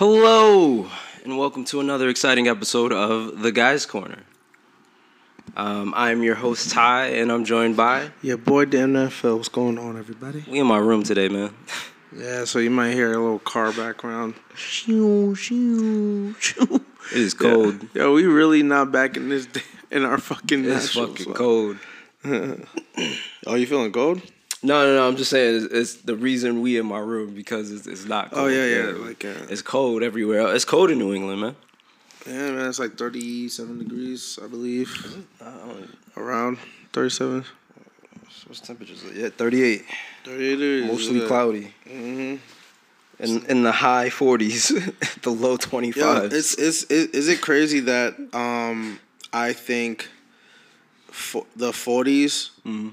Hello, and welcome to another exciting episode of The Guys Corner. I'm your host, Ty, and I'm joined by... Your boy, Damn NFL. What's going on, everybody? We in my room today, man. Yeah, so you might hear a little car background. Shoo, shoo, shoo. It is cold. Yeah. Yo, we really not back in this day, in our fucking nationals. It's fucking cold. Oh, you feeling cold? No, I'm just saying it's the reason we in my room because it's not cold. Oh, yeah. It's cold everywhere. It's cold in New England, man. Yeah, man, it's like 37 degrees, I believe. Around 37. What's the temperature? Yeah, 38. 38 degrees. Mostly cloudy. Mm-hmm. In the high 40s, the low 25s. Yeah, is it crazy that I think the 40s... Mm-hmm.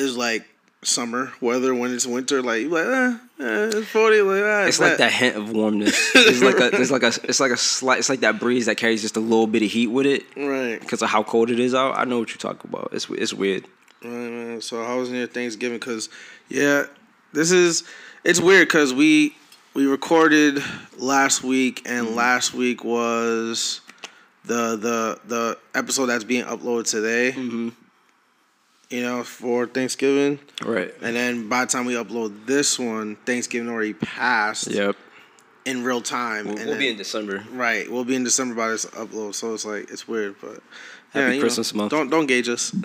Is like summer weather when it's winter. Like you like it's 40. Like it's like that hint of warmness. It's like a slight. It's like that breeze that carries just a little bit of heat with it. Right. Because of how cold it is out. I know what you're talking about. It's weird. Right, man. So how was your Thanksgiving? Because it's weird because we recorded last week and last week was the episode that's being uploaded today. Mm-hmm. You know, for Thanksgiving. Right. And then by the time we upload this one, Thanksgiving already passed. Yep. In real time. We'll be in December. Right. We'll be in December by this upload. So it's like, it's weird, but... Happy Christmas month. Don't gauge us. No,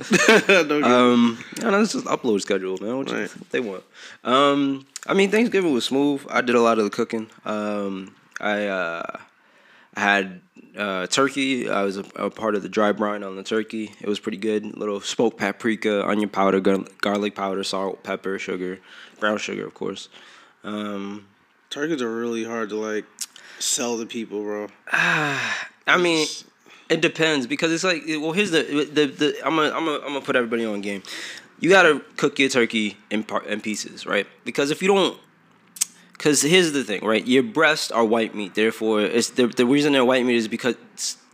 that's just upload schedule, man. What they want. I mean, Thanksgiving was smooth. I did a lot of the cooking. I had... turkey. I was a part of the dry brine on the turkey. It was pretty good. A little smoked paprika, onion powder, garlic powder, salt, pepper, sugar, brown sugar, of course. Turkeys are really hard to like sell to people, bro. I mean, it depends because it's like, well, here's the I'm gonna put everybody on game. You gotta cook your turkey in pieces, right? Because if you don't. Because here's the thing, right? Your breasts are white meat. Therefore, it's the reason they're white meat is because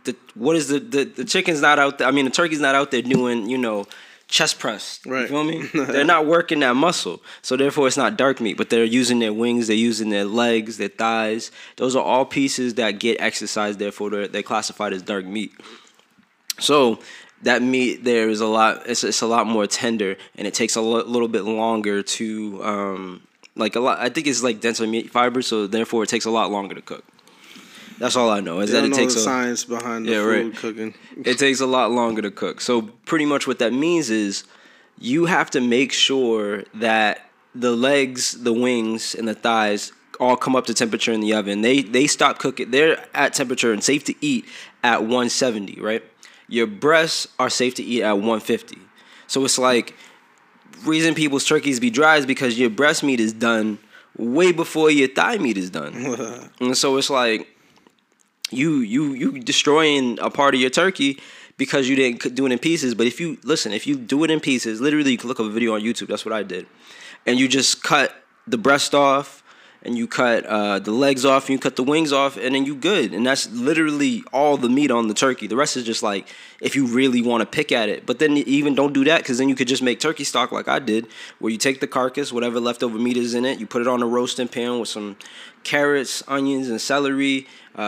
the chicken's not out there. I mean, the turkey's not out there doing, you know, chest press. Right. You feel me? They're not working that muscle. So, therefore, it's not dark meat. But they're using their wings. They're using their legs, their thighs. Those are all pieces that get exercised. Therefore, they're classified as dark meat. So... That meat there is a lot. It's a lot more tender, and it takes a little bit longer to like a lot. I think it's like denser meat fiber, so therefore it takes a lot longer to cook. That's all I know is that it takes the science behind the food cooking. It takes a lot longer to cook. So pretty much what that means is you have to make sure that the legs, the wings, and the thighs all come up to temperature in the oven. They stop cooking. They're at temperature and safe to eat at 170, right? Your breasts are safe to eat at 150. So it's like, reason people's turkeys be dry is because your breast meat is done way before your thigh meat is done. And so it's like, you destroying a part of your turkey because you didn't do it in pieces. But if you do it in pieces, literally you can look up a video on YouTube. That's what I did. And you just cut the breast off. And you cut the legs off, and you cut the wings off, and then you good. And that's literally all the meat on the turkey. The rest is just like if you really want to pick at it. But then even don't do that because then you could just make turkey stock like I did where you take the carcass, whatever leftover meat is in it, you put it on a roasting pan with some carrots, onions, and celery,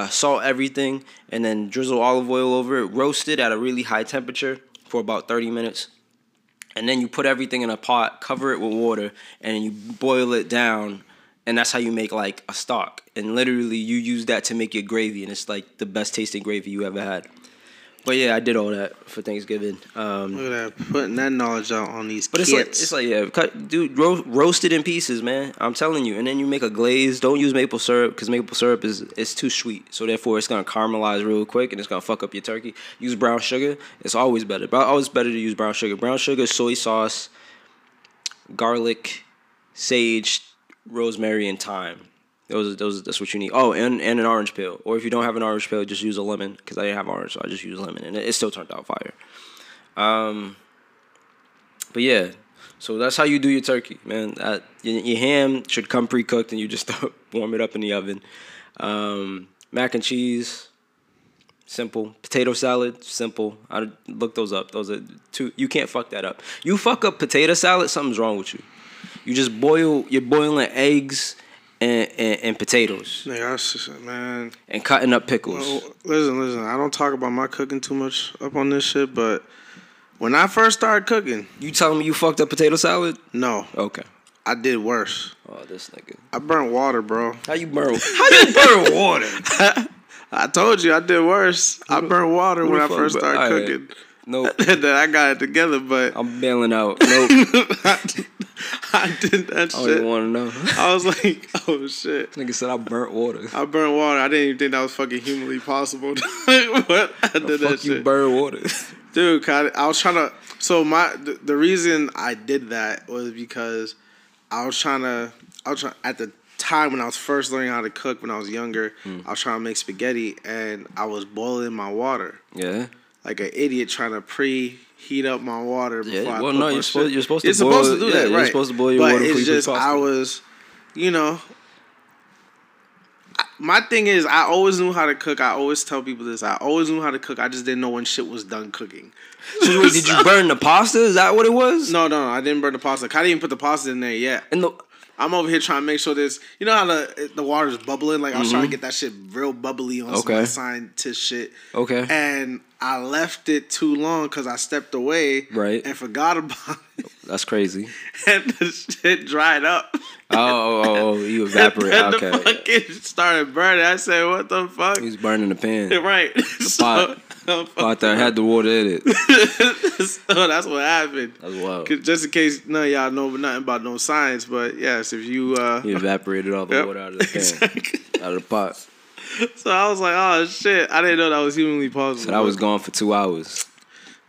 salt, everything, and then drizzle olive oil over it, roast it at a really high temperature for about 30 minutes. And then you put everything in a pot, cover it with water, and you boil it down. And that's how you make, like, a stock. And literally, you use that to make your gravy. And it's, like, the best-tasting gravy you ever had. But, yeah, I did all that for Thanksgiving. Look at that. Putting that knowledge out on these kids. But dude, roast it in pieces, man. I'm telling you. And then you make a glaze. Don't use maple syrup because maple syrup is too sweet. So, therefore, it's going to caramelize real quick and it's going to fuck up your turkey. Use brown sugar. It's always better. But always better to use brown sugar. Brown sugar, soy sauce, garlic, sage, rosemary and thyme. That's what you need. Oh, and an orange peel. Or if you don't have an orange peel, just use a lemon. Because I didn't have orange, so I just used lemon. And it still turned out fire. But yeah. So that's how you do your turkey, man. Your ham should come pre-cooked and you just warm it up in the oven. Mac and cheese. Simple. Potato salad. Simple. I looked those up. Those are two. You can't fuck that up. You fuck up potato salad, something's wrong with you. You're boiling eggs and potatoes. Yeah, man. And cutting up pickles. Well, listen. I don't talk about my cooking too much up on this shit, but when I first started cooking, you telling me you fucked up potato salad? No. Okay. I did worse. Oh, this nigga. I burnt water, bro. How you burn water? I told you I did worse. I burnt water when I first started cooking. Right. Nope. That I got it together, but I'm bailing out. Nope. I did that shit. I don't even want to know. I was like, oh shit. Nigga said I burnt water. I didn't even think that was fucking humanly possible. But I did that shit. You burn water, dude. I was trying to. So the reason I did that was because I was trying at the time when I was first learning how to cook when I was younger. I was trying to make spaghetti and I was boiling my water. Yeah. Like an idiot trying to preheat up my water before I put my shit. You're supposed to do that, right? You're supposed to boil your water before you put your pasta. But it's just, my thing is, I always knew how to cook. I always tell people this. I always knew how to cook. I just didn't know when shit was done cooking. So wait, did you burn the pasta? Is that what it was? No, I didn't burn the pasta. I didn't even put the pasta in there yet. And I'm over here trying to make sure this. You know how the water's bubbling? Like, I was trying to get that shit real bubbly on some scientist shit. Okay. And I left it too long because I stepped away and forgot about it. That's crazy. And the shit dried up. Oh, you evaporated. And then the fucking started burning. I said, what the fuck? He's burning the pan. Right. The pot. Pot that had the water in it. So that's what happened. That's wild. Just in case none of y'all know nothing about no science, but yes, if you you evaporated all the water out of the pan, out of the pot. So I was like, oh shit, I didn't know that was humanly possible. So I was gone for 2 hours.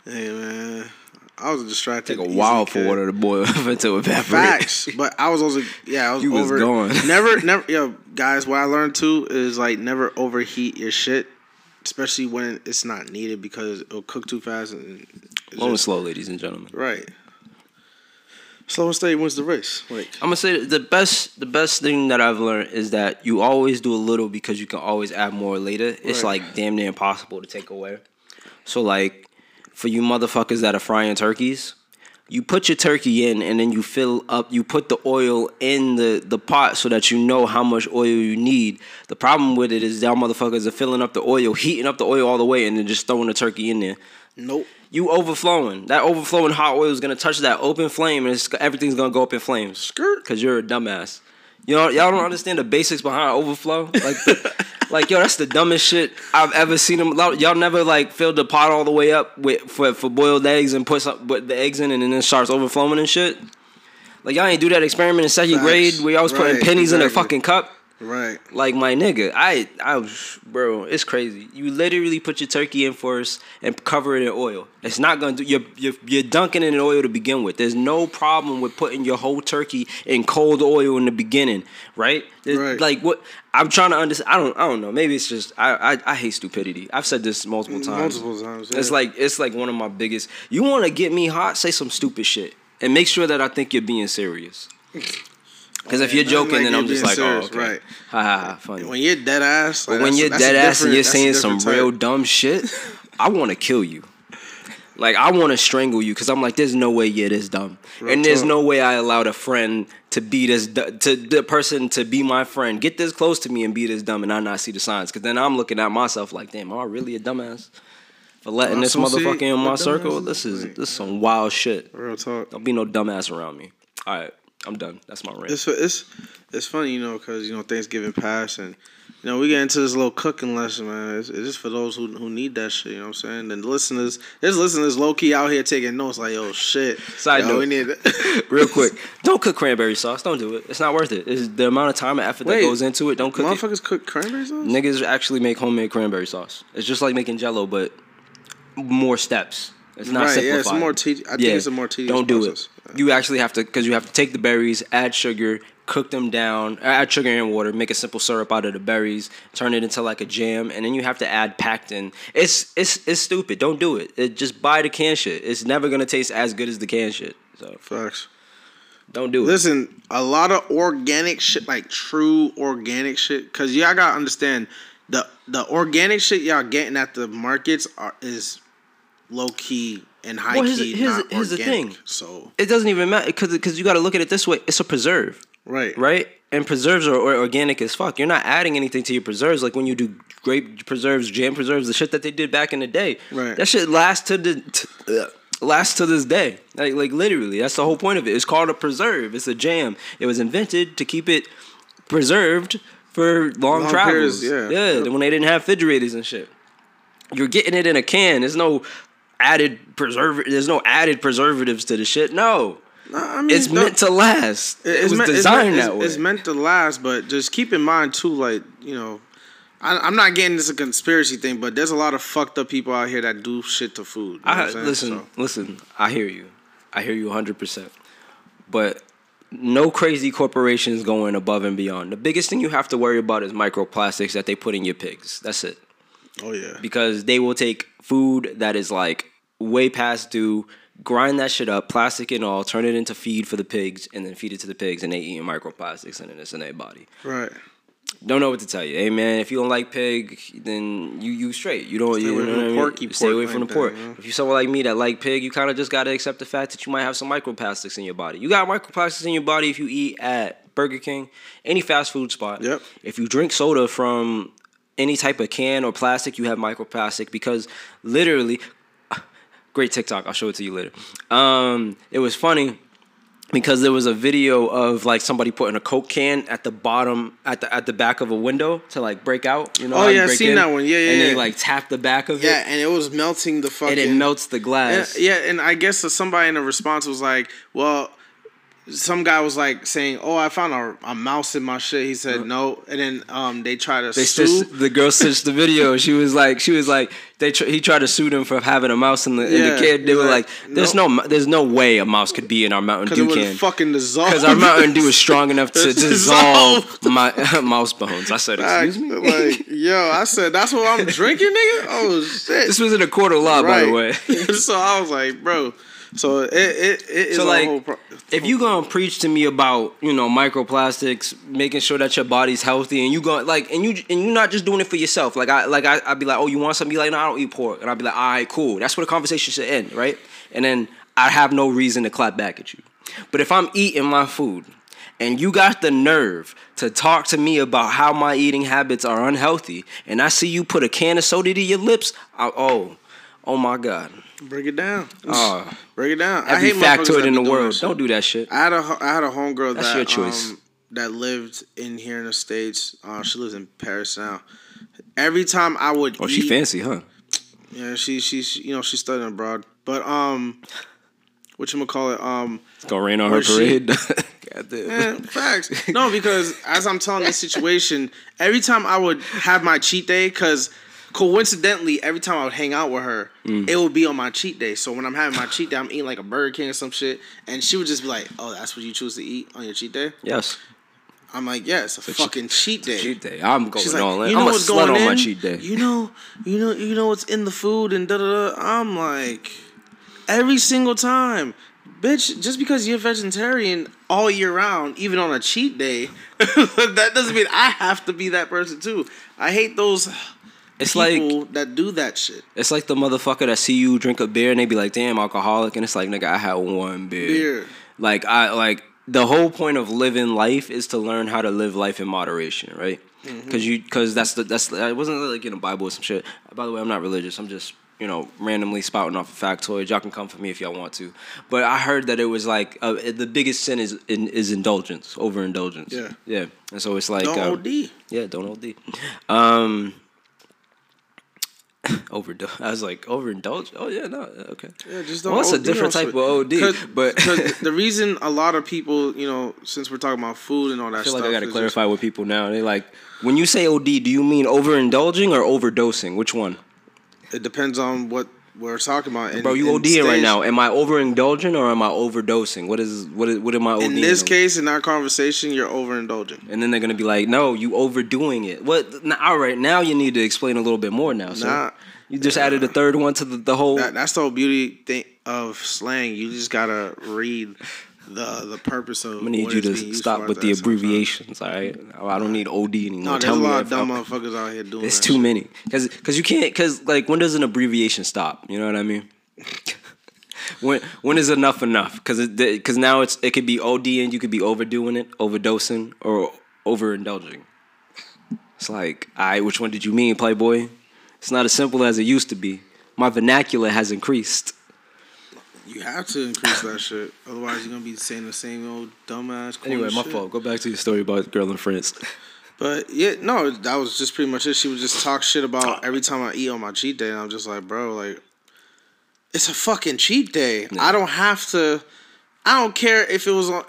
Hey man, I was distracted. Take a while for water to boil up to evaporate. Facts, but I was also I was over. You was gone. Never. Yo, guys, what I learned too is like never overheat your shit. Especially when it's not needed because it'll cook too fast. Slow and slow, ladies and gentlemen. Right. Slow and steady wins the race. Wait. I'm gonna say the best thing that I've learned is that you always do a little because you can always add more later. It's like damn near impossible to take away. So like for you motherfuckers that are frying turkeys, you put your turkey in and then you fill up, you put the oil in the pot so that you know how much oil you need. The problem with it is y'all motherfuckers are filling up the oil, heating up the oil all the way and then just throwing the turkey in there. Nope. You overflowing. That overflowing hot oil is going to touch that open flame and everything's going to go up in flames. Skirt. Because you're a dumbass. You know, y'all don't understand the basics behind overflow. That's the dumbest shit I've ever seen. Y'all never like filled the pot all the way up for boiled eggs and put the eggs in and then it starts overflowing and shit. Like y'all ain't do that experiment in second grade where y'all was putting pennies in a fucking cup. Right. Like my nigga, bro, it's crazy. You literally put your turkey in first and cover it in oil. It's not gonna do. You're dunking it in oil to begin with. There's no problem with putting your whole turkey in cold oil in the beginning, right? Right. Like what I'm trying to understand. I don't know. Maybe it's just I hate stupidity. I've said this multiple times. Yeah. It's like one of my biggest. You want to get me hot? Say some stupid shit and make sure that I think you're being serious. Because if you're joking, then I'm just like, serious, oh, okay. Right. Ha, funny. When you're dead ass. Like, when you're dead ass and you're saying some real dumb shit, I want to kill you. Like, I want to strangle you because I'm like, there's no way you're this dumb. Real and there's no way I allowed a friend to be this, to the person to be my friend. Get this close to me and be this dumb and I not see the signs. Because then I'm looking at myself like, damn, am I really a dumbass? For letting this motherfucker in my circle? This is some wild shit. Real talk. Don't be no dumbass around me. All right. I'm done. That's my rant. It's funny, because, Thanksgiving passed and, we get into this little cooking lesson, man. It's just for those who need that shit, you know what I'm saying? And there's listeners low-key out here taking notes like, oh, shit. Side note. We need real quick. Don't cook cranberry sauce. Don't do it. It's not worth it. It's the amount of time and effort that goes into it. Don't cook it. Motherfuckers cook cranberry sauce? Niggas actually make homemade cranberry sauce. It's just like making Jell-O, but more steps. It's not simplified. It's more tedious. I think it's a more tedious process. Don't do it. You actually have to, because you have to take the berries, add sugar, cook them down, add sugar and water, make a simple syrup out of the berries, turn it into like a jam, and then you have to add pectin. It's stupid. Don't do it. Just buy the canned shit. It's never gonna taste as good as the canned shit. So facts. Don't do it. Listen, a lot of organic shit, like true organic shit, because y'all gotta understand the organic shit y'all getting at the markets is low key. And high key, not organic. Here's the thing. So it doesn't even matter because you got to look at it this way. It's a preserve, right? And preserves are organic as fuck. You're not adding anything to your preserves. Like when you do grape preserves, jam preserves, the shit that they did back in the day. Right. That shit lasts to the lasts to this day. Like literally, that's the whole point of it. It's called a preserve. It's a jam. It was invented to keep it preserved for long travels. Periods, yeah. Yeah. When they didn't have refrigerators and shit, you're getting it in a can. There's no added preservative. There's no added preservatives to the shit. No. I mean, it's meant to last. It was designed that way. It's meant to last, but just keep in mind too, like, you know, I'm not getting this a conspiracy thing, but there's a lot of fucked up people out here that do shit to food. Listen, I hear you. I hear you 100%. But no crazy corporations going above and beyond. The biggest thing you have to worry about is microplastics that they put in your pigs. That's it. Oh yeah. Because they will take food that is like way past due, grind that shit up, plastic and all, turn it into feed for the pigs, and then feed it to the pigs, and they eating microplastics and it's in their body. Right. Don't know what to tell you. Hey man, if you don't like pig, then you straight. You don't. You know what I mean? Stay away from the pork. If you someone like me that like pig, you kind of just gotta accept the fact that you might have some microplastics in your body. You got microplastics in your body if you eat at Burger King, any fast food spot. Yep. If you drink soda from any type of can or plastic, you have microplastic because literally. Great TikTok. I'll show it to you later. It was funny because there was a video of like somebody putting a Coke can at the bottom at the back of a window to like break out. You know? Oh yeah, I've seen that one. Yeah. And they like tap the back of it. Yeah, and it was melting the fucking. And it melts the glass. Yeah, and I guess somebody in the response was like, "Well." Some guy was like saying, "Oh, I found a mouse in my shit." He said no, and then they tried to sue. The girl stitched the video. She was like, he tried to sue them for having a mouse in the kid. They were like, "There's no way a mouse could be in our Mountain Dew can." Fucking dissolve. Because our Mountain Dew is strong enough to dissolve my mouse bones. I said, "Excuse me." Like, yo, I said, "That's what I'm drinking, nigga." Oh shit! This was in a court of law, by the way. So I was like, bro. So it is so like, a whole if you gonna preach to me about, you know, microplastics, making sure that your body's healthy, and you going like, and you not just doing it for yourself. I'd be like, "Oh, you want something?" You're like, "No, I don't eat pork," and I'd be like, "All right, cool." That's where the conversation should end, right? And then I have no reason to clap back at you. But if I'm eating my food, and you got the nerve to talk to me about how my eating habits are unhealthy, and I see you put a can of soda to your lips, oh my God. Break it down. Break it down. Every factoid in the world. Don't do that shit. I had a homegirl that's your choice. That lived in here in the States. She lives in Paris now. Every time I would eat, she fancy, huh? Yeah, she you know, she's studying abroad. But whatchamacallit, it's gonna rain on her parade. Yeah, facts. No, because as I'm telling this situation, every time I would have my cheat day, cause coincidentally, every time I would hang out with her, it would be on my cheat day. So when I'm having my cheat day, I'm eating like a Burger King or some shit, and she would just be like, "Oh, that's what you choose to eat on your cheat day?" Yes. I'm like, "Yeah, it's a fucking cheat day. Cheat day. I'm going all in. I'm a slut on my cheat day. You know what's in the food and da da da." I'm like, every single time, bitch. Just because you're vegetarian all year round, even on a cheat day, that doesn't mean I have to be that person too. I hate those. It's people like that do that shit. It's like the motherfucker that see you drink a beer and they be like, "Damn, alcoholic," and it's like, nigga, I had one beer. Like the whole point of living life is to learn how to live life in moderation, right? Because that's it wasn't like in the Bible or some shit. By the way, I'm not religious. I'm just, you know, randomly spouting off a factoid. Y'all can come for me if y'all want to. But I heard that it was like the biggest sin is indulgence, overindulgence. Yeah. And so it's like don't OD. Yeah, don't OD. Overdose. I was like, overindulge. Oh yeah, no, okay. Yeah, just don't. Well, it's a different type of OD. But the reason a lot of people, you know, since we're talking about food and all that stuff, I feel like I gotta clarify with people now. They like, when you say OD, do you mean overindulging or overdosing? Which one? It depends on what we're talking about. Bro, you ODing right now. Am I overindulging or am I overdosing? What am I ODing? In this case, in our conversation, you're overindulging. And then they're gonna be like, "No, you overdoing it." What? All right, now you need to explain a little bit more. Now, so you just added a third one to the whole. That's the whole beauty thing of slang. You just gotta read the purpose of. I'm gonna need you to stop with the abbreviations. All right, I don't need OD anymore. No, there's a lot of dumb motherfuckers out here doing that. It's too many because you can't because when does an abbreviation stop? You know what I mean? When is enough? Because now it could be OD and you could be overdoing it, overdosing, or overindulging. It's like, all right, which one did you mean, Playboy? It's not as simple as it used to be. My vernacular has increased. You have to increase that shit. Otherwise, you're going to be saying the same old dumbass shit. Anyway, my fault. Go back to your story about girl and friends. But, yeah, no, that was just pretty much it. She would just talk shit about every time I eat on my cheat day. And I'm just like, bro, like, it's a fucking cheat day. Yeah. I don't have to. I don't care if it was on.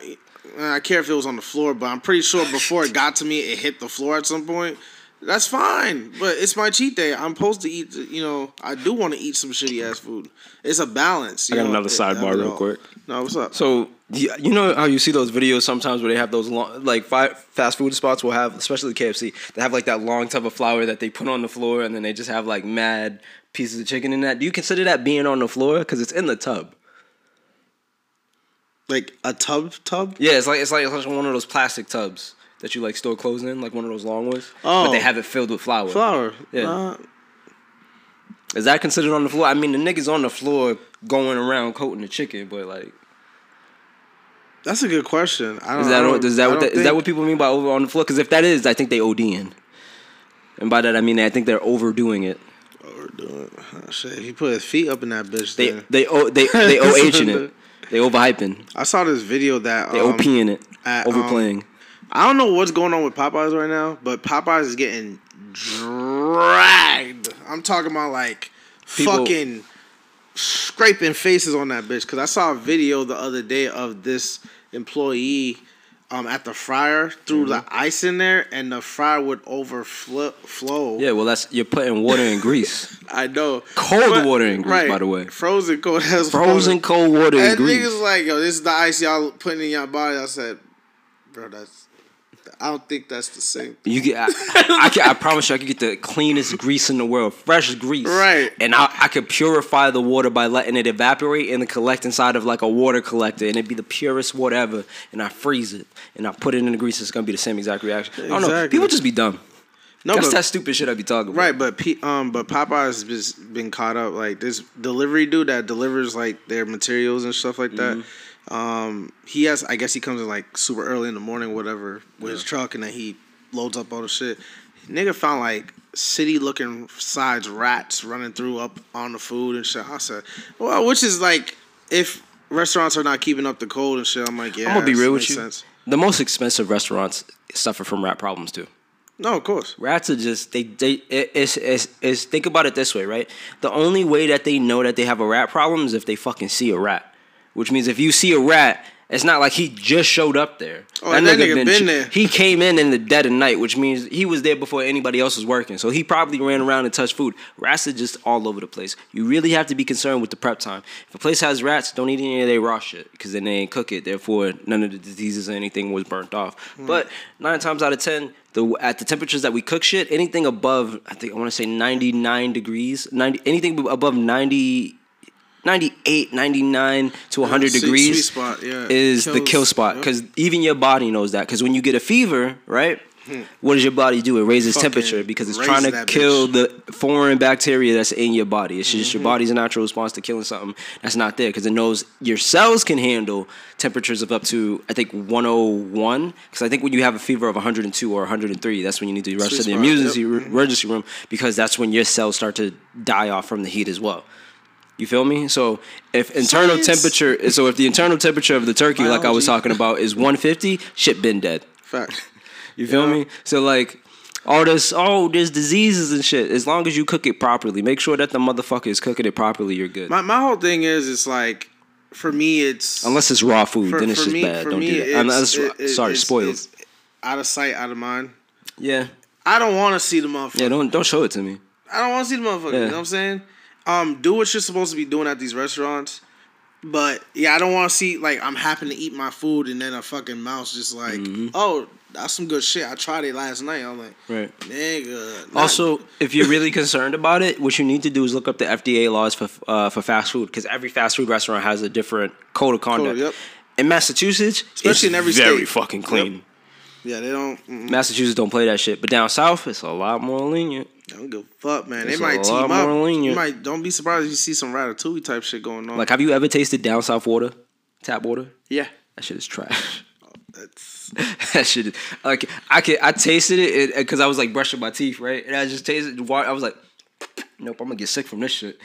I care if it was on the floor, but I'm pretty sure before it got to me, it hit the floor at some point. That's fine, but it's my cheat day. I'm supposed to eat, you know, I do want to eat some shitty-ass food. It's a balance. I got another sidebar real quick. No, what's up? So, you know how you see those videos sometimes where they have those long, like, fast food spots will have, especially KFC, they have, like, that long tub of flour that they put on the floor, and then they just have, like, mad pieces of chicken in that. Do you consider that being on the floor? Because it's in the tub. Like, a tub? Yeah, it's like one of those plastic tubs that you, like, store clothes in, like one of those long ones. Oh. But they have it filled with flour. Yeah. Is that considered on the floor? I mean, the nigga's on the floor going around coating the chicken, but, like, that's a good question. I don't know. Is that what people mean by over on the floor? Because if that is, I think they ODing. And by that, I mean, I think they're overdoing it. Overdoing it. Oh, shit. He put his feet up in that bitch. They OHing it. They overhyping. I saw this video that they OPing it. Overplaying. I don't know what's going on with Popeyes right now, but Popeyes is getting dragged. I'm talking about, like, people fucking scraping faces on that bitch. Because I saw a video the other day of this employee at the fryer threw the ice in there, and the fryer would overflow. Yeah, well, that's you're putting water in grease. I know. Cold water in grease, right, by the way. Frozen cold. Cold water in grease. And niggas like, yo, this is the ice y'all putting in y'all body. I said, bro, I don't think that's the same thing. I promise you, I could get the cleanest grease in the world, fresh grease, right? And I could purify the water by letting it evaporate and collect inside of like a water collector, and it'd be the purest water ever. And I freeze it, and I put it in the grease. It's gonna be the same exact reaction. I don't know. People just be dumb. No, that's that stupid shit I be talking about. Right, but Popeyes has been caught up. Like this delivery dude that delivers like their materials and stuff like that. He has, I guess he comes in like super early in the morning, whatever, with his truck, and then he loads up all the shit. Nigga found like city looking size rats running through up on the food and shit. I said, well, which is like, if restaurants are not keeping up the code and shit, I'm like, yeah, I'm gonna be real with you. Sense. The most expensive restaurants suffer from rat problems too. No, of course. Rats are just it's think about it this way, right? The only way that they know that they have a rat problem is if they fucking see a rat. Which means if you see a rat, it's not like he just showed up there. Oh, that nigga been there. He came in the dead of night, which means he was there before anybody else was working. So he probably ran around and touched food. Rats are just all over the place. You really have to be concerned with the prep time. If a place has rats, don't eat any of their raw shit because then they ain't cook it. Therefore, none of the diseases or anything was burnt off. But 9 times out of 10, at the temperatures that we cook shit, anything above, I think I want to say 99 degrees, 90, anything above 90 98, 99 to 100 degrees spot, yeah. Is the kill spot. Because even your body knows that. Because when you get a fever, right, what does your body do? It raises temperature because it's trying to kill the foreign bacteria that's in your body. It's just your body's natural response to killing something that's not there. Because it knows your cells can handle temperatures of up to, I think, 101. Because I think when you have a fever of 102 or 103, that's when you need to rush to the emergency room. Because that's when your cells start to die off from the heat as well. You feel me? So if internal temperature, if the internal temperature of the turkey, like I was talking about, is 150, shit been dead. Fact. You feel me? So like all this, there's diseases and shit. As long as you cook it properly, make sure that the motherfucker is cooking it properly, you're good. My whole thing is, it's like, for me, it's unless it's raw food, then it's just bad. Don't do that. Sorry, spoiled. Out of sight, out of mind. Yeah. I don't want to see the motherfucker. Yeah, don't show it to me. I don't want to see the motherfucker. Yeah. You know what I'm saying? Do what you're supposed to be doing at these restaurants. But, yeah, I don't want to see, like, I'm happy to eat my food and then a fucking mouse just like, oh, that's some good shit. I tried it last night. I'm like, right. Nigga. Also, if you're really concerned about it, what you need to do is look up the FDA laws for fast food, because every fast food restaurant has a different code of conduct. In Massachusetts, especially in every state, very fucking clean. Yeah, they don't. Massachusetts don't play that shit. But down south, it's a lot more lenient. I don't give a fuck, man. They might team up. You might, don't be surprised if you see some Ratatouille type shit going on. Like, have you ever tasted down south water? Tap water? Yeah. That shit is trash. That's that shit. Like I tasted it because I was like brushing my teeth, right? And I just tasted the water. I was like, nope, I'm gonna get sick from this shit.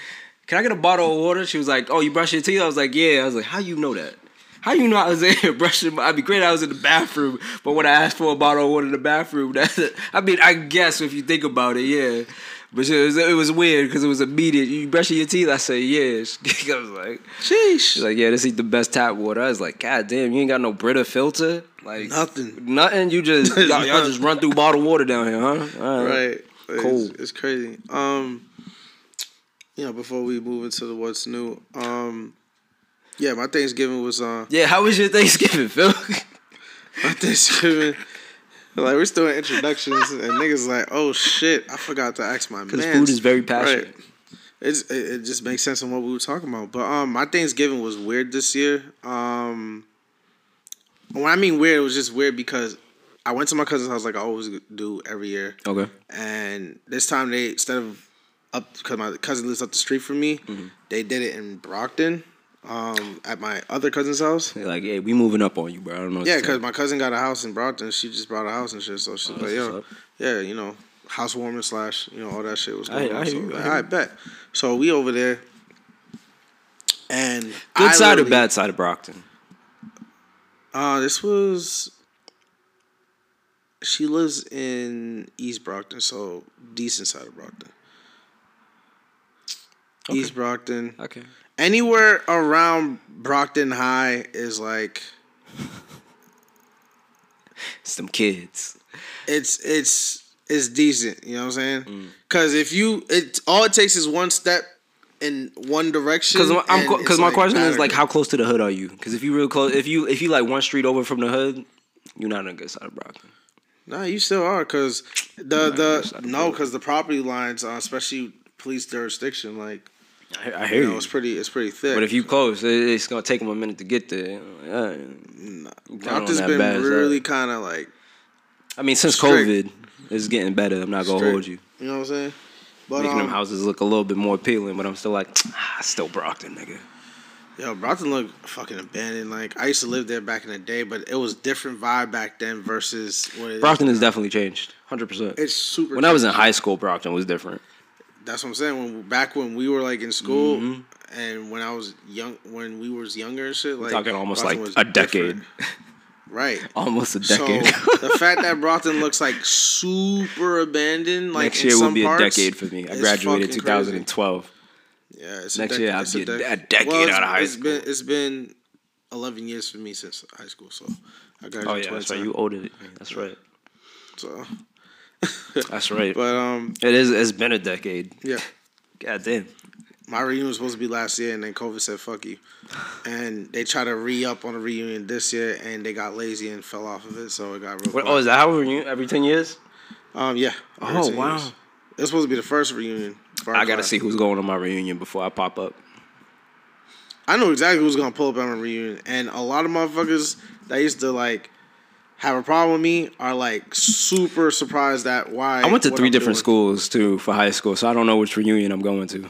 Can I get a bottle of water? She was like, oh, you brush your teeth? I was like, yeah. I was like, how you know that? How you know I was in here brushing my... I'd be great I was in the bathroom, but when I asked for a bottle of water in the bathroom, that's it. I mean, I guess if you think about it, yeah. But it was weird because it was immediate. You brushing your teeth? I said, yeah. I was like... Sheesh. She's like, yeah, this is the best tap water. I was like, god damn, you ain't got no Brita filter? Like... Nothing. Nothing? You just... y'all just run through bottled water down here, huh? All right. Cool. It's crazy. Yeah, before we move into the what's new... Yeah, my Thanksgiving was... Yeah, how was your Thanksgiving, Phil? My Thanksgiving... Like, we're still in introductions, and niggas like, oh, shit, I forgot to ask my man. Because food is very passionate. Right. It just makes sense on what we were talking about. But my Thanksgiving was weird this year. When I mean weird, it was just weird because I went to my cousin's house like I always do every year. Okay. And this time they, instead of... Because my cousin lives up the street from me, mm-hmm. They did it in Brockton. At my other cousin's house. They're like, hey, we moving up on you, bro. I don't know. Yeah, because my cousin got a house in Brockton. She just bought a house and shit. So she's like, yo, yeah, you know, housewarming / you know, all that shit was going on. So I bet. So we over there. And good side or bad side of Brockton? This was... She lives in East Brockton, so decent side of Brockton. Okay. East Brockton. Okay. Anywhere around Brockton High is like some kids. It's decent, you know what I'm saying? Mm. Cause if you it takes is one step in one direction. Cause my question is like, how close to the hood are you? Cause if you real close, if you like one street over from the hood, you're not on the good side of Brockton. Nah, you still are. Cause cause the property lines, especially police jurisdiction, like. I hear you. It's pretty thick. But if you close, it's gonna take them a minute to get there. Brockton's been really kind of like. I mean, since COVID, it's getting better. I'm not gonna hold you. You know what I'm saying? But, making them houses look a little bit more appealing, but I'm still like, still Brockton, nigga. Yo, Brockton look fucking abandoned. Like I used to live there back in the day, but it was different vibe back then versus what it is. Brockton has definitely changed, 100%. It's super. When I was in high school, Brockton was different. That's what I'm saying. Back when we were like in school, mm-hmm. and when I was young, when we was younger and shit, like talking almost Brockton like a decade, right? Almost a decade. So the fact that Brockton looks like super abandoned, like next year in some will be parts, a decade for me. I graduated 2012. Crazy. Yeah, it's next year I'll be a decade out of high school. It's been 11 years for me since high school, so I graduated. Oh yeah, that's right. You older. That's right. So. That's right. But it's been a decade. Yeah. God damn. My reunion was supposed to be last year, and then COVID said fuck you. And they tried to re-up on a reunion this year, and they got lazy and fell off of it. So it got real. What, is that how we reunion every 10 years? Yeah. Oh wow. It's supposed to be the first reunion. I gotta see who's going on my reunion before I pop up. I know exactly who's gonna pull up at my reunion. And a lot of motherfuckers that used to like have a problem with me are like super surprised at why. I went to 3 different schools too for high school, so I don't know which reunion I'm going to.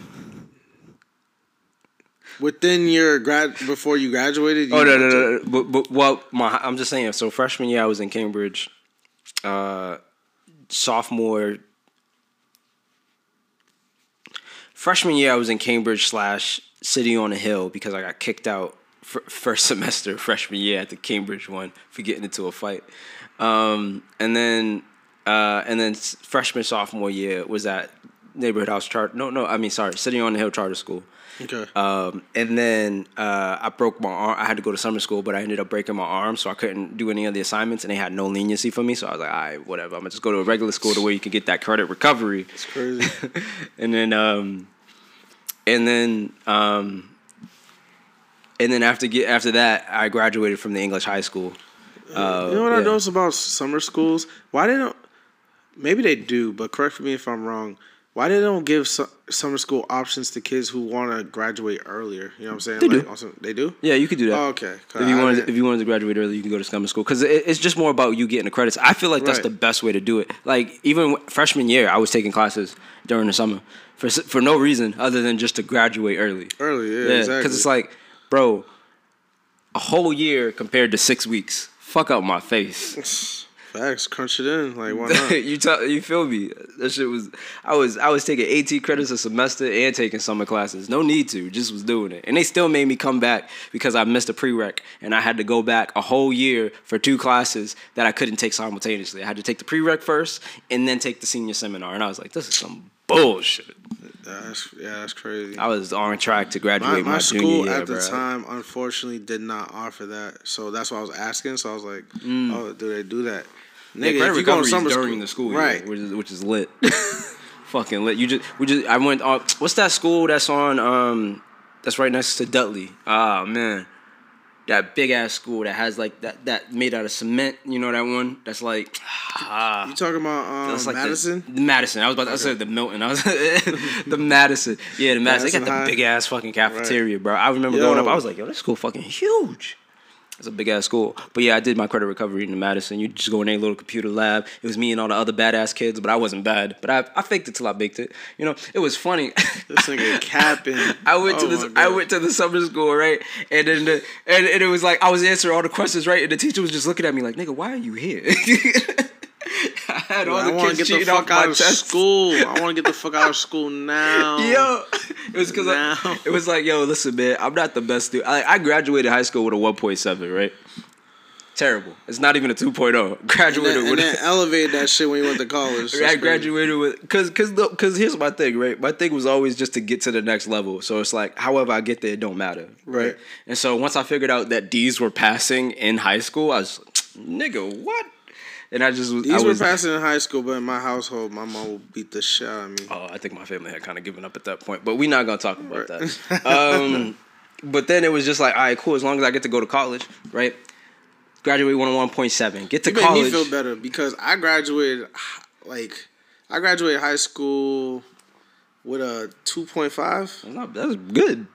Within your before you graduated. No. I'm just saying. So freshman year I was in Cambridge. Freshman year I was in Cambridge / City on a Hill because I got kicked out. First semester freshman year at the Cambridge one for getting into a fight, and then freshman sophomore year was at neighborhood house City on the Hill Charter School. Okay. And then I broke my arm. I had to go to summer school, but I ended up breaking my arm, so I couldn't do any of the assignments, and they had no leniency for me. So I was like, all right, whatever. I'm gonna just go to a regular school to where you can get that credit recovery. It's crazy. And then after that, I graduated from the English high school. You know what I noticed about summer schools? Why they don't? Maybe they do, but correct me if I'm wrong. Why they don't give summer school options to kids who want to graduate earlier? You know what I'm saying? They do? Yeah, you could do that. Oh, okay. If you wanted to graduate early, you can go to summer school. Because it's just more about you getting the credits. I feel like that's the best way to do it. Like, even freshman year, I was taking classes during the summer for no reason other than just to graduate early. Early, yeah exactly. Because it's like... Bro, a whole year compared to 6 weeks. fuck up my face. Facts, crunch it in. Like, why not? You feel me? That shit was... I was taking AT credits a semester and taking summer classes. No need to. Just was doing it. And they still made me come back because I missed a prereq. And I had to go back a whole year for two classes that I couldn't take simultaneously. I had to take the prereq first and then take the senior seminar. And I was like, this is some bullshit. That's crazy. I was on track to graduate my junior year, bro. My school at the time, unfortunately, did not offer that. So that's why I was asking. So I was like, oh, do they do that? Nigga, yeah, if you go to summer during school, the school year, right? Which is lit, fucking lit. I went. What's that school that's on? That's right next to Dudley. Ah, man, that big ass school that has like that made out of cement. You know that one? That's like. You talking about like Madison? Madison. I was about to say the Milton. I was the Madison. Yeah, the Madison. They got the big ass fucking cafeteria, right, bro. I remember going up. I was like, yo, this school fucking huge. It's a big-ass school. But, yeah, I did my credit recovery in Madison. You just go in a little computer lab. It was me and all the other badass kids, but I wasn't bad. But I faked it till I baked it. You know, it was funny. This nigga capping. I went to the summer school, right? And then and it was like I was answering all the questions, right? And the teacher was just looking at me like, nigga, why are you here? I had all the kids cheating off my test. School. I want to get the fuck out of school now. Yo, it was because it was like, yo, listen, man, I'm not the best dude. I graduated high school with a 1.7, right? Terrible. It's not even a 2.0. Graduated with elevated that shit when you went to college. I graduated with because here's my thing, right? My thing was always just to get to the next level. So it's like, however I get there, it don't matter, right? And so once I figured out that D's were passing in high school, I was like, nigga, what? And I just was... These were passing in high school, but in my household, my mom would beat the shit out of me. Oh, I think my family had kind of given up at that point, but we're not going to talk about that. But then it was just like, all right, cool, as long as I get to go to college, right? Graduate 101.7. Get to college. It made me feel better because I graduated high school with a 2.5. That's good.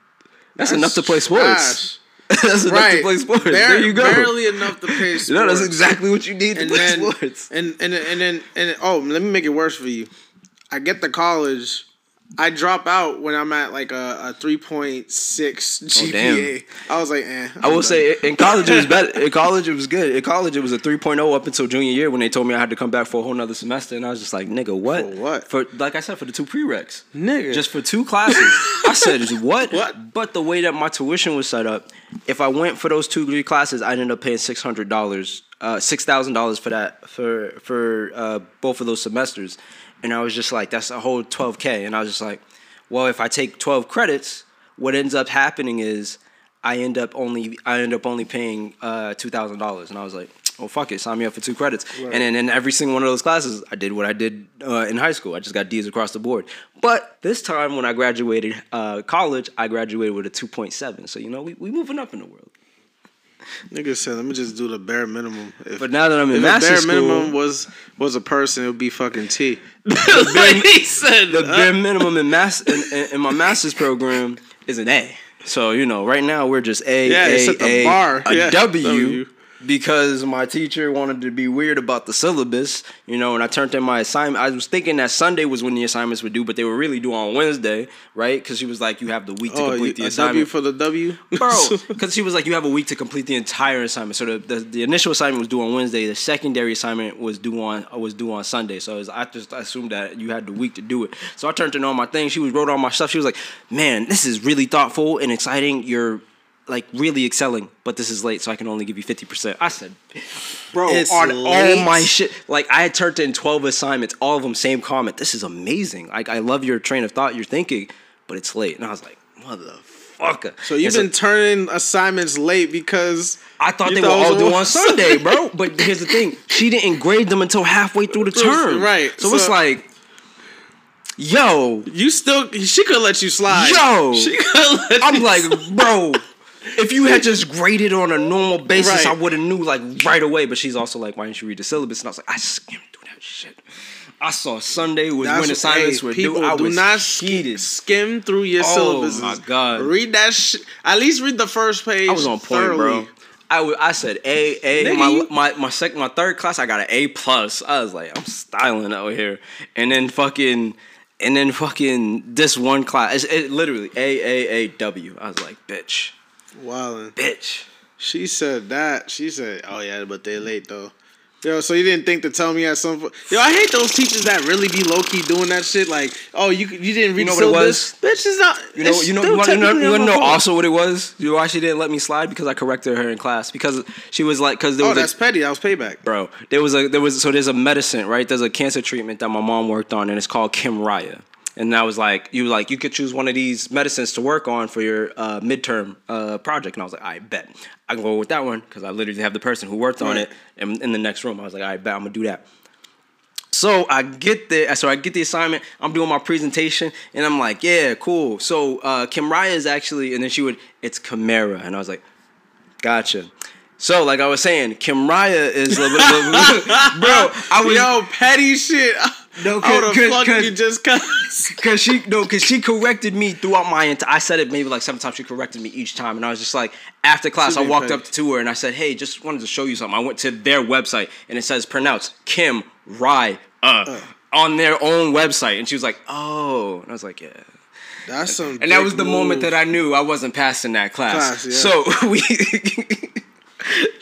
That's enough to play sports. Trash. That's enough to play sports. There you go. Barely enough to play sports. No, that's exactly what you need to play sports. And then let me make it worse for you. I get to college. I drop out when I'm at like a 3.6 GPA. Oh, I was like, I will say in college it was better. In college it was good. In college it was a 3.0 up until junior year when they told me I had to come back for a whole nother semester, and I was just like, nigga, what? For what? For, like I said, for the two prereqs. Nigga. Just for two classes. I said, what? What? But the way that my tuition was set up, if I went for those 2 degree classes, I'd end up paying $6,000 for that for both of those semesters. And I was just like, that's a whole $12,000. And I was just like, well, if I take 12 credits, what ends up happening is I end up only paying $2,000. And I was like, oh, fuck it, sign me up for 2 credits. Right. And then in every single one of those classes, I did what I did in high school. I just got D's across the board. But this time when I graduated college, I graduated with a 2.7. So, you know, we moving up in the world. Nigga said, let me just do the bare minimum. But now that I'm in master school... If the bare minimum was a person, it would be fucking T. Bare minimum in my master's program is an A. So, you know, right now we're just A, bar, a W. Because my teacher wanted to be weird about the syllabus, you know, and I turned in my assignment. I was thinking that Sunday was when the assignments were due, but they were really due on Wednesday, right? Because she was like, you have the week to complete the assignment. W for the W? Bro, because she was like, you have a week to complete the entire assignment. So the initial assignment was due on Wednesday. The secondary assignment was due on Sunday. So I just assumed that you had the week to do it. So I turned in all my things. She wrote all my stuff. She was like, man, this is really thoughtful and exciting. You're... like, really excelling, but this is late, so I can only give you 50%. I said, bro, it's on late. All my shit. Like, I had turned in 12 assignments, all of them, same comment. This is amazing. Like, I love your train of thought, you're thinking, but it's late. And I was like, motherfucker. So you've been turning assignments late because... I thought they were all due on Sunday, bro. But here's the thing. She didn't grade them until halfway through the term. Right. So it's like... yo. She could let you slide. Yo. She could let I'm like, slide. Bro... if you had just graded on a normal basis, right. I would have knew like right away. But she's also like, why didn't you read the syllabus? And I was like, I skimmed through that shit. I saw Sunday was when assignments were due. I was heated. Skim through your syllabuses. Oh my god! Read that shit. At least read the first page. I was on point, thoroughly. Bro. I said A. My third class, I got an A+. I was like, I'm styling out here. And then fucking this one class, it literally A W. I was like, bitch. Wildin'. Bitch. She said that. She said, "Oh yeah, but they're late though." Yo, so you didn't think to tell me at some point? Yo, I hate those teachers that really be low key doing that shit. Like, oh, you didn't read the syllabus. Bitch is not. You know also what it was. You know why she didn't let me slide? Because I corrected her in class. Because she was like, because there was that's petty. That was payback, bro. There's a medicine, right? There's a cancer treatment that my mom worked on, and it's called Kymriah. And I was like, you could choose one of these medicines to work on for your midterm project. And I was like, I bet. I can go with that one because I literally have the person who worked on it in the next room. I was like, I bet I'm going to do that. So I get there. So I get the assignment. I'm doing my presentation. And I'm like, yeah, cool. So Kymriah is actually, and then she would, it's Chimera. And I was like, gotcha. So, like I was saying, Kymriah is... bro, I was... Yo, petty shit. No, because she corrected me throughout my entire... I said it maybe like 7 times. She corrected me each time. And I was just like... After class, I walked up to her and I said, hey, just wanted to show you something. I went to their website and it says, pronounce Kymriah on their own website. And she was like, oh. And I was like, yeah. That's some And that was the move. Moment that I knew I wasn't passing that class. So, we...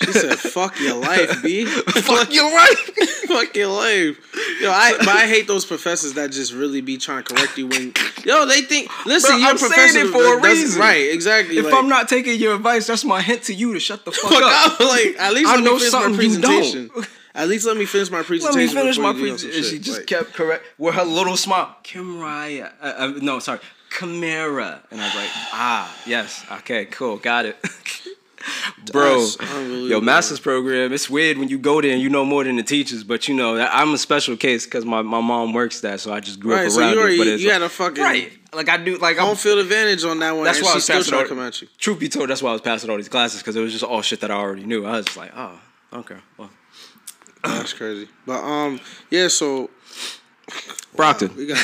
She said, fuck your life, B. Fuck your life. Fuck your life. Yo, I hate those professors that just really be trying to correct you when... Yo, they think... Listen, bro, I'm saying it for a reason. Right, exactly. If I'm not taking your advice, that's my hint to you to shut the fuck up. Like, at least let me finish my presentation. At least let me finish my presentation. Let me finish my presentation. She just kept correct... With her little smile. Kymriah. No, sorry. Chimera. And I was like, yes. Okay, cool. Got it. Bro, yo, master's program, it's weird when you go there and you know more than the teachers, but you know, I'm a special case because my mom works that, so I just grew up around it. But you had a fucking... Right, like I do, like... Home field advantage on that one, that's why I was still trying to come at you. Truth be told, that's why I was passing all these classes, because it was just all shit that I already knew. I was just like, oh, okay, well. That's crazy. But, yeah, so... Brockton. Wow,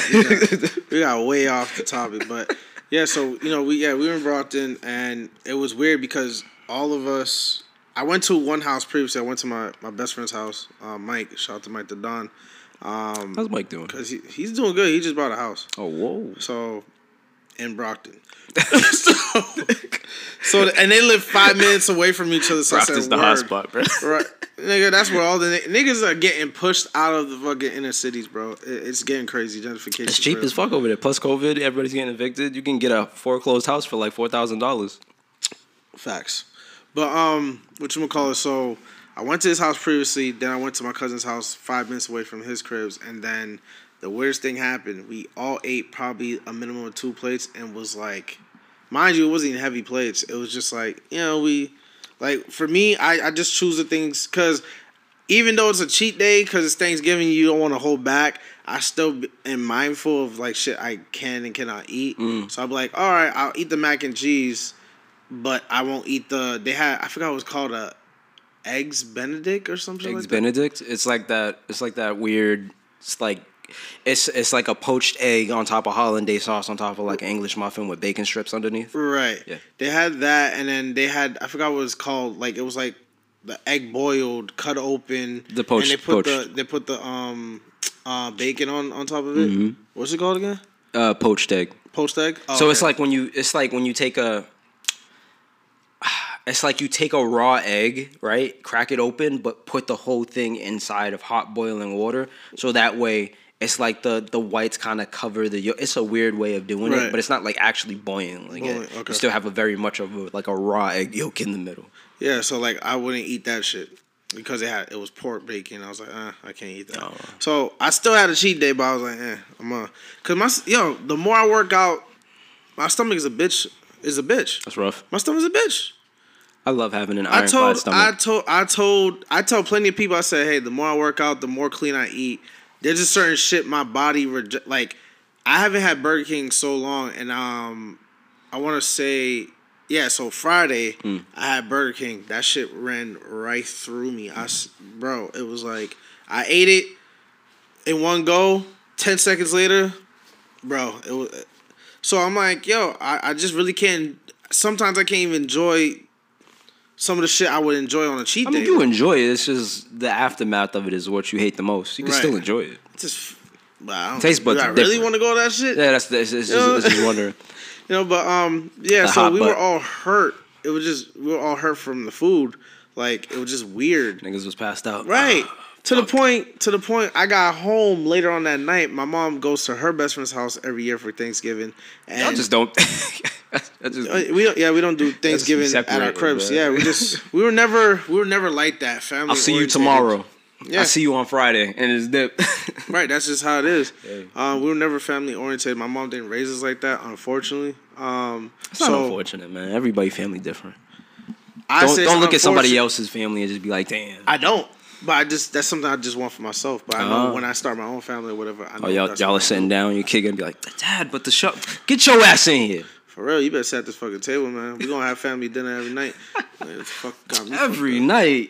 we got way off the topic, but... Yeah, so, you know, we were in Brockton, and it was weird because... All of us, I went to one house previously. I went to my best friend's house, Mike. Shout out to Mike the Don. How's Mike doing? Because he's doing good. He just bought a house. Oh, whoa. So, in Brockton. And they live 5 minutes away from each other. So Brockton's the hot spot, bro. Right. Nigga, that's where all the niggas are getting pushed out of the fucking inner cities, bro. It's getting crazy. Gentrification. It's cheap as fuck over there. Plus COVID, everybody's getting evicted. You can get a foreclosed house for like $4,000. Facts. But, whatchamacallit, so I went to his house previously, then I went to my cousin's house 5 minutes away from his cribs, and then the weirdest thing happened. We all ate probably a minimum of 2 plates and was like, mind you, it wasn't even heavy plates. It was just like, you know, we, like, for me, I just choose the things, because even though it's a cheat day, because it's Thanksgiving, you don't want to hold back, I still am mindful of, like, shit I can and cannot eat. So I'm like, all right, I'll eat the mac and cheese, but I won't eat the... They had... I forgot it was called a... Eggs Benedict or something like that? Eggs Benedict? It's like that... It's like that weird... It's like... It's like a poached egg on top of hollandaise sauce on top of like an English muffin with bacon strips underneath. Right. Yeah. They had that, and then they had... I forgot what it was called. Like, it was like... The egg boiled, cut open... The poached... And they put the bacon on top of it. Mm-hmm. What's it called again? Poached egg. Poached egg? Oh, so okay. It's like when you... It's like when you take a... It's like you take a raw egg, right? Crack it open, but put the whole thing inside of hot boiling water. So that way, it's like the whites kind of cover the yolk. It's a weird way of doing it, but it's not like actually boiling it. Okay. You still have a very much of a, like a raw egg yolk in the middle. Yeah, so like I wouldn't eat that shit because it was pork bacon. I was like, I can't eat that. Oh. So I still had a cheat day, but I was like, I'm on. Because the more I work out, my stomach is a bitch. That's rough. My stomach's a bitch. I love having an ironclad stomach. I tell plenty of people, I said, hey, the more I work out, the more clean I eat. There's just certain shit my body like, I haven't had Burger King so long, and I want to say, so Friday, I had Burger King. That shit ran right through me. Bro, it was like, I ate it in one go, 10 seconds later, bro, it was... So I'm like, yo, I just really can't... Sometimes I can't even enjoy some of the shit I would enjoy on a cheat day. I mean, you enjoy it. It's just the aftermath of it is what you hate the most. You can still enjoy it. It's just... Taste buds are different. Do I really want to go to that shit? Yeah, that's just wondering. But, yeah, so we were all hurt. it was just, we were all hurt from the food. Like, it was just weird. Niggas was passed out. Right. To the point, I got home later on that night. My mom goes to her best friend's house every year for Thanksgiving. And y'all just don't. We don't do Thanksgiving at our cribs. Yeah, we were never like that. Family. I'll see you tomorrow. Yeah. I'll see you on Friday, and it's dip. Right, that's just how it is. Yeah. We were never family oriented. My mom didn't raise us like that, unfortunately. It's not unfortunate, man. Everybody family different. Don't look at somebody else's family and just be like, damn. I don't. But that's something I just want for myself. But I know when I start my own family or whatever, I know. Oh, y'all are sitting down, your kid gonna be like, Dad, but the show, get your ass in here. For real, you better sit at this fucking table, man. We gonna have family dinner every night. Like, fuck, every night.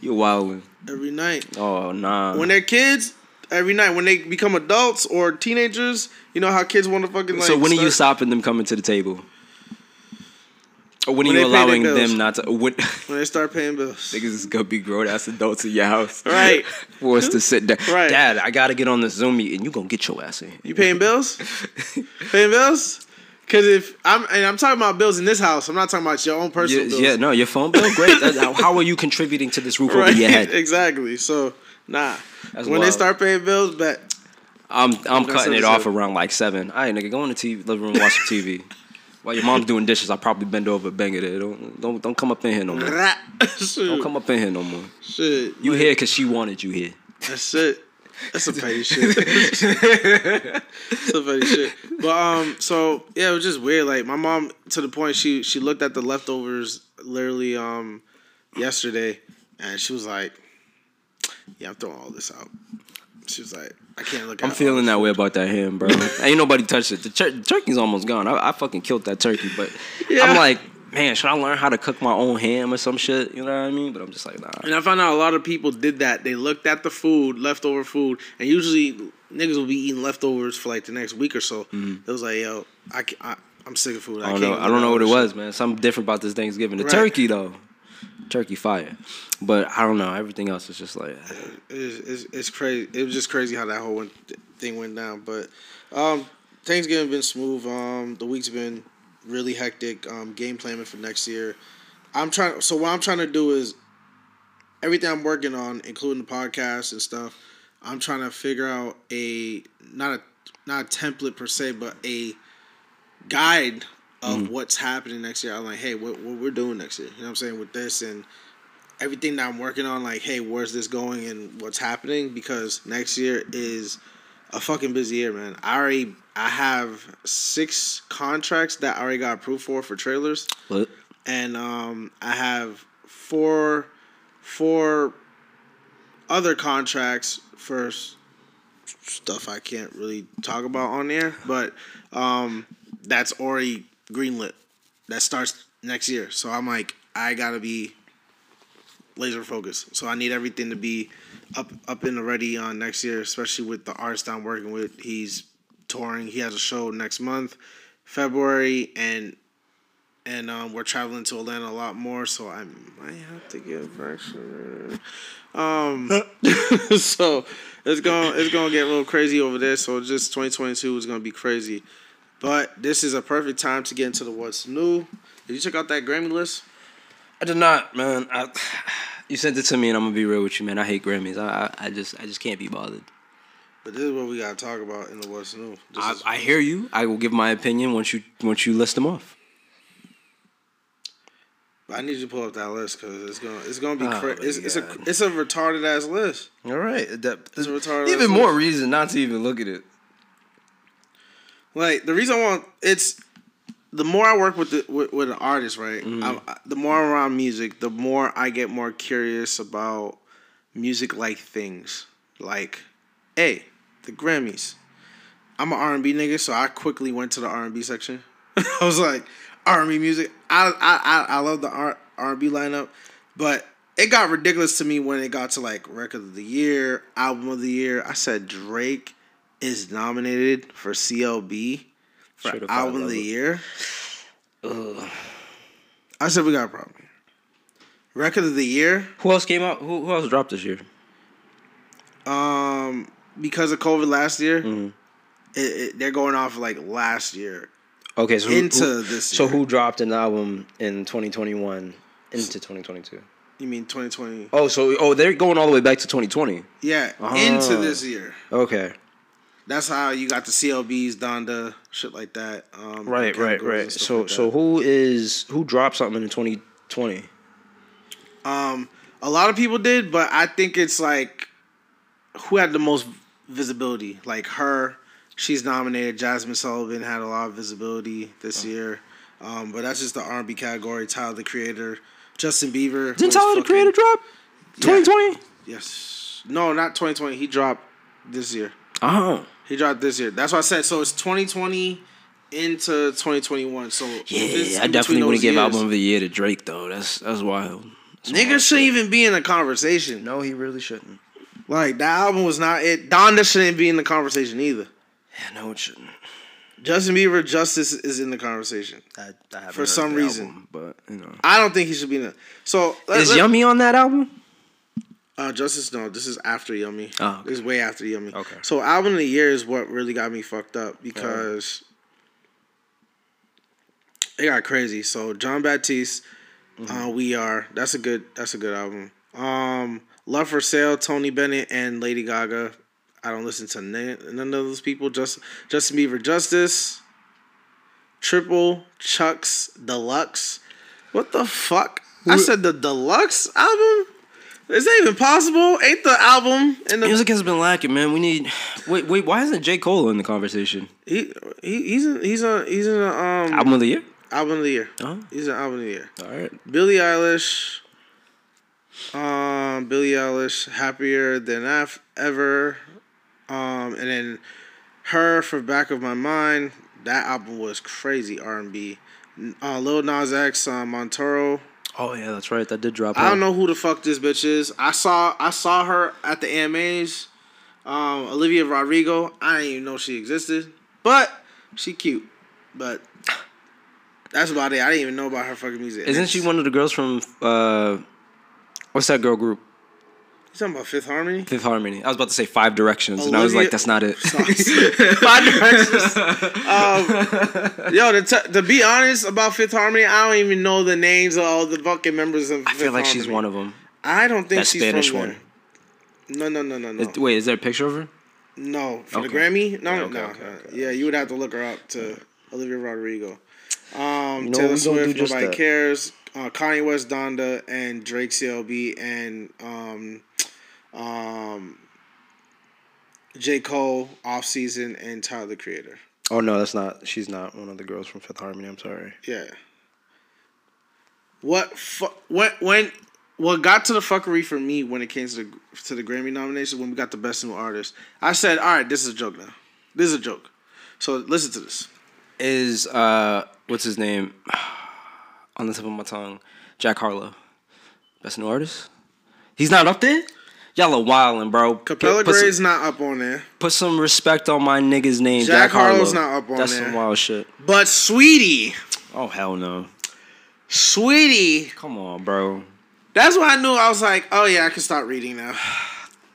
You're wildin'. Every night. Oh, nah. When they're kids, every night. When they become adults or teenagers, you know how kids want to fucking like. So when are you stopping them coming to the table? Or when are you allowing them not to? When they start paying bills. Niggas is going to be grown-ass adults in your house. Right. For us to sit down. Right. Dad, I got to get on the Zoom meeting. You going to get your ass in. You paying bills? Paying bills? Because if I'm talking about bills in this house, I'm not talking about your own personal bills. Yeah, no, your phone bill, great. How are you contributing to this roof over your head? Exactly. So, nah. That's when wild. They start paying bills, but I'm cutting it off around like 7. All right, nigga, go in the TV, living room, watch some TV. While your mom's doing dishes, I probably bend over, bang it. Don't come up in here no more. Don't come up in here no more. Shit. You here because she wanted you here. That's it. That's some petty shit. Some petty shit. But so yeah, it was just weird. Like my mom, to the point she looked at the leftovers literally yesterday, and she was like, "Yeah, I'm throwing all this out." She was like, "I can't look at it." I'm feeling that way about that ham, bro. Ain't nobody touched it. The turkey's almost gone. I fucking killed that turkey, but yeah. I'm like, man, should I learn how to cook my own ham or some shit? You know what I mean? But I'm just like, nah. And I found out a lot of people did that. They looked at the food, leftover food, and usually niggas will be eating leftovers for like the next week or so. Mm-hmm. It was like, yo, I'm sick of food. I don't know what it was, man. Something different about this Thanksgiving. The turkey, though. Turkey fire. But I don't know. Everything else is just like... It's crazy. It was just crazy how that whole thing went down. But Thanksgiving been smooth. The week's been... really hectic. Game planning for next year. So what I'm trying to do is everything I'm working on, including the podcast and stuff. I'm trying to figure out not a template per se, but a guide of what's happening next year. I'm like, hey, what we're doing next year? You know what I'm saying, with this and everything that I'm working on. Like, hey, where's this going and what's happening? Because next year is a fucking busy year, man. I have 6 contracts that I already got approved for trailers. What? And I have 4 other contracts for stuff I can't really talk about on air, but that's already greenlit. That starts next year. So I'm like, I gotta be laser focused. So I need everything to be up and ready on next year, especially with the artist I'm working with. He's touring. He has a show next month, February, and we're traveling to Atlanta a lot more, so I might have to give pressure. So it's gonna get a little crazy over there. So just 2022 is gonna be crazy, but this is a perfect time to get into the what's new. Did you check out that Grammy list? I did not, man. You sent it to me, and I'm gonna be real with you, man. I hate Grammys. I just can't be bothered. But this is what we gotta talk about in the what's new. I hear you. I will give my opinion once you list them off. I need you to pull up that list because it's gonna be it's a retarded ass list. All right, it's a retarded. Even more list. Reason not to even look at it. Like the reason I want it's the more I work with an artist, right? Mm-hmm. The more I'm around music, the more I get more curious about music like things like. Hey, the Grammys. I'm an R&B nigga, so I quickly went to the R&B section. I was like, R&B music. I love the R&B lineup, but it got ridiculous to me when it got to like Record of the Year, Album of the Year. I said Drake is nominated for CLB for Certified Album of the Year. Ugh. I said we got a problem. Record of the Year. Who else came out? Who else dropped this year? Because of COVID last year, they're going off like last year. Okay, so so who dropped an album in 2021 into 2022? You mean 2020? Oh, so they're going all the way back to 2020. Yeah, into this year. Okay, that's how you got the CLBs, Donda, shit like that. Right. So who dropped something in 2020? A lot of people did, but I think it's like who had the most visibility, like her. She's nominated. Jasmine Sullivan had a lot of visibility this year. But that's just the R&B category. Tyler, the Creator. Justin Bieber. Didn't Tyler, the Creator drop? 2020? Yeah. Yes. No, not 2020. He dropped this year. Oh. He dropped this year. That's what I said. So it's 2020 into 2021. So yeah, I definitely wouldn't give Album of the Year to Drake, though. That's wild. Niggas shouldn't even be in the conversation. No, he really shouldn't. Like, that album was not it. Donda shouldn't be in the conversation either. Yeah, no, it shouldn't. Justin Bieber, Justice is in the conversation. I haven't for some reason, album, but you know, I don't think he should be in it. So is Yummy on that album? Justice, no. This is after Yummy. Oh, okay. It's way after Yummy. Okay. So album of the year is what really got me fucked up because it got crazy. So John Batiste, We Are. That's a good album. Love for Sale, Tony Bennett and Lady Gaga. I don't listen to none of those people. Justin Bieber, Justice, Triple, Chucks, Deluxe. What the fuck? I said the Deluxe album? Is that even possible? Ain't the album in the music has been lacking, man. We need wait. Why isn't J. Cole in the conversation? He's in album of the year. Album of the year. Uh-huh. He's an album of the year. All right. Billie Eilish, Happier Than Ever. And then her for Back of My Mind. That album was crazy R&B. Lil Nas X, Montero. Oh yeah, that's right. That did drop. I don't know who the fuck this bitch is. I saw her at the AMAs. Olivia Rodrigo. I didn't even know she existed, but she cute. But that's about it. I didn't even know about her fucking music. Isn't she one of the girls from what's that girl group? You talking about Fifth Harmony? Fifth Harmony. I was about to say Five Directions, Olivia, and I was like, that's not it. Five Directions. To be honest about Fifth Harmony, I don't even know the names of all the fucking members of Fifth Harmony. I feel like she's one of them. I don't think she's Spanish from there. No. Wait, is there a picture of her? No. For the Grammy? No. Okay. Yeah, you would have to look her up to Olivia Rodrigo. Taylor Swift, Nobody Cares. Kanye West, Donda, and Drake, CLB, and J. Cole, Off Season, and Tyler, the Creator. Oh, no, that's not... She's not one of the girls from Fifth Harmony. I'm sorry. Yeah. What got to the fuckery for me when it came to the Grammy nominations, when we got the Best New Artist, I said, all right, this is a joke now. This is a joke. So listen to this. Is... what's his name? On the tip of my tongue, Jack Harlow, Best New Artist. He's not up there? Y'all are wildin', bro. Capella Gray's not up on there. Put some respect on my nigga's name, Jack Harlow's not up on there. That's some wild shit. But Sweetie. Oh, hell no. Sweetie. Come on, bro. That's when I knew. I was like, oh, yeah, I can start reading now.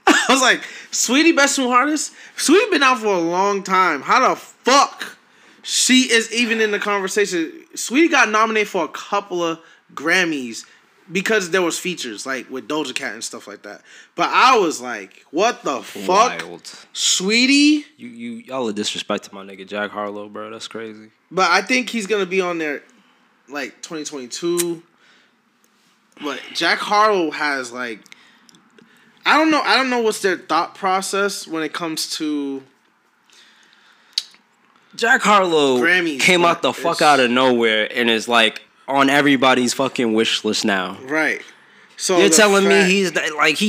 I was like, Sweetie, Best New Artist? Sweetie been out for a long time. How the fuck she is even in the conversation? Sweetie got nominated for a couple of Grammys because there was features like with Doja Cat and stuff like that. But I was like, what the fuck? Wild. Sweetie? Y'all are disrespecting my nigga Jack Harlow, bro. That's crazy. But I think he's gonna be on there like 2022. But Jack Harlow has like I don't know what's their thought process when it comes to Jack Harlow. Grammys, came out the fuck out of nowhere and is like on everybody's fucking wish list now. Right. So you're telling me he's like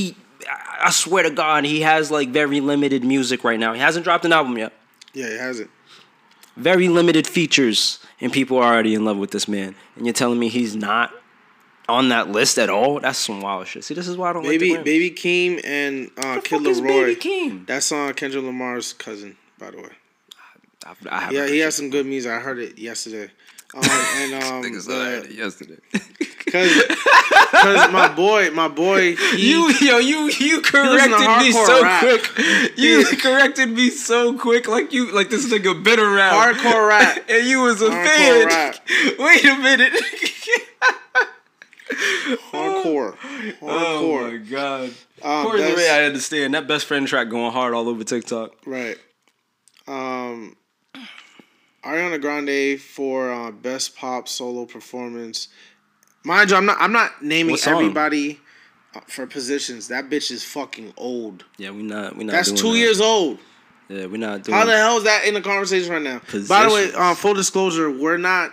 I swear to God, he has like very limited music right now. He hasn't dropped an album yet. Yeah, he hasn't. Very limited features, and people are already in love with this man. And you're telling me he's not on that list at all? That's some wild shit. See, this is why I don't like the Baby Keem and Kid Laroi. That's Kendrick Lamar's cousin, by the way. Yeah, he has some good music. I heard it yesterday. Because my boy, you corrected me so quick. Corrected me so quick, like this nigga been around hardcore rap, and you was a fan. Wait a minute. Hardcore. Oh my god. According to the way I understand, that Best Friend track going hard all over TikTok. Right. Ariana Grande for Best Pop Solo Performance. Mind you, I'm not naming everybody for positions. That bitch is fucking old. Yeah, we're not. That's doing 2 years old. Yeah, we're not doing. How the hell is that in the conversation right now? Positions. By the way, full disclosure, we're not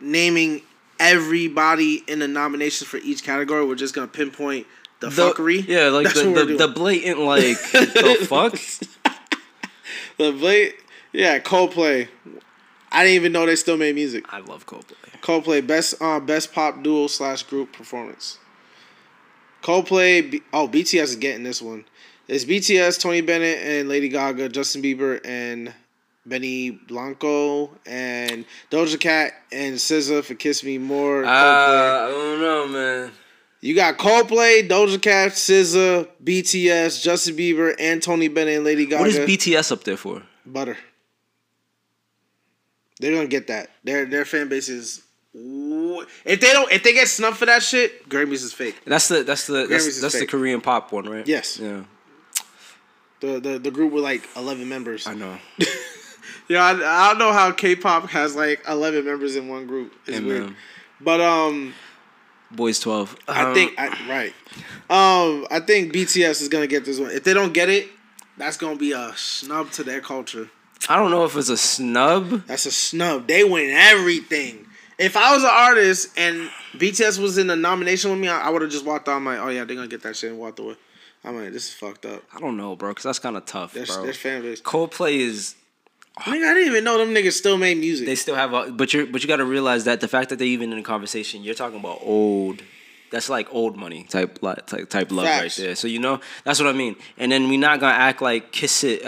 naming everybody in the nominations for each category. We're just gonna pinpoint the fuckery. Yeah, like the blatant like the fuck. The blatant. Yeah, Coldplay. I didn't even know they still made music. I love Coldplay. Coldplay, best pop duo / group performance. Coldplay, BTS is getting this one. It's BTS, Tony Bennett, and Lady Gaga, Justin Bieber, and Benny Blanco, and Doja Cat, and SZA for Kiss Me More. I don't know, man. You got Coldplay, Doja Cat, SZA, BTS, Justin Bieber, and Tony Bennett, and Lady Gaga. What is BTS up there for? Butter. They're gonna get that. Their fan base is. If they get snubbed for that shit, Grammys is fake. That's the Korean pop one, right? Yes. Yeah. The group with like 11 members. I know. I don't know how K-pop has like 11 members in one group. It's weird. But Boys 12. I think BTS is gonna get this one. If they don't get it, that's gonna be a snub to their culture. I don't know if it's a snub. That's a snub. They win everything. If I was an artist and BTS was in the nomination with me, I would have just walked out. I'm like, oh yeah, they're going to get that shit, and walked away. I'm like, this is fucked up. I don't know, bro, because that's kind of tough, bro. Their fan base. Coldplay is... I didn't even know them niggas still made music. They still have... But you got to realize that the fact that they're even in a conversation, you're talking about old... That's like old money type love. Facts. Right there. So that's what I mean. And then we're not gonna act like Kiss Me More.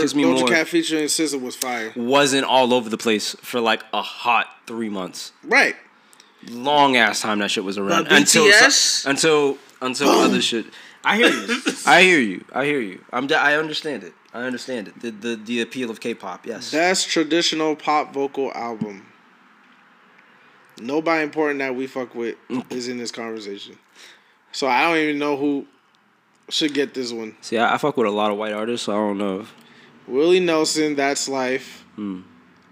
Doja Cat featuring SZA was fire. Wasn't all over the place for like a hot 3 months. Right. Long ass time that shit was around. Until other shit. I hear you. I understand it. The appeal of K-pop. Yes. Best traditional pop vocal album. Nobody important that we fuck with is in this conversation. So I don't even know who should get this one. See, I fuck with a lot of white artists, so I don't know. Willie Nelson, That's Life.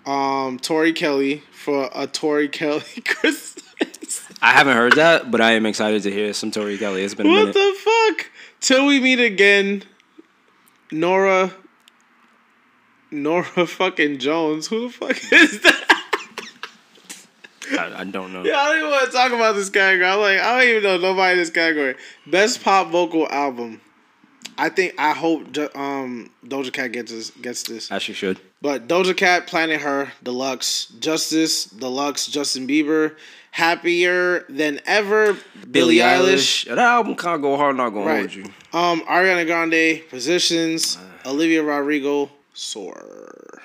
Tori Kelly for a Tori Kelly Christmas. I haven't heard that, but I am excited to hear some Tori Kelly. It's been a minute. What the fuck? Till We Meet Again, Nora fucking Jones. Who the fuck is that? I don't know. Yeah, I don't even want to talk about this category. I'm like, I don't even know nobody in this category. Best pop vocal album. I hope Doja Cat gets this. As she should. But Doja Cat, Planet Her, Deluxe, Justice, Deluxe, Justin Bieber, Happier Than Ever, Billie Eilish. That album kind of go hard, not going to hold you. Ariana Grande, Positions, Olivia Rodrigo, Soar.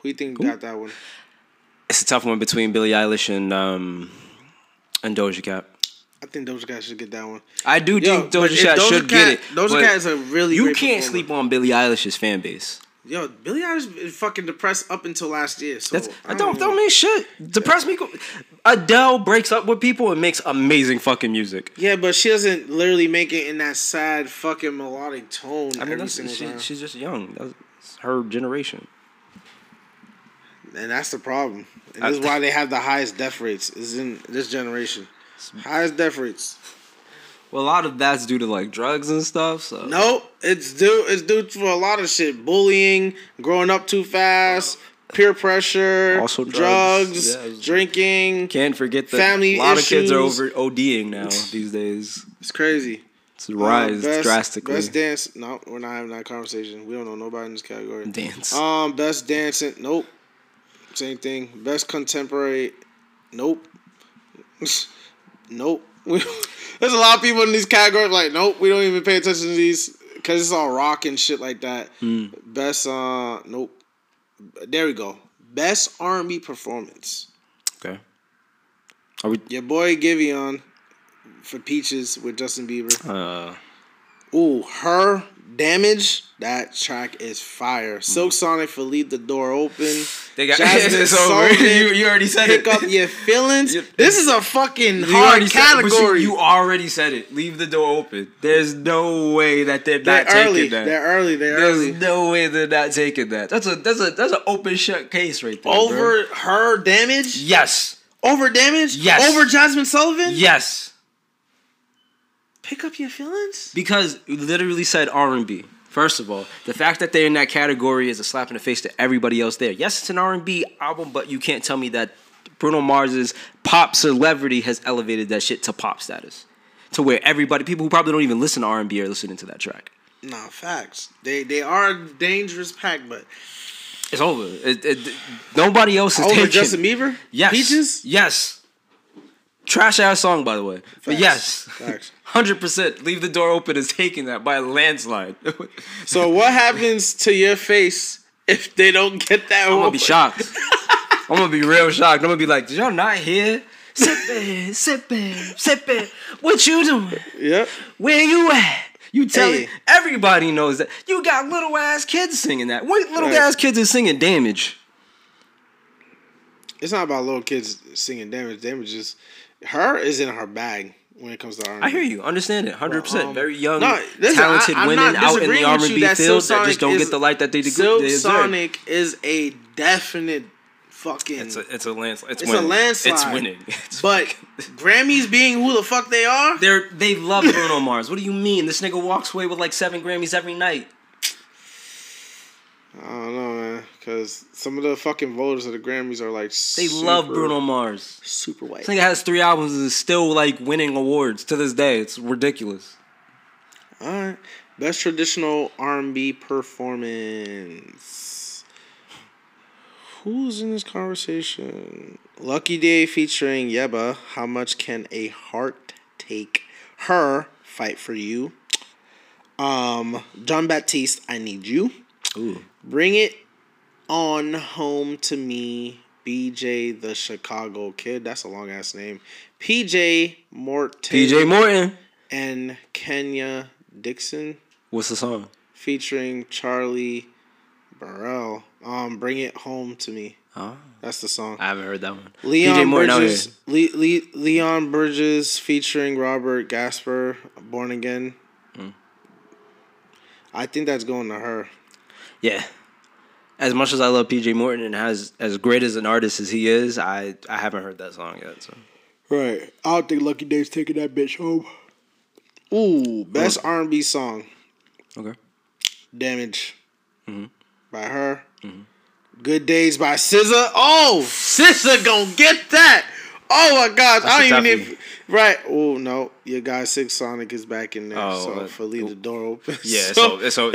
Who you think got that one? It's a tough one between Billie Eilish and Doja Cat. I think Doja Cat should get that one. I do think Doja Cat should get it. Doja Cat is a really great performer. You can't sleep on Billie Eilish's fan base. Yo, Billie Eilish is fucking depressed up until last year. So I don't mean shit. Depressed me. Adele breaks up with people and makes amazing fucking music. Yeah, but she doesn't literally make it in that sad fucking melodic tone. I mean, she's just young. That's her generation. And that's the problem. And this is why they have the highest death rates is in this generation. Highest death rates. Well, a lot of that's due to like drugs and stuff. So nope, it's due to a lot of shit: bullying, growing up too fast, peer pressure, also drugs, drinking. Can't forget the family issues. A lot of kids are over ODing now these days. It's crazy. It's rise drastically. Best dance? No, we're not having that conversation. We don't know nobody in this category. Dance. Best dancing? Nope. Same thing. Best contemporary, nope. There's a lot of people in these categories like, nope, we don't even pay attention to these because it's all rock and shit like that. Best, nope. There we go. Best R&B performance. Okay. Are we... Your boy Giveon for Peaches with Justin Bieber. Ooh, her Damage. That track is fire. Silk Sonic for Leave the Door Open. They got this over. You already said Pick it. Pick Up Your Feelings. This is a fucking hard category. You already said it. Leave the Door Open. There's no way that they're not early. Taking that. They're early. There's no way they're not taking that. That's an open shut case right there. Over bro. Her Damage? Yes. Over Damage? Yes. Over Jasmine Sullivan? Yes. Pick Up Your Feelings? Because you literally said R&B. First of all, the fact that they're in that category is a slap in the face to everybody else there. Yes, it's an R&B album, but you can't tell me that Bruno Mars's pop celebrity has elevated that shit to pop status. To where everybody, people who probably don't even listen to R&B are listening to that track. Nah, facts. They are a dangerous pack, but... It's over. Nobody else is over taking... Over Justin Bieber? Yes. Peaches? Yes. Trash-ass song, by the way. Facts. But yes. Facts. 100%. Leave the Door Open is taking that by a landslide. So what happens to your face if they don't get that? I'm gonna be shocked. I'm gonna be real shocked. I'm gonna be like, did y'all not hear? Sip it. What you doing? Yep. Where you at? You tell it. Everybody knows that. You got little ass kids singing that. What little ass kids is singing Damage? It's not about little kids singing Damage. Damage is her is in her bag. When it comes to R&B. I hear you. Understand it. 100%. Well, very young, talented women out in the R&B field that just don't get the light that they deserve. Silk Sonic is a definite fucking... It's a landslide. It's winning. But Grammys being who the fuck they are? They love Bruno Mars. What do you mean? This nigga walks away with like 7 Grammys every night. I don't know, man. Because some of the fucking voters of the Grammys are like super... They love Bruno Mars. Super white. This nigga has 3 albums and is still like winning awards to this day. It's ridiculous. Alright. Best traditional R&B performance. Who's in this conversation? Lucky Day featuring Yeba. How much can a heart take? Her, Fight For You. John Batiste, I Need You. Ooh. Bring It On Home to Me, BJ the Chicago Kid. That's a long ass name. PJ Morton. And Kenya Dixon. What's the song? Featuring Charlie Burrell. Bring It Home to Me. Oh. That's the song. I haven't heard that one. Leon Bridges featuring Robert Gasper, Born Again. I think that's going to her. Yeah. As much as I love PJ Morton and as great as an artist as he is, I haven't heard that song yet. So. Right. I don't think Lucky Day's taking that bitch home. Ooh, best R&B song. Okay. Damage by her. Good Days by SZA. Oh, SZA gonna get that. Oh my gosh. I don't even need... Right. Oh, no. Your guy, Silk Sonic, is back in there. Oh, so, for Leave the Door Open. Yeah, so it's over.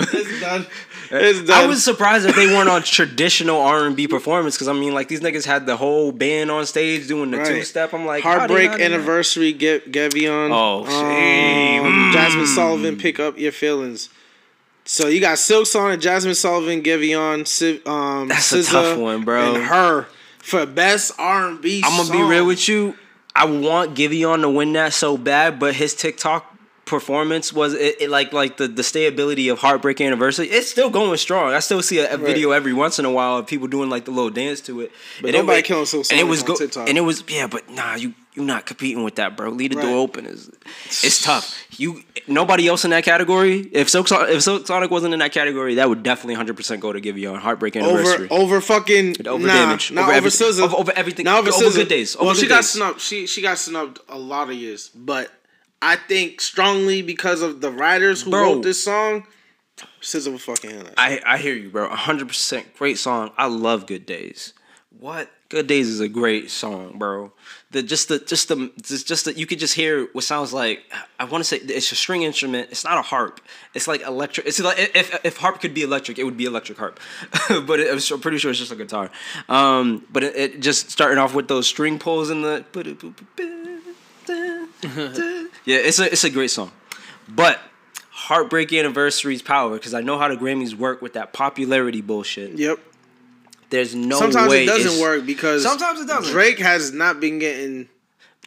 It's done. I was surprised that they weren't on traditional R&B performance because, I mean, like, these niggas had the whole band on stage doing the two-step. I'm like, Heartbreak Anniversary, Gavion. Oh, shame. Jasmine Sullivan, Pick Up Your Feelings. So you got Silk Sonic, Jasmine Sullivan, Gavion, that's SZA, a tough one, bro. And her. For best R&B song. I'm going to be real with you. I want Giveon to win that so bad, but his TikTok performance was the stayability of Heartbreak Anniversary. It's still going strong. I still see a video every once in a while of people doing like the little dance to it. But nobody killing Silk Sonic on TikTok. And it was, yeah, but nah, you're not competing with that, bro. Leave the Door Open. It's tough. Nobody else in that category. If Silk Sonic wasn't in that category, that would definitely 100% go to Giveon. Heartbreak Anniversary. Over Damage. Not over SZA. Over everything. Not over SZA. Over Good Days. Well, she got snubbed. She got snubbed a lot of years, but I think strongly because of the writers who wrote this song. SZA was fucking in it. I hear you, bro. 100%. Great song. I love Good Days. What? Good Days is a great song, bro. You could just hear what sounds like, I want to say it's a string instrument. It's not a harp. It's like electric. It's like if harp could be electric, it would be electric harp. But I'm pretty sure it's just a guitar. But it just starting off with those string pulls in the. Yeah, it's a great song, but Heartbreak Anniversary's power, because I know how the Grammys work with that popularity bullshit. Yep. There's no sometimes way it doesn't work because sometimes it doesn't. Drake has not been getting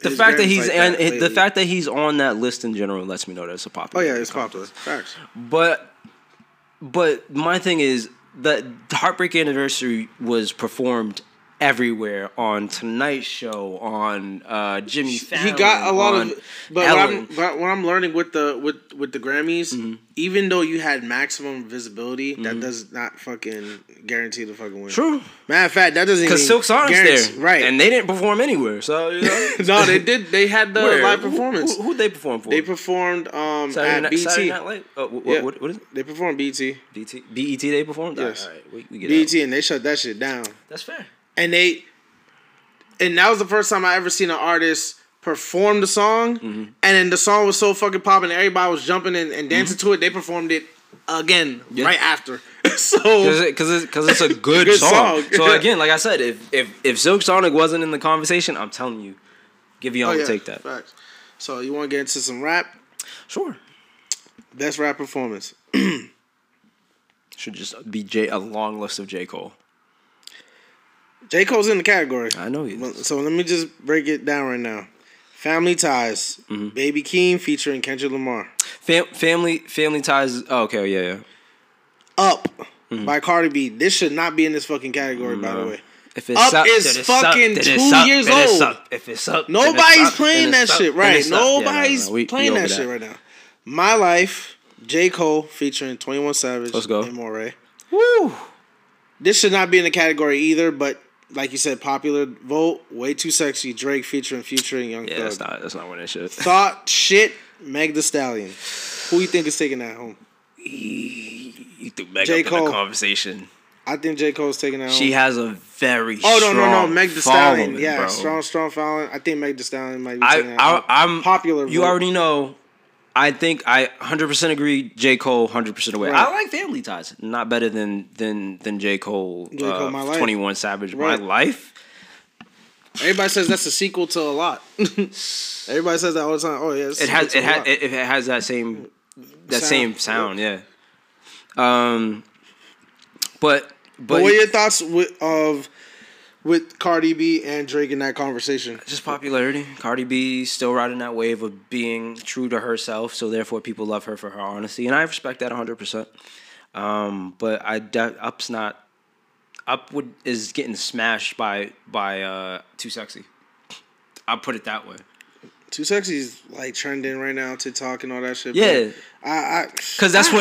the fact that he's like and that the fact that he's on that list in general lets me know that it's a popular. Oh yeah, it's popular. Facts. But my thing is that Heartbreak Anniversary was performed everywhere on Tonight Show, on Jimmy Fallon. He got a lot of, but what I'm learning with the Grammys, mm-hmm. even though you had maximum visibility, mm-hmm. that does not fucking guarantee the fucking win. True. Matter of fact, that doesn't even because Silk Sonic's there, right? And they didn't perform anywhere, so you know. No, they did. They had the live performance. Who they performed for? They performed Saturday at BET. Saturday Night Live? Oh, what is it? They performed BET. They performed. Yes. All right, we get BET, and they shut that shit down. That's fair. And that was the first time I ever seen an artist perform the song. Mm-hmm. And then the song was so fucking popping, everybody was jumping and dancing mm-hmm. to it. They performed it again right after. So because it's a good song. So again, like I said, if Silk Sonic wasn't in the conversation, I'm telling you, give y'all a take that. Facts. So you want to get into some rap? Sure. Best rap performance should just be a long list of J. Cole. J. Cole's in the category. I know he is. So let me just break it down right now. Family Ties, mm-hmm. Baby Keem featuring Kendrick Lamar. Family Ties. Oh, okay, yeah. Up mm-hmm. by Cardi B. This should not be in this fucking category, by the way. If it's up is it's fucking up, 2 years old. If it's up, nobody's it's playing up, that shit right. Nobody's playing that shit right now. My Life, J. Cole featuring 21 Savage. Let's go. And Moray. Woo. This should not be in the category either, but. Like you said, popular vote. Way Too Sexy, Drake featuring Young Thug. Yeah, that's not winning shit. Thought shit, Meg Thee Stallion. Who you think is taking that home? You threw Meg J. up Cole. In the conversation. I think J. Cole's taking that home. She has a very strong Meg Thee Stallion. Yeah, bro. strong following. I think Meg Thee Stallion might be taking that home. I'm popular. You vote. Already know. I think I 100% agree. J. Cole, 100% away. Right. I like Family Ties. Not better than J. Cole. J. Cole, My Life. 21 Savage, right. My Life. Everybody says that's a sequel to a lot. Everybody says that all the time. Oh yeah, it has that same sound. Yeah. But what are your thoughts with Cardi B and Drake in that conversation? Just popularity. Cardi B still riding that wave of being true to herself, so therefore people love her for her honesty, and I respect that 100%. But Upwood is getting smashed by Too Sexy. I'll put it that way. Too Sexy's like trending right now, TikTok and all that shit. Yeah, because that's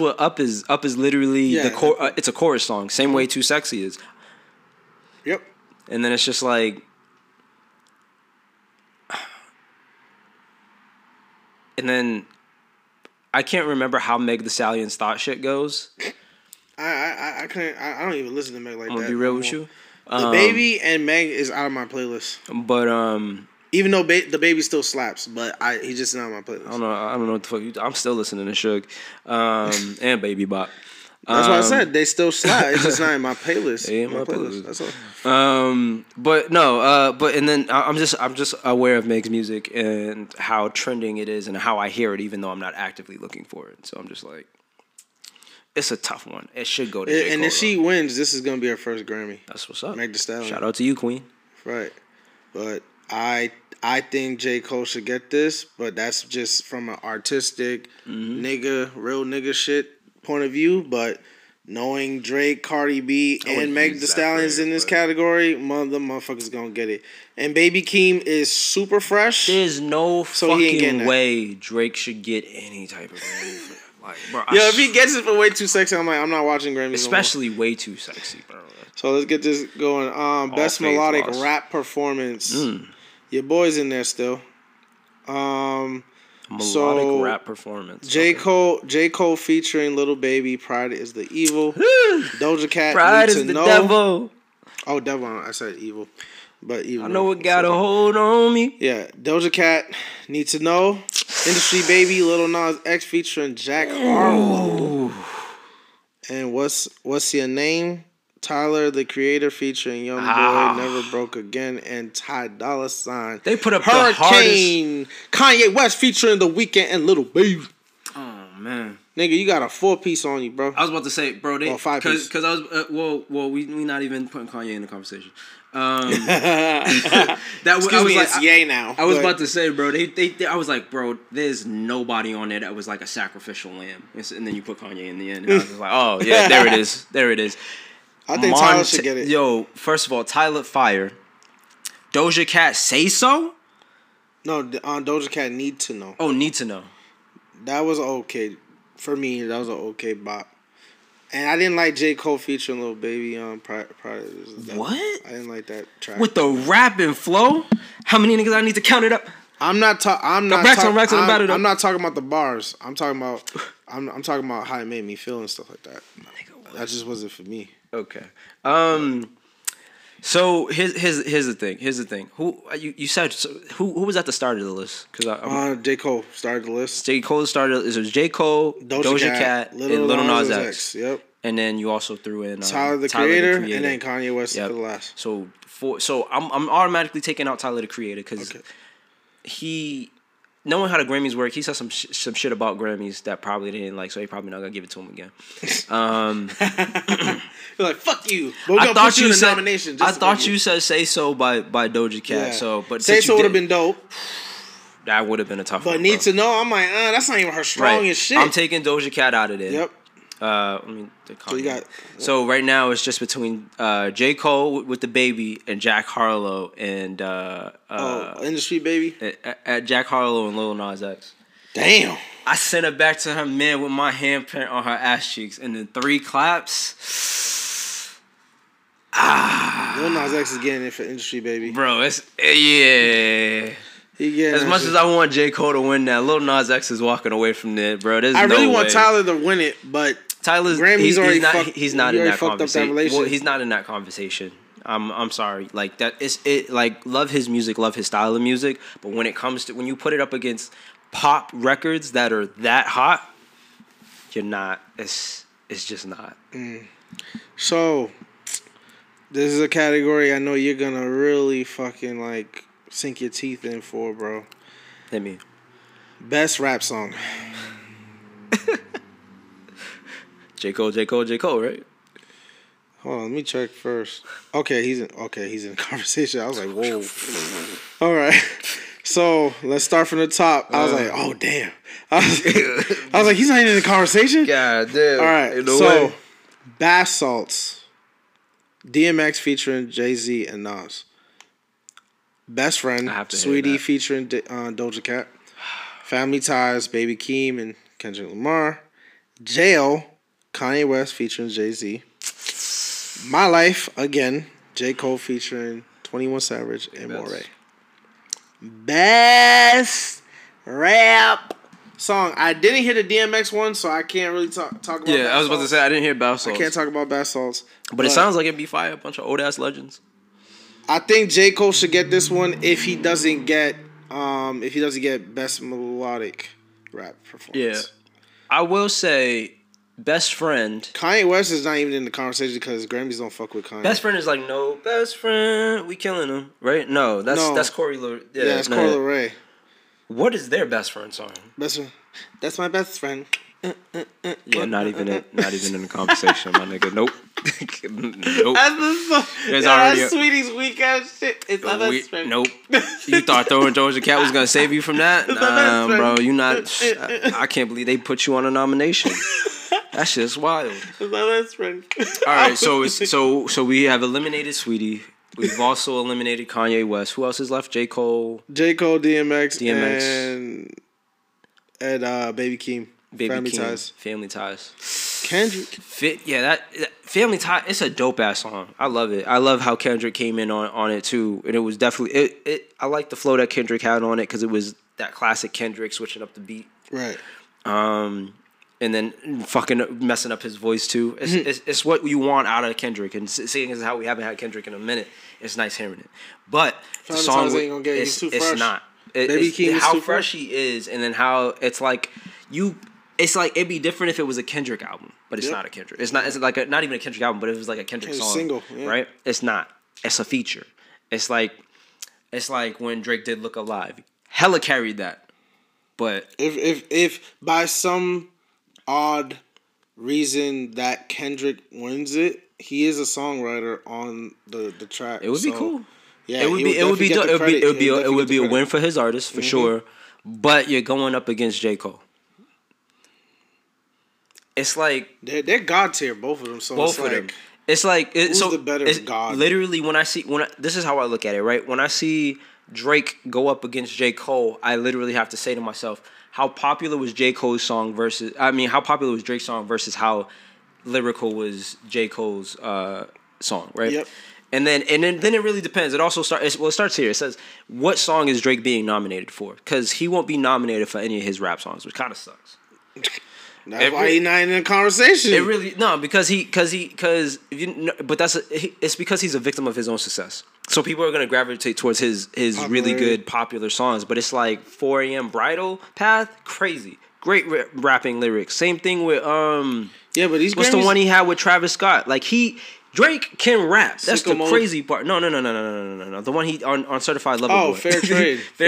what Up is literally it's a chorus song. Same way Too Sexy is. Yep. And then it's just like, and then I can't remember how Meg Thee Stallion's thought shit goes. I can't. I don't even listen to Meg like that. I'm gonna be real with you. The Baby and Meg is out of my playlist. But even though the Baby still slaps, but he's just not on my playlist. I don't know what the fuck. I'm still listening to Suge and Baby Bop. That's what I said. They still slap. It's just not in my playlist. They ain't my playlist. That's all. But no. And then I'm just aware of Meg's music and how trending it is and how I hear it, even though I'm not actively looking for it. So I'm just like. It's a tough one. It should go to J. Cole. And if she wins, this is going to be her first Grammy. That's what's up. Meg Thee Stallion. Shout out to you, Queen. Right. But I think J. Cole should get this, but that's just from an artistic real nigga shit point of view. But knowing Drake, Cardi B, and Meg Thee Stallion's in this category, the motherfucker's going to get it. And Baby Keem is super fresh. There's no fucking way Drake should get any type of Grammy. Like, bro, if he gets it for Way Too Sexy, I'm like, I'm not watching Grammys. Especially no more. Way Too Sexy, bro. So let's get this going. Best melodic rap performance. Your boy's in there still. Melodic rap performance. J. Cole featuring Little Baby. Pride is the evil. Doja Cat. Pride is the devil. Oh, devil. I said evil. But even I know it got a hold on me. Yeah, Doja Cat, Need to Know, Industry Baby, Lil Nas X featuring Jack Harlow, and what's your name? Tyler, the Creator, featuring YoungBoy, Never Broke Again, and Ty Dolla $ign. They put up Hurricane, the hardest. Kanye West featuring The Weeknd and Lil Baby. Oh, man. Nigga, you got a 4-piece on you, bro. I was about to say, bro, they... Or 5-piece. Because I was... we not even putting Kanye in the conversation. I was about to say, bro, I was like, bro, there's nobody on there that was like a sacrificial lamb. And then you put Kanye in the end. And I was just like, oh, yeah, there it is. There it is. I think Tyler should get it. Yo, first of all, Tyler Fire. Doja Cat Say So? No, Doja Cat Need to Know. Oh, Need to Know. That was okay. For me, that was an okay bop. And I didn't like J. Cole featuring Lil Baby on prior. What? I didn't like that track. With the rap and flow? How many niggas I need to count it up? I'm not talking about the bars. I'm talking about how it made me feel and stuff like that. Nigga, that just wasn't for me. Okay. So here's the thing. Who you said? So who was at the start of the list? Because J. Cole started the list. It was J. Cole, Doja Cat, and Lil Nas X. Yep. And then you also threw in Tyler the Creator, and then Kanye West for the last. So I'm automatically taking out Tyler the Creator because knowing how the Grammys work, he said some shit about Grammys that probably didn't like, so he probably not gonna give it to him again. You're like, fuck you. I thought you said Say So by Doja Cat. Yeah. So, but Say So would have been dope. That would have been a tough one. But Need to Know, I'm like, that's not even her strongest shit. I'm taking Doja Cat out of there. Yep. So right now it's just between J. Cole with The Baby and Jack Harlow and Industry Baby at Jack Harlow and Lil Nas X. Damn, I sent it back to her man with my handprint on her ass cheeks and then 3 claps. Lil Nas X is getting it for Industry Baby, bro. As much as I want J. Cole to win that, Lil Nas X is walking away from there, bro. I really want Tyler to win it, but. He's not in that conversation. I'm sorry. Like that is it. Like love his music, love his style of music. But when it comes to when you put it up against pop records that are that hot, you're not. It's just not. So this is a category I know you're gonna really fucking like sink your teeth in for, bro. Hit me. Best rap song. J. Cole, right? Hold on, let me check first. Okay, he's in conversation. I was like, whoa. All right. So let's start from the top. I was like, oh damn. I was like, he's not even in the conversation? God damn. All right. So Bath Salts. DMX featuring Jay-Z and Nas. Best Friend, Sweetie featuring Doja Cat. Family Ties, Baby Keem and Kendrick Lamar. Jail. Kanye West featuring Jay-Z. My Life, again, J. Cole featuring 21 Savage and Moray. Best rap song. I didn't hear the DMX one, so I can't really talk about that. Yeah, I was about to say, I didn't hear Bath Salts. I can't talk about Bath Salts. But it sounds like it'd be fire, a bunch of old-ass legends. I think J. Cole should get this one if he doesn't get best melodic rap performance. Yeah. I will say... Best Friend. Kanye West is not even in the conversation because Grammys don't fuck with Kanye. Best Friend is like, no, Best Friend, we killing him, right? No, that's Corey. Corey LeRae. What is their Best Friend song? Best Friend. That's my best friend. Yeah, not even in the conversation, my nigga. Nope. Nope. That's Sweetie's weak ass shit. It's my best friend. Nope. You thought throwing Doja Cat was gonna save you from that? Nah, bro. You not. I can't believe they put you on a nomination. That shit's wild. It's my best friend. All right, so we have eliminated Sweetie. We've also eliminated Kanye West. Who else is left? J. Cole, DMX. and Baby Keem. Family Ties. Kendrick. That Family Ties, it's a dope-ass song. I love it. I love how Kendrick came in on it, too. And it was definitely... I like the flow that Kendrick had on it because it was that classic Kendrick switching up the beat. Right. And then fucking messing up his voice, too. It's what you want out of Kendrick. And seeing as how we haven't had Kendrick in a minute, it's nice hearing it. But the song... Ain't gonna get it. He's too fresh. It's not. Baby Keem is how fresh he is and then how it's like... You... It's like, it'd be different if it was a Kendrick album, but it's not a Kendrick. It's not. It's like a, not even a Kendrick album, but it was like a Kendrick song, single, right? It's not. It's a feature. It's like when Drake did "Look Alive." Hella carried that, but if by some odd reason that Kendrick wins it, he is a songwriter on the track. It would be cool. Yeah, it would be a win for his artist for sure. But you're going up against J. Cole. It's like they're God tier, both of them. So both of them. It's like who's so the better God? Literally, when I, this is how I look at it, right? When I see Drake go up against J. Cole, I literally have to say to myself, how popular was J. Cole's song versus? I mean, how popular was Drake's song versus how lyrical was J. Cole's song, right? Yep. And then it really depends. It also starts. Well, it starts here. It says, what song is Drake being nominated for? Because he won't be nominated for any of his rap songs, which kind of sucks. That's why he's not in the conversation. It really it's because he's a victim of his own success. So people are gonna gravitate towards his really good popular songs. But it's like 4 AM Bridal Path, crazy, great rapping lyrics. Same thing with but these what's Grammys, the one he had with Travis Scott? Like Drake can rap. That's the crazy part. No. The one he on Certified Lover Boy. Oh, Fair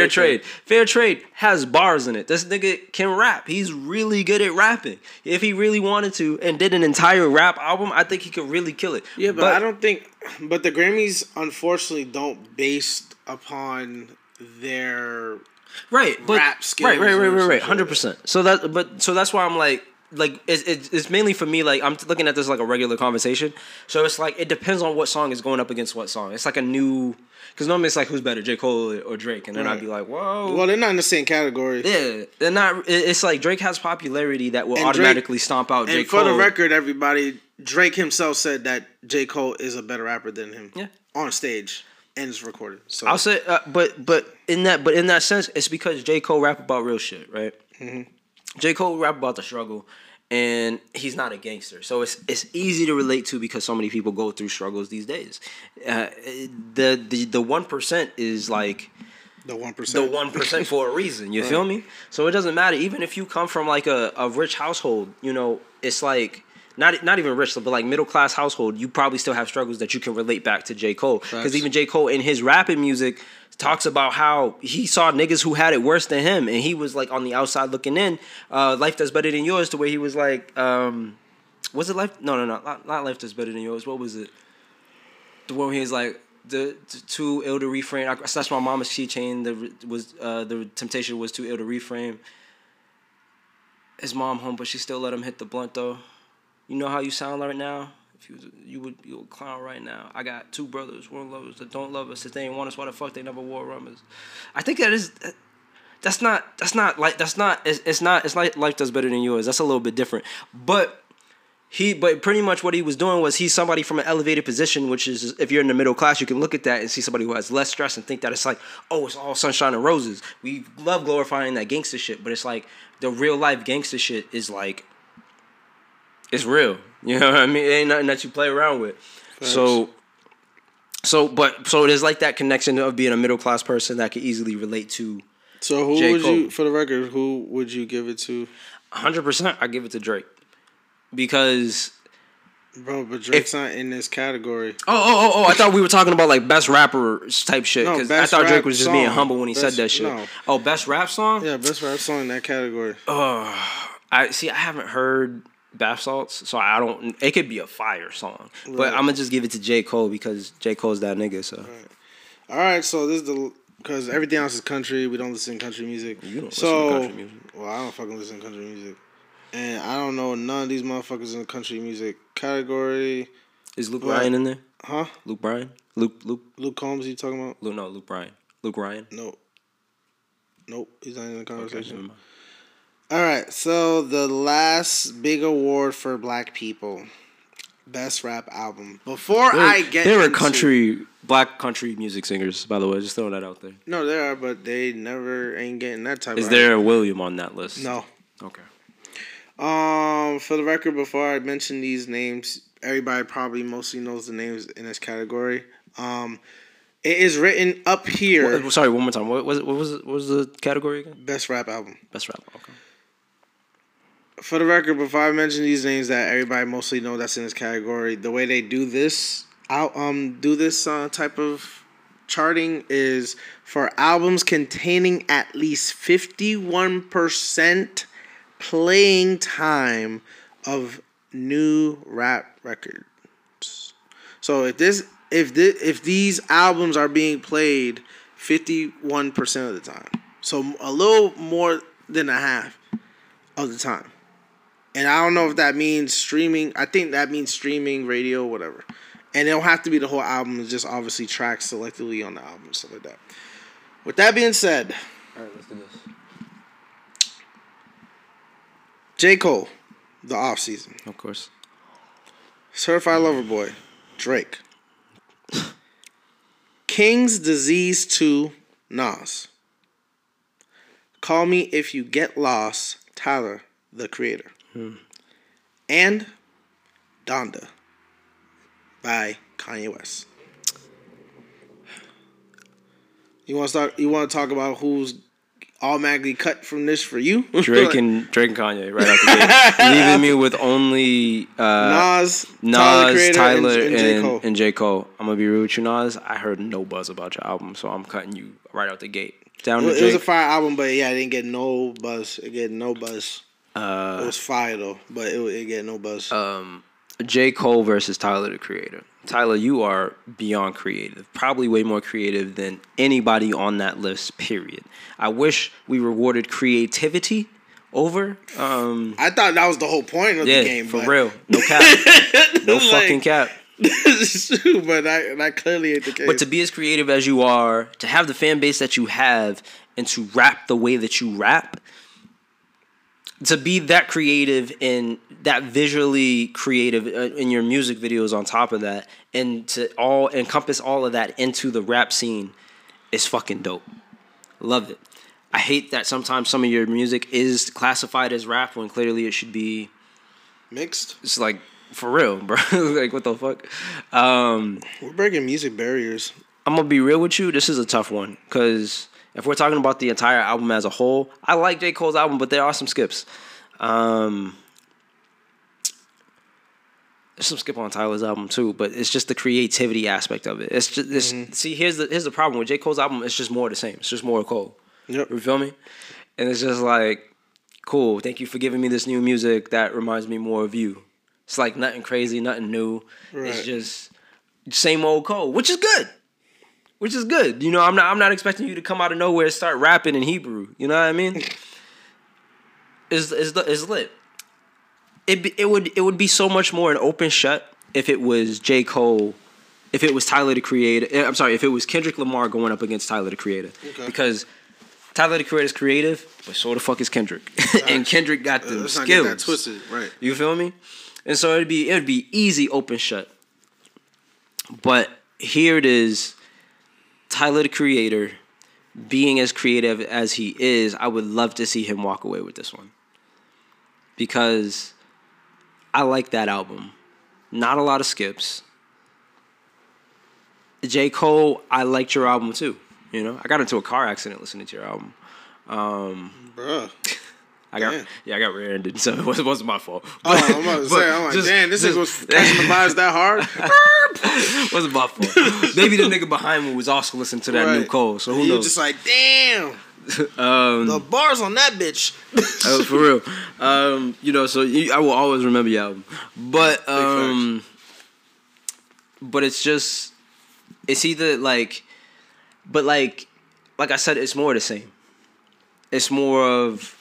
Trade. Fair Trade has bars in it. This nigga can rap. He's really good at rapping. If he really wanted to and did an entire rap album, I think he could really kill it. Yeah, but I don't think... But the Grammys, unfortunately, don't based upon their rap skills. Right. 100%. So that's why I'm like... Like it's mainly for me. Like I'm looking at this like a regular conversation. So it's like it depends on what song is going up against what song. It's like a new, because normally it's like who's better, J. Cole or Drake, and then I'd be like, whoa. Well, they're not in the same category. Yeah, they're not. It's like Drake has popularity that will automatically stomp out J. Cole. And for the record, everybody, Drake himself said that J. Cole is a better rapper than him. Yeah, on stage and it's recorded. So I'll say, but in that sense, it's because J. Cole rap about real shit, right? Mm-hmm. J. Cole rap about the struggle, and he's not a gangster. So it's easy to relate to because so many people go through struggles these days. The 1% is like... The 1%. The 1% for a reason, you feel me? So it doesn't matter. Even if you come from like a rich household, you know, it's like... Not even rich, but like middle class household, you probably still have struggles that you can relate back to J. Cole. Because even J. Cole in his rapping music talks about how he saw niggas who had it worse than him, and he was like on the outside looking in. Life That's Better Than Yours, to where he was like, was it Life? No, not Life That's Better Than Yours. What was it? The one where he was like, too ill to reframe. I snatched my mama's keychain. The temptation was too ill to reframe. His mom home, but she still let him hit the blunt though. You know how you sound right now? If you would clown right now. I got two brothers, one lovers that don't love us. If they ain't want us, why the fuck they never wore rubbers? I think it's like Life Does Better Than Yours. That's a little bit different. But pretty much what he was doing was he's somebody from an elevated position, which is, if you're in the middle class, you can look at that and see somebody who has less stress and think that it's like, oh, it's all sunshine and roses. We love glorifying that gangster shit, but it's like the real life gangster shit is like, it's real. You know what I mean? It ain't nothing that you play around with. Thanks. So there's like that connection of being a middle class person that could easily relate to. So who J. would Cole. You, for the record, who would you give it to? 100%, I give it to Drake. Because, bro, but Drake's not in this category. Oh! I thought we were talking about like best rapper type shit. Because I thought Drake was just being humble when he said that shit. No. Oh, best rap song? Yeah, best rap song in that category. Oh, I haven't heard bath salts, so I don't. It could be a fire song, right, but I'm gonna just give it to J. Cole because J. Cole's that nigga. So, all right. So this is because everything else is country. We don't listen to country music. You don't listen to country music. Well, I don't fucking listen to country music, and I don't know none of these motherfuckers in the country music category. Is Luke Bryan in there? Huh? Luke Bryan? Luke Combs? You talking about? No, Luke Bryan. Luke Ryan? No. Nope. He's not in the conversation. Okay, all right, so the last big award for black people, best rap album. Before there are black country music singers, by the way. Just throwing that out there. No, there are, but they never ain't getting that type of. Is there a William on that list? No. Okay. For the record, before I mention these names, everybody probably mostly knows the names in this category. It is written up here. Sorry, one more time. What was the category again? Best rap album. Okay. for the record, before I mention these names that everybody mostly know that's in this category, the way they do this, type of charting is for albums containing at least 51% playing time of new rap records. So if these albums are being played 51% of the time, so a little more than a half of the time. And I don't know if that means streaming. I think that means streaming, radio, whatever. And it don't have to be the whole album. It's just obviously tracks selectively on the album and stuff like that. With that being said. All right, let's do this. J. Cole, The Off Season. Of course. Certified Lover Boy, Drake. King's Disease 2, Nas. Call Me If You Get Lost, Tyler, the Creator. And Donda by Kanye West. You want to talk about who's automatically cut from this for you? Drake and Kanye right out the gate, leaving me with only Nas, Tyler, and J. Cole. I'm gonna be real with you, Nas. I heard no buzz about your album, so I'm cutting you right out the gate. It was a fire album, but yeah, I didn't get no buzz. It get no buzz. It was fire though, but it get no buzz. J. Cole versus Tyler, the Creator. Tyler, you are beyond creative. Probably way more creative than anybody on that list, period. I wish we rewarded creativity over. I thought that was the whole point of the game. Real. No cap. No fucking cap. But that clearly ain't the case. But to be as creative as you are, to have the fan base that you have, and to rap the way that you rap... To be that creative and that visually creative in your music videos on top of that, and to all encompass all of that into the rap scene is fucking dope. Love it. I hate that sometimes some of your music is classified as rap when clearly it should be... mixed. It's like, for real, bro. Like, what the fuck? We're breaking music barriers. I'm going to be real with you. This is a tough one because... If we're talking about the entire album as a whole, I like J. Cole's album, but there are some skips. There's some skip on Tyler's album too, but it's just the creativity aspect of it. It's just this. Mm-hmm. See, here's the problem with J. Cole's album. It's just more of the same. It's just more of Cole. Yep. You feel me? And it's just like, cool. Thank you for giving me this new music that reminds me more of you. It's like nothing crazy, nothing new. Right. It's just same old Cole, which is good. Which is good. You know, I'm not expecting you to come out of nowhere and start rapping in Hebrew. You know what I mean? It's lit. It would be so much more an open shut if it was J. Cole, if it was Tyler the Creator. I'm sorry, if it was Kendrick Lamar going up against Tyler the Creator. Okay. Because Tyler the Creator is creative, but so the fuck is Kendrick. And Kendrick got the skills. Not get that twisted, right? You feel me? And so it'd be easy open shut. But here it is. Tyler, the Creator, being as creative as he is, I would love to see him walk away with this one. Because I like that album. Not a lot of skips. J. Cole, I liked your album too. You know, I got into a car accident listening to your album. Bruh. I got rear-ended, so it wasn't my fault. I'm like, damn, this nigga was catching the vibes that hard? Wasn't my fault. Maybe the nigga behind me was also listening to that new Cole, so who knows? You're just like, damn. The bars on that bitch. For real. I will always remember your album. But it's just, it's either like, but like I said, it's more of the same. It's more of...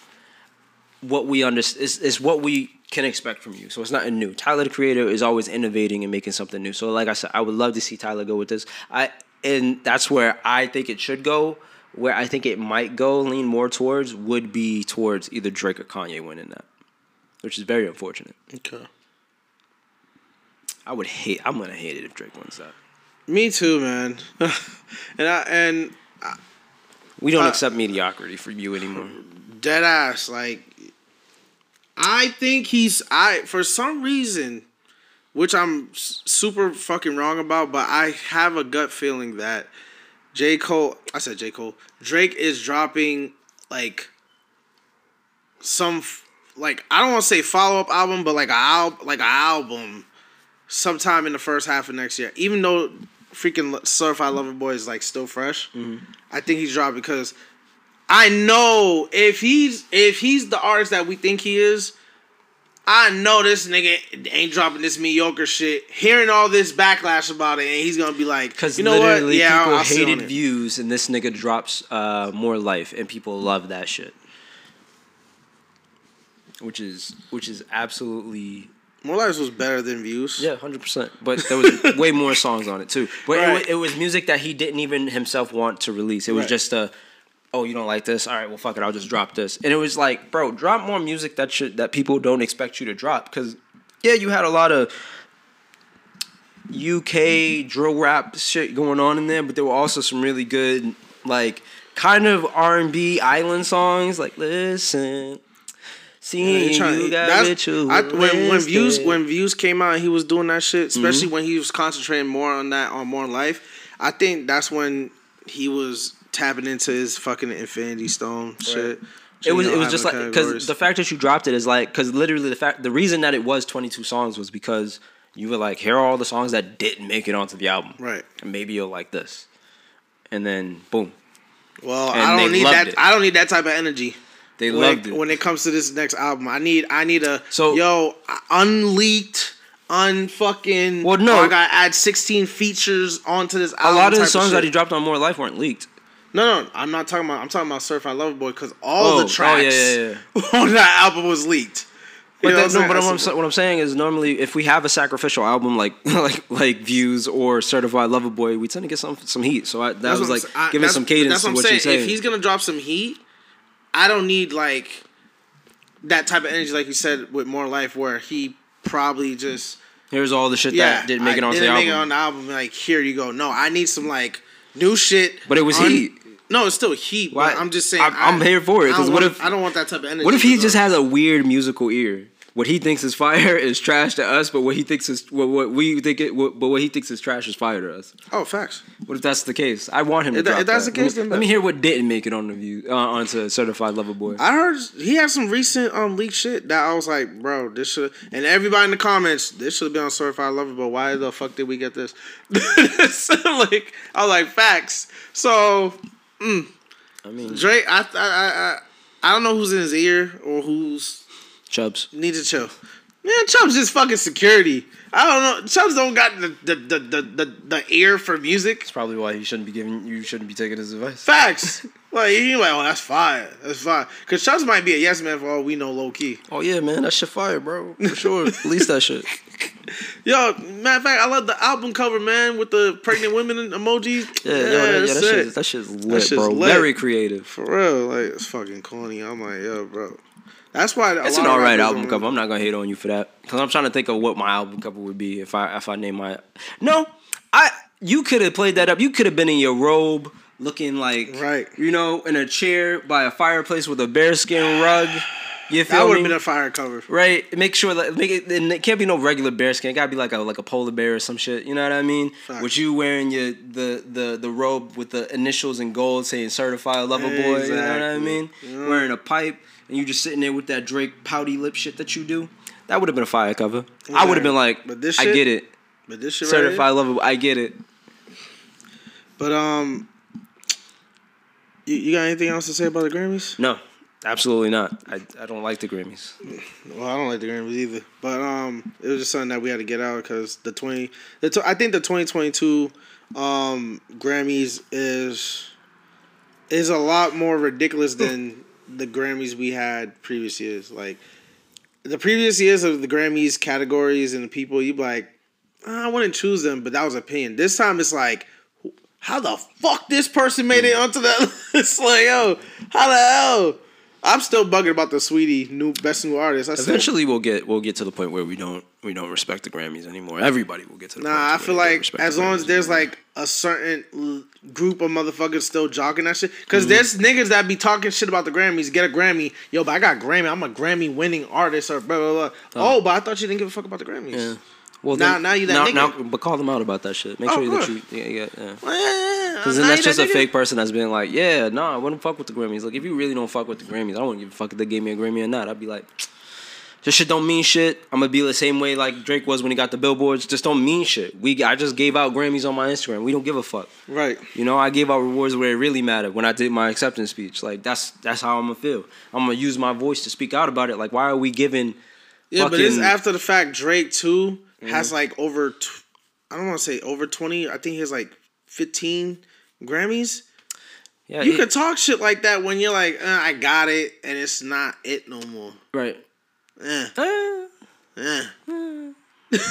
what we understand is what we can expect from you. So it's nothing new. Tyler, the Creator, is always innovating and making something new. So like I said, I would love to see Tyler go with this. And that's where I think it should go. Where I think it might go, lean more towards, would be towards either Drake or Kanye winning that, which is very unfortunate. Okay. I'm going to hate it if Drake wins that. Me too, man. We don't accept mediocrity from you anymore. Dead ass, like... I think for some reason, which I'm super fucking wrong about, but I have a gut feeling that Drake is dropping, like, some like, I don't want to say follow-up album, but like an album sometime in the first half of next year. Even though freaking Certified Lover Boy is, like, still fresh, mm-hmm. I think he's dropped because I know if he's the artist that we think he is, I know this nigga ain't dropping this mediocre shit. Hearing all this backlash about it, and he's gonna be like, you know what? Yeah, people hated Views, and this nigga drops More Life, and people love that shit, which is absolutely. More Life was better than Views. Yeah, 100%. But there was way more songs on it too. But right. it was music that he didn't even himself want to release. It was just a. Oh, you don't like this? All right, well, fuck it. I'll just drop this. And it was like, bro, drop more music that people don't expect you to drop. Because, yeah, you had a lot of UK drill rap shit going on in there, but there were also some really good, like, kind of R&B island songs. Like, listen, seeing you got ritualistic. When Views came out, he was doing that shit, especially mm-hmm. when he was concentrating more on that, on More Life. I think that's when he was tapping into his fucking Infinity Stone shit. Right. It was just like, because the fact that you dropped it is like, because literally the reason that it was 22 songs was because you were like, here are all the songs that didn't make it onto the album. Right. And maybe you'll like this. And then boom. Well, and I don't need that. I don't need that type of energy. They loved it. When it comes to this next album, I need a unleaked. Unfucking. Well, no. I gotta add 16 features onto this album. A lot of the songs that he dropped on More Life weren't leaked. No, I'm not talking about. I'm talking about Certified Lover Boy because all the tracks on that album was leaked. But what I'm saying is normally if we have a sacrificial album like Views or Certified Lover Boy, we tend to get some heat. So that was like giving some cadence to what you're saying. If he's gonna drop some heat, I don't need like that type of energy like you said with More Life where he probably just here's all the shit that didn't make it onto the album. Didn't make it on the album. Like here you go. No, I need some like new shit. But it was heat. No, it's still heat. Well, I'm just saying. I'm here for it because I don't want that type of energy. What if he just has a weird musical ear? What he thinks is fire is trash to us, but what he thinks is trash is fire to us. Oh, facts. What if that's the case? I want him to drop that. If that's the case, then let me hear what didn't make it on the View onto Certified Lover Boy. I heard he had some recent leaked shit that I was like, bro, this should. And everybody in the comments, this should be on Certified Lover Boy. Why the fuck did we get this? So, like I was like, facts. So, I mean, Drake, I don't know who's in his ear or who's. Chubbs. Need to chill. Man, Chubbs is fucking security. I don't know. Chubbs don't got the ear for music. That's probably why you shouldn't be taking his advice. Facts. Like, you're like, oh, that's fire. That's fire. Because Chubbs might be a yes man for all we know low key. Oh, yeah, man. That shit fire, bro. For sure. Release that shit. Yo, matter of fact, I love the album cover, man, with the pregnant women emojis. Yeah, that shit's lit, bro. Very creative. For real. Like, it's fucking corny. I'm like, yo, bro. That's why it's an alright album cover. I'm not gonna hate on you for that because I'm trying to think of what my album cover would be if I name my. No, you could have played that up. You could have been in your robe, looking like in a chair by a fireplace with a bearskin rug. You feel that would have been a fire cover, right? Make sure that and it can't be no regular bearskin. It gotta be like a polar bear or some shit. You know what I mean? Fact. With you wearing the robe with the initials in gold saying Certified Lover Boy. Exactly. You know what I mean? Yeah. Wearing a pipe. And you just sitting there with that Drake pouty lip shit that you do. That would have been a fire cover. Yeah. I would have been like, but this shit, I get it. But this shit Certified right Lover, I get it. But you got anything else to say about the Grammys? No, absolutely not. I don't like the Grammys. Well, I don't like the Grammys either. But it was just something that we had to get out because I think the 2022 Grammys is a lot more ridiculous than the Grammys we had previous years. Like the previous years of the Grammys categories and the people, you'd be like, I wouldn't choose them, but that was opinion. This time it's like, how the fuck this person made it onto that list? Like, yo, how the hell? I'm still bugging about the Sweetie best new artist. Eventually we'll get to the point where we don't respect the Grammys anymore. Everybody will get to the point. Nah, I feel like as long as there's like a certain group of motherfuckers still jogging that shit. Because there's niggas that be talking shit about the Grammys. Get a Grammy. Yo, but I got Grammy. I'm a Grammy winning artist or blah, blah, blah. Oh, but I thought you didn't give a fuck about the Grammys. Yeah. Well, now you that nigga. Now, but call them out about that shit. Make sure that you... Yeah. Because then that's just a fake person that's been like, yeah, nah, I wouldn't fuck with the Grammys. Like, if you really don't fuck with the Grammys, I wouldn't give a fuck if they gave me a Grammy or not. I'd be like... This shit don't mean shit. I'm gonna be the same way like Drake was when he got the billboards. Just don't mean shit. I just gave out Grammys on my Instagram. We don't give a fuck. Right. You know, I gave out rewards where it really mattered when I did my acceptance speech. Like that's how I'm gonna feel. I'm gonna use my voice to speak out about it. Like why are we giving? Yeah, but it's after the fact. Drake too has like over. I don't want to say over 20. I think he has like 15 Grammys. Yeah. You can talk shit like that when you're like, I got it, and it's not it no more. Right. You know what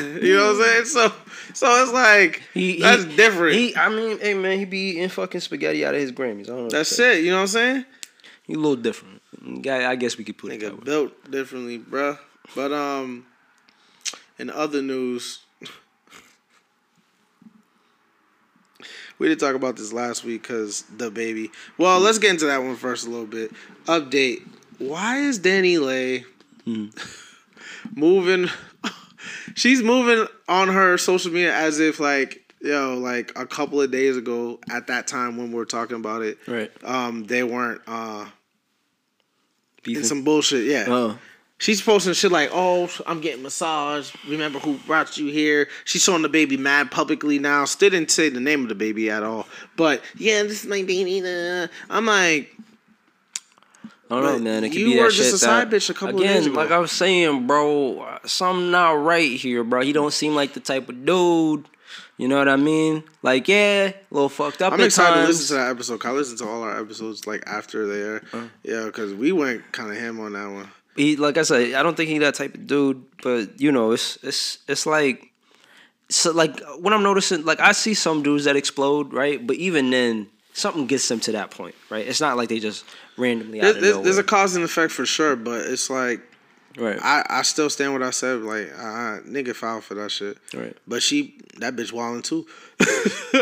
I'm saying? So it's like that's different. I mean, hey man, he be eating fucking spaghetti out of his Grammys. I don't know. That's it. You know what I'm saying? He a little different. I guess we could put it that way. Built differently, bruh. But in other news, we did talk about this last week because the baby. Well, let's get into that one first a little bit. Update. Why is Dani Lay moving? She's moving on her social media as if like a couple of days ago at that time when we were talking about it, right? They weren't in some bullshit. Yeah, she's posting shit like, "Oh, I'm getting massage. Remember who brought you here?" She's showing the baby mad publicly now. Still didn't say the name of the baby at all, but yeah, this is my baby. I'm like. I don't know, man. It could be that shit. You were just a side bitch a couple of days ago. Like I was saying, bro, something not right here, bro. He don't seem like the type of dude. You know what I mean? Like, yeah, a little fucked up at times. I'm excited to listen to that episode. I listened to all our episodes like after there. Yeah, because we went kind of ham on that one. Like I said, I don't think he's that type of dude. But you know, it's like, so like what I'm noticing, like I see some dudes that explode, right? But even then. Something gets them to that point, right? It's not like they just randomly out of nowhere. There's a cause and effect for sure, but it's like, right? I still stand what I said. Like, nigga filed for that shit. Right. But that bitch wilding too.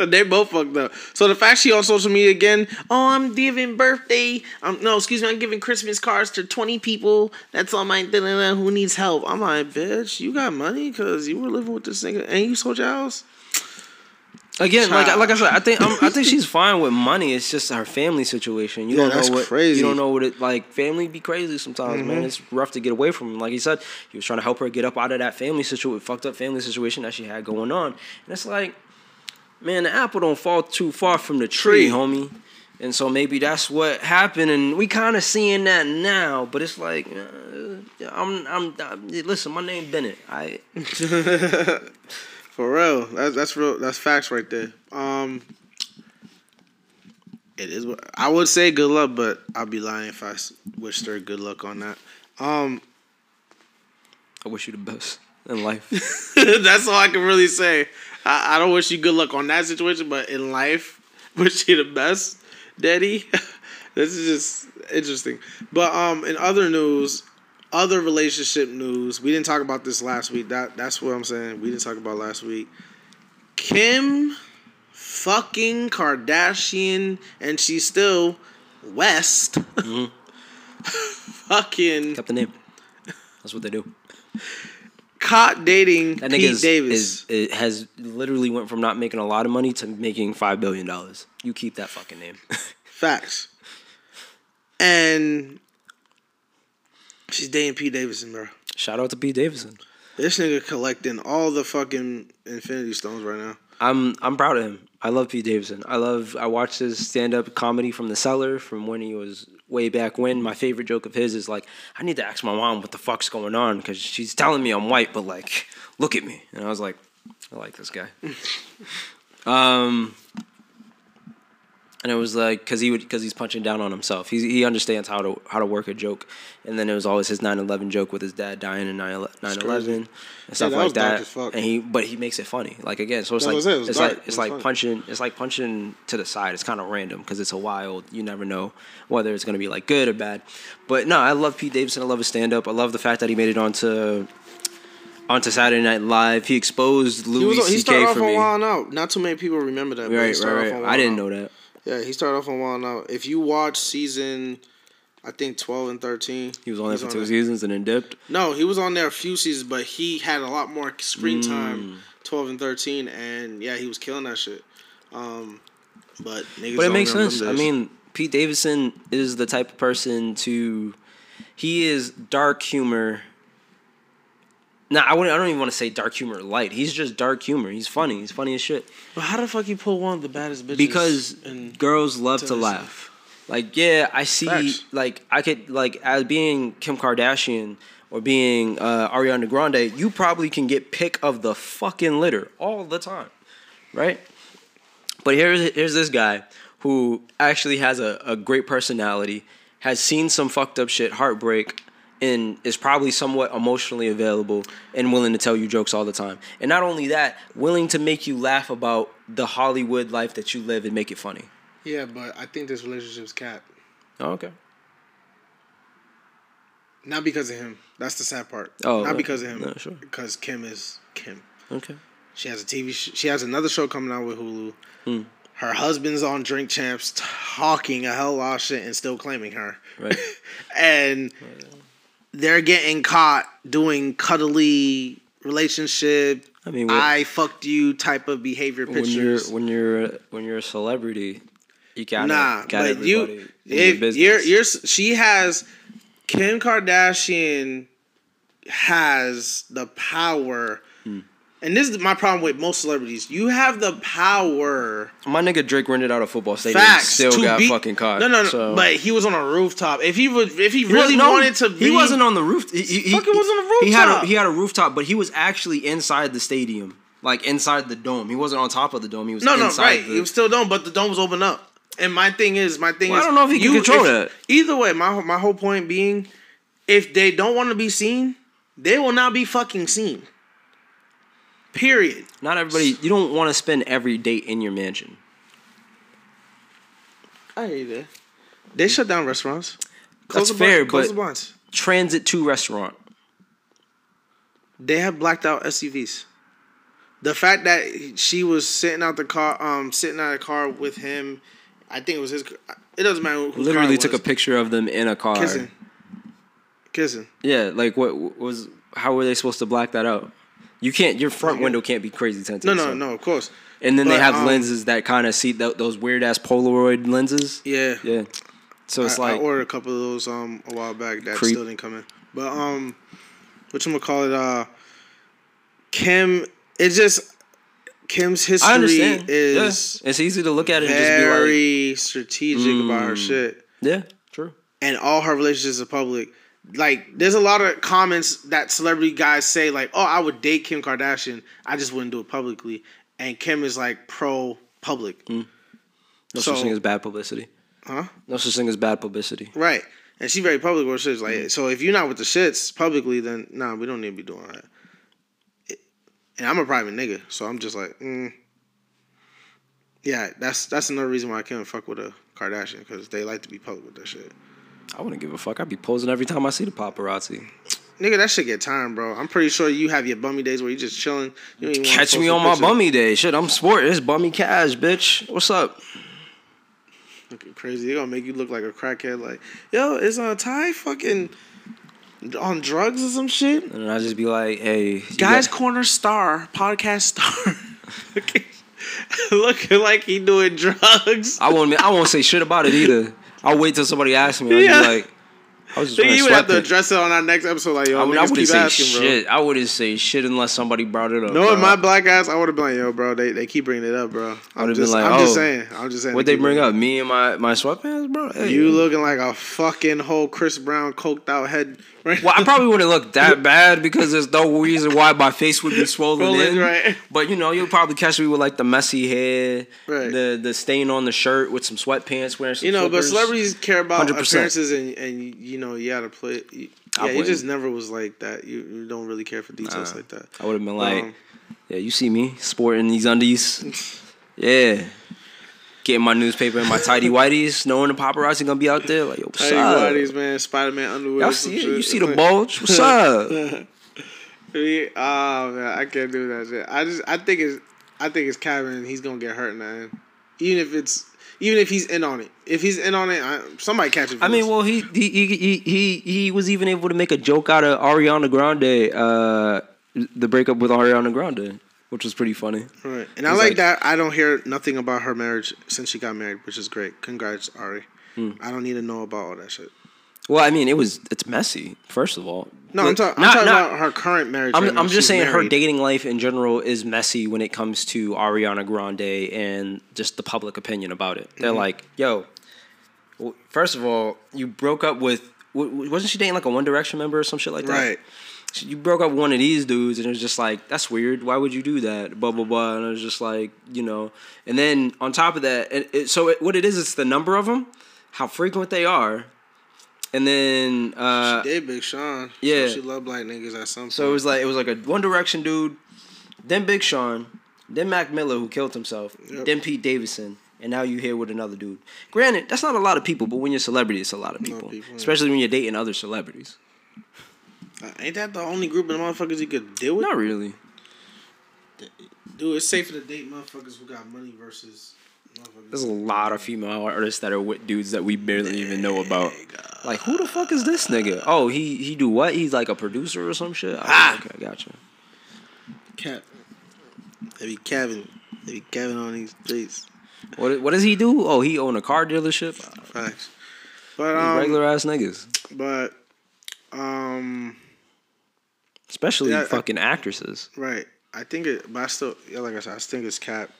They both fucked up. So the fact she on social media again, I'm giving birthday. I'm giving Christmas cards to 20 people. That's on my who needs help. I'm like, bitch, you got money because you were living with this nigga and you sold your house. Again, like I said, I think she's fine with money. It's just her family situation. You don't know what crazy. You don't know what it like. Family be crazy sometimes, man. It's rough to get away from. Like he said, he was trying to help her get up out of that fucked up family situation that she had going on. And it's like, man, the apple don't fall too far from the tree, homie. And so maybe that's what happened, and we kind of seeing that now. But it's like, listen, my name Bennett. For real, that's real. That's facts right there. It is. I would say good luck, but I'd be lying if I wished her good luck on that. I wish you the best in life. That's all I can really say. I don't wish you good luck on that situation, but in life, wish you the best, Daddy. This is just interesting. But in other news. Other relationship news. We didn't talk about this last week. That's what I'm saying. We didn't talk about last week. Kim fucking Kardashian, and she's still West. Fucking kept the name. That's what they do. Caught dating that nigga Pete Davis. It has literally went from not making a lot of money to making $5 billion. You keep that fucking name. Facts. And... she's dating Pete Davidson, bro. Shout out to Pete Davidson. This nigga collecting all the fucking Infinity Stones right now. I'm proud of him. I love Pete Davidson. I watched his stand-up comedy from The Cellar, from when he was way back when. My favorite joke of his is like, I need to ask my mom what the fuck's going on because she's telling me I'm white, but like, look at me. And I was like, I like this guy. And it was like, cause he's punching down on himself. He understands how to work a joke. And then it was always his 9/11 joke with his dad dying in 9/11 and stuff like that. And he makes it funny. Like again, so it's like it's like punching to the side. It's kind of random because it's a wild. You never know whether it's gonna be like good or bad. But no, I love Pete Davidson. I love his stand up. I love the fact that he made it onto Saturday Night Live. He exposed Louis C.K. He started off on Wild 'N Out. Not too many people remember that. Right. I didn't know that. Yeah, he started off on Wild 'N Out. If you watch season, I think 12 and 13. He was on there for two seasons and then dipped? No, he was on there a few seasons, but he had a lot more screen time, 12 and 13, and yeah, he was killing that shit. But it makes sense. I mean, Pete Davidson is the type of person to He is dark humor. I don't even want to say dark humor light. He's just dark humor. He's funny. He's funny as shit. But how the fuck you pull one of the baddest bitches? Because girls love to laugh. Like, yeah, I see. Facts. Like, I could, like, as being Kim Kardashian or being Ariana Grande, you probably can get pick of the fucking litter all the time, right? But here's this guy who actually has a great personality, has seen some fucked up shit, heartbreak, and is probably somewhat emotionally available and willing to tell you jokes all the time. And not only that, willing to make you laugh about the Hollywood life that you live and make it funny. Yeah, but I think this relationship's capped. Oh, okay. Not because of him. That's the sad part. Oh, not because of him. No, sure. Because Kim is Kim. Okay. She has a TV. She has another show coming out with Hulu. Hmm. Her husband's on Drink Champs, talking a hell lot of shit and still claiming her. Right. And they're getting caught doing cuddly relationship. I mean, I fucked you type of behavior pictures. When you're a celebrity, you gotta got everybody in your business. She has. Kim Kardashian has the power, and this is my problem with most celebrities. You have the power. My nigga Drake rented out a football stadium. Facts, and still got fucking caught. No. So. But he was on a rooftop. If he really wanted to be, he wasn't on the rooftop. He was on the rooftop. He had a rooftop, but he was actually inside the stadium, like inside the dome. He wasn't on top of the dome. He was inside. Right. He was still dome, but the dome was open up. And my thing is, I don't know if you can control that. Either way, my whole point being, if they don't want to be seen, they will not be fucking seen. Period. Not everybody. You don't want to spend every date in your mansion. I hear that. They shut down restaurants. That's fair, but transit to restaurant. They have blacked out SUVs. The fact that she was sitting out the car with him. I think it was his. It doesn't matter. Literally took a picture of them in a car. Kissing. Yeah, like what was? How were they supposed to black that out? You can't. Your front window can't be crazy tinted. No, of course. And then they have lenses that kind of see those weird ass Polaroid lenses. Yeah, yeah. So it's I ordered a couple of those a while back that still didn't come in. But whatchamacallit, Kim. It's just. Kim's history is... Yeah. It's easy to look at it and just be like... Very strategic about her shit. Yeah, true. And all her relationships are public. Like, there's a lot of comments that celebrity guys say, like, oh, I would date Kim Kardashian. I just wouldn't do it publicly. And Kim is, like, pro-public. Mm. No such thing as bad publicity. Huh? No such thing as bad publicity. Right. And she's very public with her shit. Like, so if you're not with the shits publicly, then, we don't need to be doing that. And I'm a private nigga, so I'm just like, yeah, that's another reason why I can't fuck with a Kardashian, because they like to be public with that shit. I wouldn't give a fuck. I'd be posing every time I see the paparazzi. Nigga, that shit get time, bro. I'm pretty sure you have your bummy days where you just chilling. You don't even catch me on my bummy day. Shit, I'm sporting. It's bummy cash, bitch. What's up? Looking crazy. They're going to make you look like a crackhead. Like, yo, is a Ty fucking... on drugs or some shit? And I just be like, hey... Guys Corner star, podcast star. Looking like he doing drugs. I won't say shit about it either. I'll wait till somebody asks me. I'll be like... I was just trying to sweat. You would have to address it on our next episode. Like, yo, I wouldn't say shit. Bro. I wouldn't say shit unless somebody brought it up. Knowing my black ass, I would have been like, yo, bro, they keep bringing it up, bro. I'm just saying. What'd they bring up? Me and my sweatpants, bro? Hey, you looking like a fucking whole Chris Brown coked out head. Right? Well, I probably wouldn't look that bad because there's no reason why my face would be swollen in. Right. But, you'll probably catch me with, like, the messy hair, right. the stain on the shirt with some sweatpants wearing some flippers. But celebrities care about 100%. Appearances and you gotta play. Yeah, you just never was like that. You don't really care for details like that. I would have been like, yeah, you see me sporting these undies. Yeah. Getting my newspaper and my tidy whities, knowing the paparazzi gonna be out there. Like, yo, what's up? Tidy whities, man. Spider-Man underwear. Y'all see it? You see the bulge? What's up? Oh, man. I can't do that shit. I think it's Kevin. He's gonna get hurt, man. Even if he's in on it. If he's in on it, somebody catch him. I mean, well, he was even able to make a joke out of Ariana Grande, the breakup with Ariana Grande, which was pretty funny. Right. And I like that I don't hear nothing about her marriage since she got married, which is great. Congrats, Ari. I don't need to know about all that shit. Well, I mean, it's messy, first of all. No, I'm talking about her current marriage. I'm just saying her dating life in general is messy when it comes to Ariana Grande and just the public opinion about it. They're like, yo, first of all, you broke up with... Wasn't she dating like a One Direction member or some shit like that? Right. So you broke up with one of these dudes, and it was just like, that's weird. Why would you do that? Blah, blah, blah. And it was just like, you know. And then on top of that, it's the number of them, how frequent they are. And then she did Big Sean. Yeah, so she loved black niggas at some point. So it was like a One Direction dude, then Big Sean, then Mac Miller who killed himself, then Pete Davidson, and now you here with another dude. Granted, that's not a lot of people, but when you're a celebrity, it's a lot of people, especially when you're dating other celebrities. Ain't that the only group of motherfuckers you could deal with? Not really. Dude, it's safer to date motherfuckers who got money versus. There's a lot of female artists that are with dudes that we barely even know about. Like, who the fuck is this nigga? Oh, he do what? He's like a producer or some shit? Okay, gotcha. They be Kevin on these streets. What does he do? Oh, he own a car dealership? Facts. But, regular ass niggas. But, especially fucking actresses. Right. I think it, but I still, like I said, I think it's cap.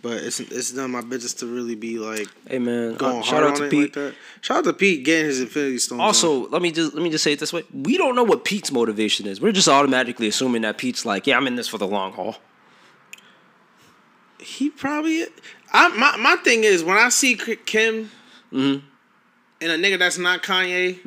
But it's none of my business to really be like, hey man, going shout hard out to Pete. Like that. Shout out to Pete getting his Infinity Stones. Also, on. let me just say it this way: we don't know what Pete's motivation is. We're just automatically assuming that Pete's like, yeah, I'm in this for the long haul. He probably. My thing is when I see Kim and a nigga that's not Kanye,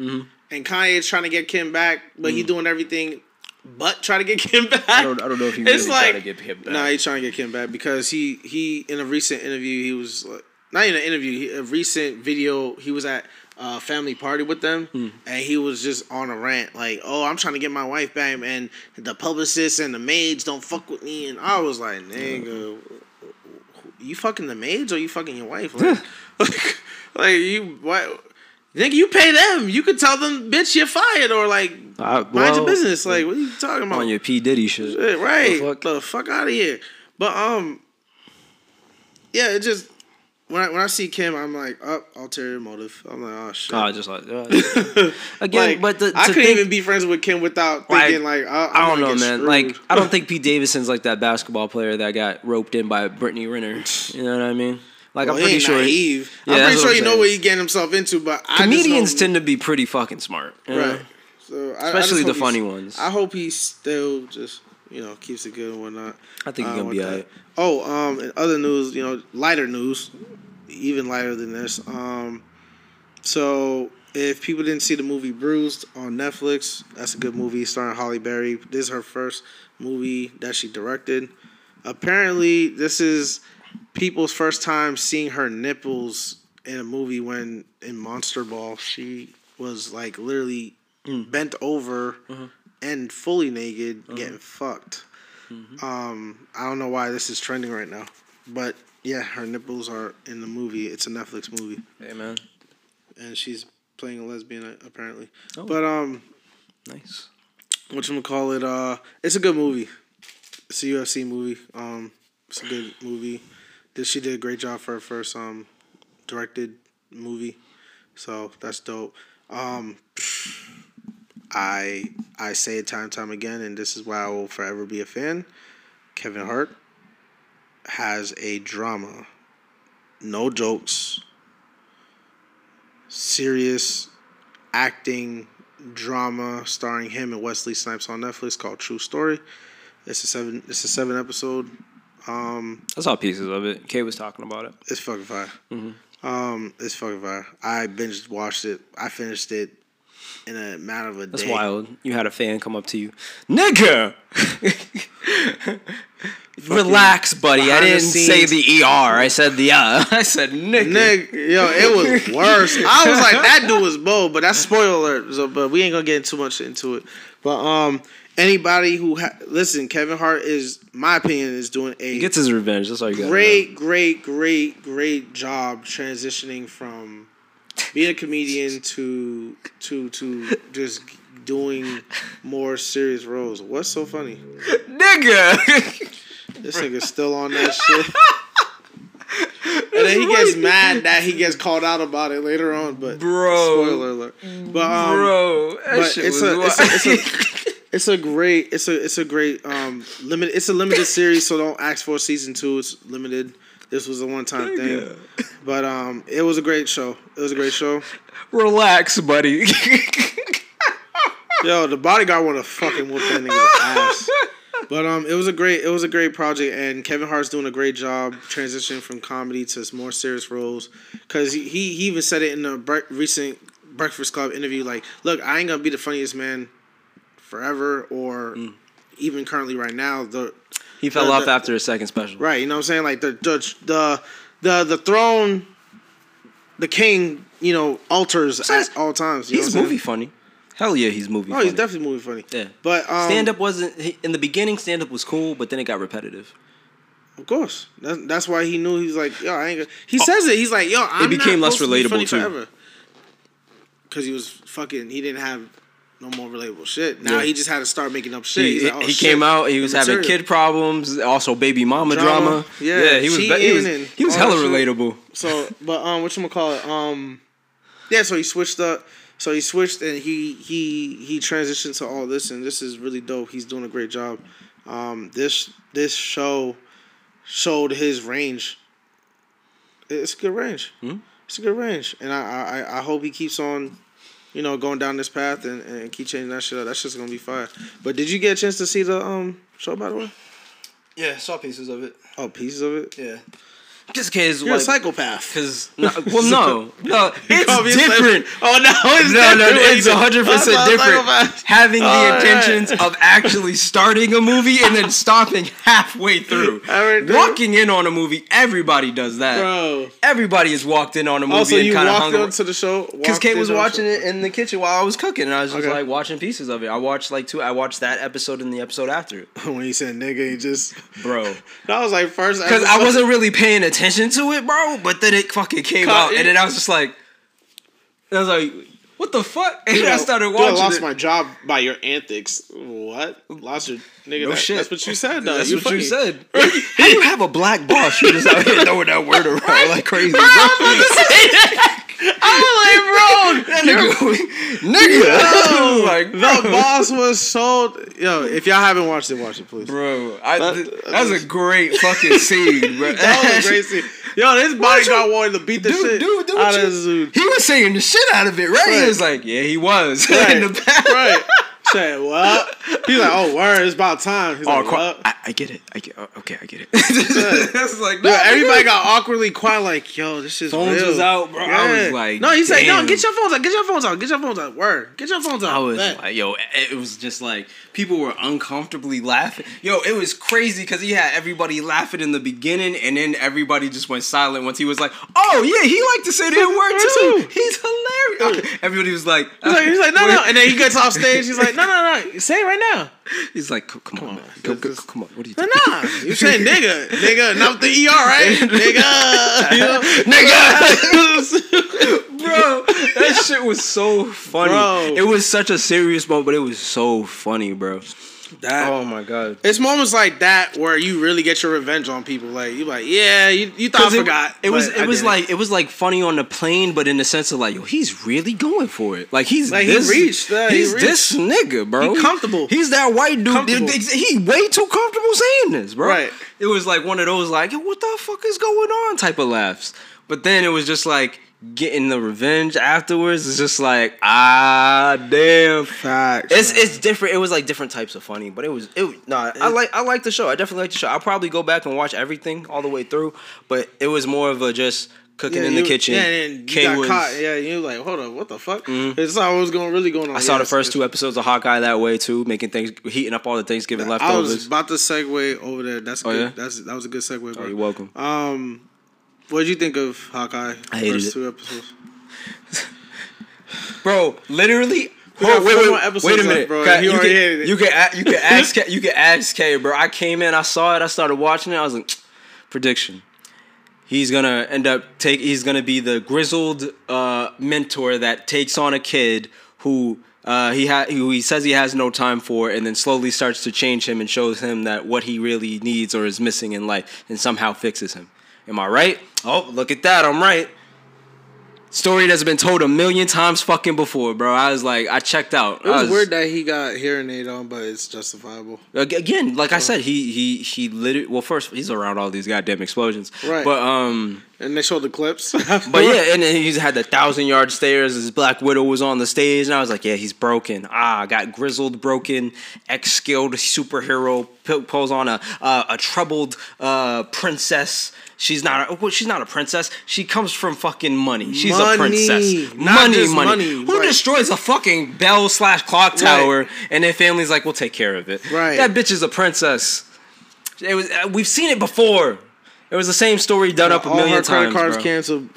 and Kanye's trying to get Kim back, but he doing everything. But try to get Kim back. I don't know if he really like, trying to get him back. Nah, he's trying to get Kim back because he in a recent interview, he was like, not in an interview, a recent video, he was at a family party with them, and he was just on a rant like, oh, I'm trying to get my wife back, and the publicists and the maids don't fuck with me, and I was like, nigga, you fucking the maids or you fucking your wife? Like you what? Nigga, you pay them. You could tell them, bitch, you're fired or like mind your business. Like, what are you talking about? On your P. Diddy shit. Right. The fuck out of here. But yeah, it just when I see Kim, I'm like, ulterior motive. I'm like, oh shit. Oh, just like again, like, but I couldn't even be friends with Kim without thinking like I don't know, man. Screwed. Like I don't think Pete Davidson's like that basketball player that got roped in by Brittany Renner. You know what I mean? Like, well, I'm pretty sure. Naive. Yeah, I'm pretty sure you know what he's getting himself into, but comedians tend to be pretty fucking smart. You know? Right. So especially the funny ones. I hope he still just, you know, keeps it good and whatnot. I think he's going to be all right. Oh, in other news, you know, lighter news, even lighter than this. So, if people didn't see the movie Bruised on Netflix, that's a good movie starring Halle Berry. This is her first movie that she directed. Apparently, this is people's first time seeing her nipples in a movie when in Monster Ball she was like literally bent over and fully naked getting fucked. I don't know why this is trending right now, but yeah, her nipples are in the movie. It's a Netflix movie. Hey man, and she's playing a lesbian apparently. Oh. But nice. Whatchamacallit, it's a good movie. It's a UFC movie. It's a good movie. She did a great job for her first directed movie, so that's dope. I say it time again, and this is why I will forever be a fan. Kevin Hart has a drama, no jokes, serious acting drama starring him and Wesley Snipes on Netflix called True Story. It's a 7 episode. I saw pieces of it. Kay was talking about it. It's fucking fire. It's fucking fire. I binge watched it. I finished it in a matter of a day. That's wild. You had a fan come up to you, nigga. Relax, buddy. I didn't say the ER. I said the I said nigga. Yo, it was worse. I was like, that dude was bold, but that's spoiler alert. So, but we ain't gonna get too much into it. But anybody who listen, Kevin Hart is, my opinion, is doing a he gets his revenge. That's all you got. Great job transitioning from being a comedian to just doing more serious roles. What's so funny, nigga? This nigga's still on that shit. And then he gets mad that he gets called out about it later on. But spoiler alert. But it's a great limited series. So don't ask for season 2. It's limited. This was a one-time thing. Yeah. But it was a great show. It was a great show. Relax, buddy. Yo, the bodyguard wanna fucking whoop that nigga's ass. But it was a great project, and Kevin Hart's doing a great job transitioning from comedy to more serious roles. Cause he even said it in a recent Breakfast Club interview, like, look, I ain't gonna be the funniest man forever or even currently right now. He fell off after his second special. Right, you know what I'm saying? Like the throne, the king, you know, alters at all times. You he's know what movie saying? Funny. Hell yeah, he's movie funny. Oh, he's definitely movie funny. Yeah. But stand-up wasn't... In the beginning, stand-up was cool, but then it got repetitive. Of course. That's why he knew. He's like, yo, I ain't gonna... He says it. He's like, yo, I'm not supposed to be funny forever. It became less relatable, too. Because he was fucking... He didn't have... No more relatable shit. Now he just had to start making up shit. He came out, he was having kid problems, also baby mama drama. Yeah, he was hella relatable. So, but whatchamacallit? Yeah, so he switched up. So he switched and he transitioned to all this, and this is really dope. He's doing a great job. This show showed his range. It's a good range. It's a good range, and I hope he keeps on. You know, going down this path and keep changing that shit up. That shit's gonna be fire. But did you get a chance to see the show, by the way? Yeah, saw pieces of it. Oh, pieces of it? Yeah. Just in case, you're like, a psychopath. No, it's different. Oh no, it's different. No, it's 100% different. Having the intentions of actually starting a movie and then stopping halfway through. Walking in on a movie, everybody does that. Bro, everybody has walked in on a movie and kind of hung on to the show. Because Kate was watching it in the kitchen while I was cooking, and I was just like watching pieces of it. I watched like 2. I watched that episode and the episode after. When he said nigga, he just bro. I was like first because I wasn't really paying attention. To it, bro, but then it fucking came out, and then I was like, what the fuck? And I started watching. I lost my job by your antics. What? Lost your nigga? No shit. That's what you said. Though. That's what funny. You said. How do you have a black boss? You just out here throwing that word around like crazy. Bro, I was like, bro, nigga. Like, the boss was so... Yo, if y'all haven't watched it, watch it, please. Bro, that was a great fucking scene, bro. That was a great scene. Yo, this bodyguard wanted to beat the shit out of Zoo. He was saying the shit out of it, right? He was like, yeah, he was. Right. In the back. Right. Said, what? He's like, oh, word, it's about time. He's like, what? I get it. I get it. That's like, no, everybody got awkwardly quiet, like, yo, this is phones real. Was out, bro. Yeah. I was like, no, he said, no, get your phones out. Get your phones out. Get your phones out. Word. Get your phones out. I was like, yo, it was just like, people were uncomfortably laughing. Yo, it was crazy because he had everybody laughing in the beginning, and then everybody just went silent once he was like, oh, yeah, he liked to say that word, too. He's hilarious. Okay. Everybody was like, he's like, no. And then he gets off stage. He's like, no. Say it right now. He's like, come on, man. Come on. What are you doing? No. You saying nigga, not the ER, right? Nigga. Nigga. Bro, that shit was so funny. Bro. It was such a serious moment, but it was so funny, bro. Oh my god. It's moments like that where you really get your revenge on people. Like you're like, yeah, you thought I forgot. It was like funny on the plane, but in the sense of like, yo, he's really going for it. Like he reached. This nigga, bro. He's comfortable. He's that white dude. He way too comfortable saying this, bro. Right. It was like one of those like, yo, what the fuck is going on type of laughs. But then it was just like getting the revenge afterwards is just like, damn. Facts. It's different. It was like different types of funny, but I like the show. I definitely like the show. I'll probably go back and watch everything all the way through, but it was more of a just cooking in the kitchen. Yeah, and Kay got caught. Yeah, you were like, hold up, what the fuck? That's how it was really going on. I saw the first 2 episodes of Hawkeye that way too, heating up all the Thanksgiving leftovers. I was about to segue over there. That was a good segue, bro. Oh, you're welcome. What did you think of Hawkeye? I hated first 2 episodes. Bro, literally. Wait a minute, bro. You can ask K, bro. I came in, I saw it, I started watching it. I was like, prediction. He's gonna He's gonna be the grizzled mentor that takes on a kid who he says he has no time for, and then slowly starts to change him and shows him that what he really needs or is missing in life, and somehow fixes him. Am I right? Oh, look at that. I'm right. Story that's been told a million times fucking before, bro. I was like, I checked out. It was weird that he got hearing aid on, but it's justifiable. Again, like I said, he literally... Well, first, he's around all these goddamn explosions. Right. But, and they showed the clips. But yeah, and then he had the 1,000-yard stairs. His Black Widow was on the stage. And I was like, yeah, he's broken. Ah, got grizzled, broken, ex-skilled superhero. Pulls on a troubled princess. She's not a princess. She comes from fucking money. She's money, a princess. Money. Who destroys a fucking bell/clock tower, and their family's like, we'll take care of it. Right. That bitch is a princess. It was. We've seen it before. It was the same story done up a million times. All her credit cards canceled.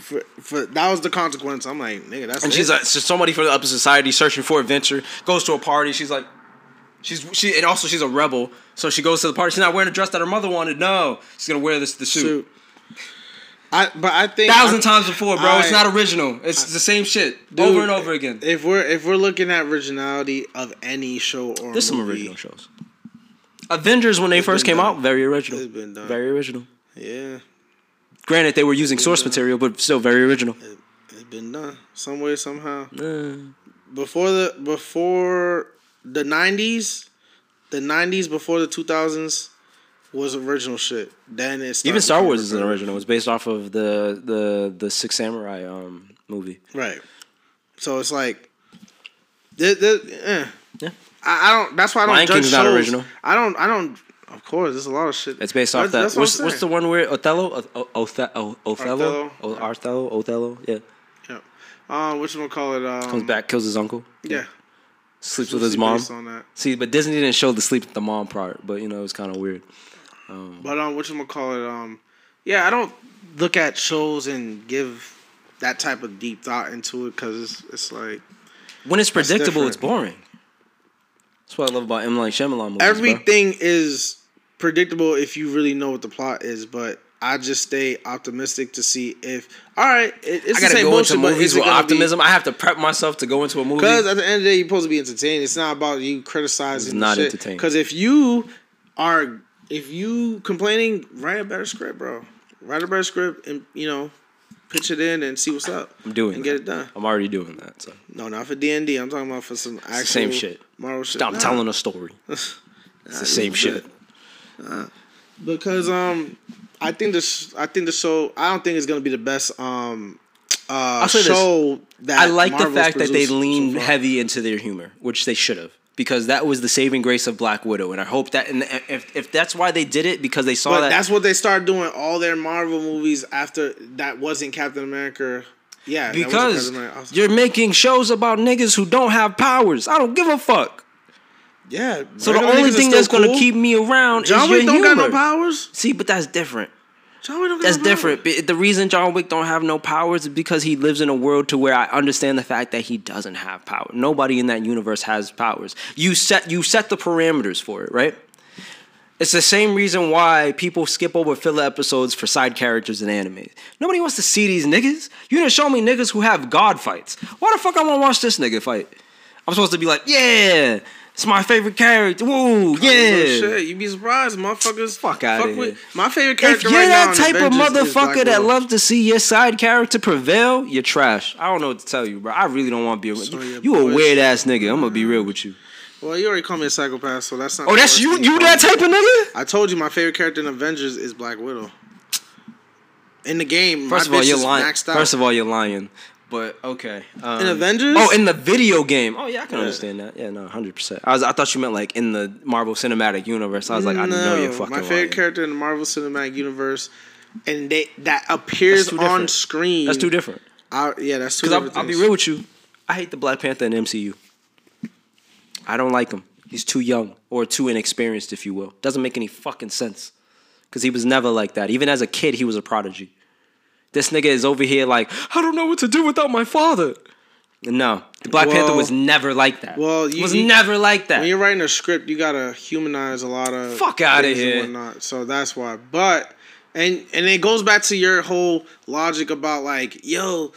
That was the consequence. I'm like, nigga, that's. And it. She's like, so somebody from the upper society searching for adventure. Goes to a party. She's like. And also she's a rebel. So she goes to the party. She's not wearing a dress that her mother wanted. No, she's gonna wear this the suit. I think 1,000 times before, bro. It's not original. It's the same shit, dude, over and over again. If we're looking at originality of any show or movie, there's some original shows. Avengers, when they first came out, very original. It's been done. Very original. Yeah. Granted, they were using source material, but still very original. It's been done some way somehow. Before the 90s, before the 2000s. Was original shit. Then it's even Star Wars isn't original. It's based off of the Six Samurai movie. Right. So it's like, yeah. I don't. That's why I don't. Lion King's not original. I don't. Of course, there's a lot of shit. It's based off that. What's the one where Othello? Yeah. Yeah. Whatchamacallit? Comes back, kills his uncle. Yeah. Sleeps with his mom. On that. See, but Disney didn't show the sleep with the mom part. But you know, it was kind of weird. Yeah, I don't look at shows and give that type of deep thought into it because it's like when it's predictable, it's boring. That's what I love about M. Night Shyamalan movies. Everything is predictable if you really know what the plot is, but I just stay optimistic to see if it's the same bullshit. I gotta go into movies with optimism. I have to prep myself to go into a movie because at the end of the day, you're supposed to be entertained. It's not about you criticizing. It's not entertaining because if you complaining, write a better script, bro. Write a better script and, you know, pitch it in and see what's up. I'm doing and that. Get it done. I'm already doing that. So. No, not for D&D. I'm talking about for some actual same shit. Marvel shit. Stop telling a story. It's the same shit. Because I think the show. I don't think it's gonna be the best. Show this. That I like Marvel's the fact that they lean heavy into their humor, which they should have. Because that was the saving grace of Black Widow, and I hope that, and if that's why they did it, because they saw that. But that's what they started doing all their Marvel movies after that wasn't Captain America. Yeah, because you're making shows about niggas who don't have powers. I don't give a fuck. Yeah. So the only thing that's gonna keep me around is your humor. John Wick don't got no powers. See, but that's different. John Wick don't got no powers. That's different. The reason John Wick don't have no powers is because he lives in a world to where I understand the fact that he doesn't have power. Nobody in that universe has powers. You set the parameters for it, right? It's the same reason why people skip over filler episodes for side characters in anime. Nobody wants to see these niggas. You didn't show me niggas who have god fights. Why the fuck I want to watch this nigga fight? I'm supposed to be like, yeah, it's my favorite character. Woo, yeah. Shit. You'd be surprised, motherfuckers. Fuck out of here. My favorite character right now. If you're that type of motherfucker that loves to see your side character prevail, you're trash. I don't know what to tell you, bro. I really don't want to be a... You a weird-ass nigga. I'm going to be real with you. Well, you already called me a psychopath, so that's not... Oh, that's you? You that type of nigga? I told you my favorite character in Avengers is Black Widow. In the game, my bitch is maxed out. First of all, you're lying. But okay, in Avengers. Oh, in the video game. Oh yeah, I can understand that. Yeah, no, 100%. I thought you meant like in the Marvel Cinematic Universe. I was like, I know you're fucking. My favorite character in the Marvel Cinematic Universe, and that appears on screen. That's too different. That's too different. Because I'll be real with you, I hate the Black Panther in MCU. I don't like him. He's too young or too inexperienced, if you will. Doesn't make any fucking sense. Because he was never like that. Even as a kid, he was a prodigy. This nigga is over here like, I don't know what to do without my father. No. The Black Panther was never like that. Never like that. When you're writing a script, you got to humanize a lot of fuck out of here. And whatnot, so that's why. But, and it goes back to your whole logic about like, yo,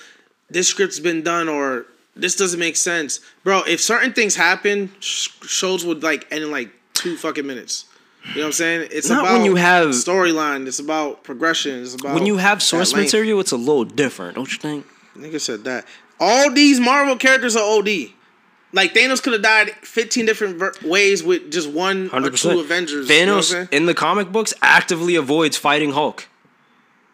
this script's been done or this doesn't make sense. Bro, if certain things happen, shows would like end in like 2 fucking minutes. You know what I'm saying? It's not about when you have storyline. It's about progression. It's about when you have source material. It's a little different, don't you think? Nigga said that all these Marvel characters are OD. Like Thanos could have died 15 different ways with just one 100%. Or two Avengers. Thanos, you know, in the comic books, actively avoids fighting Hulk.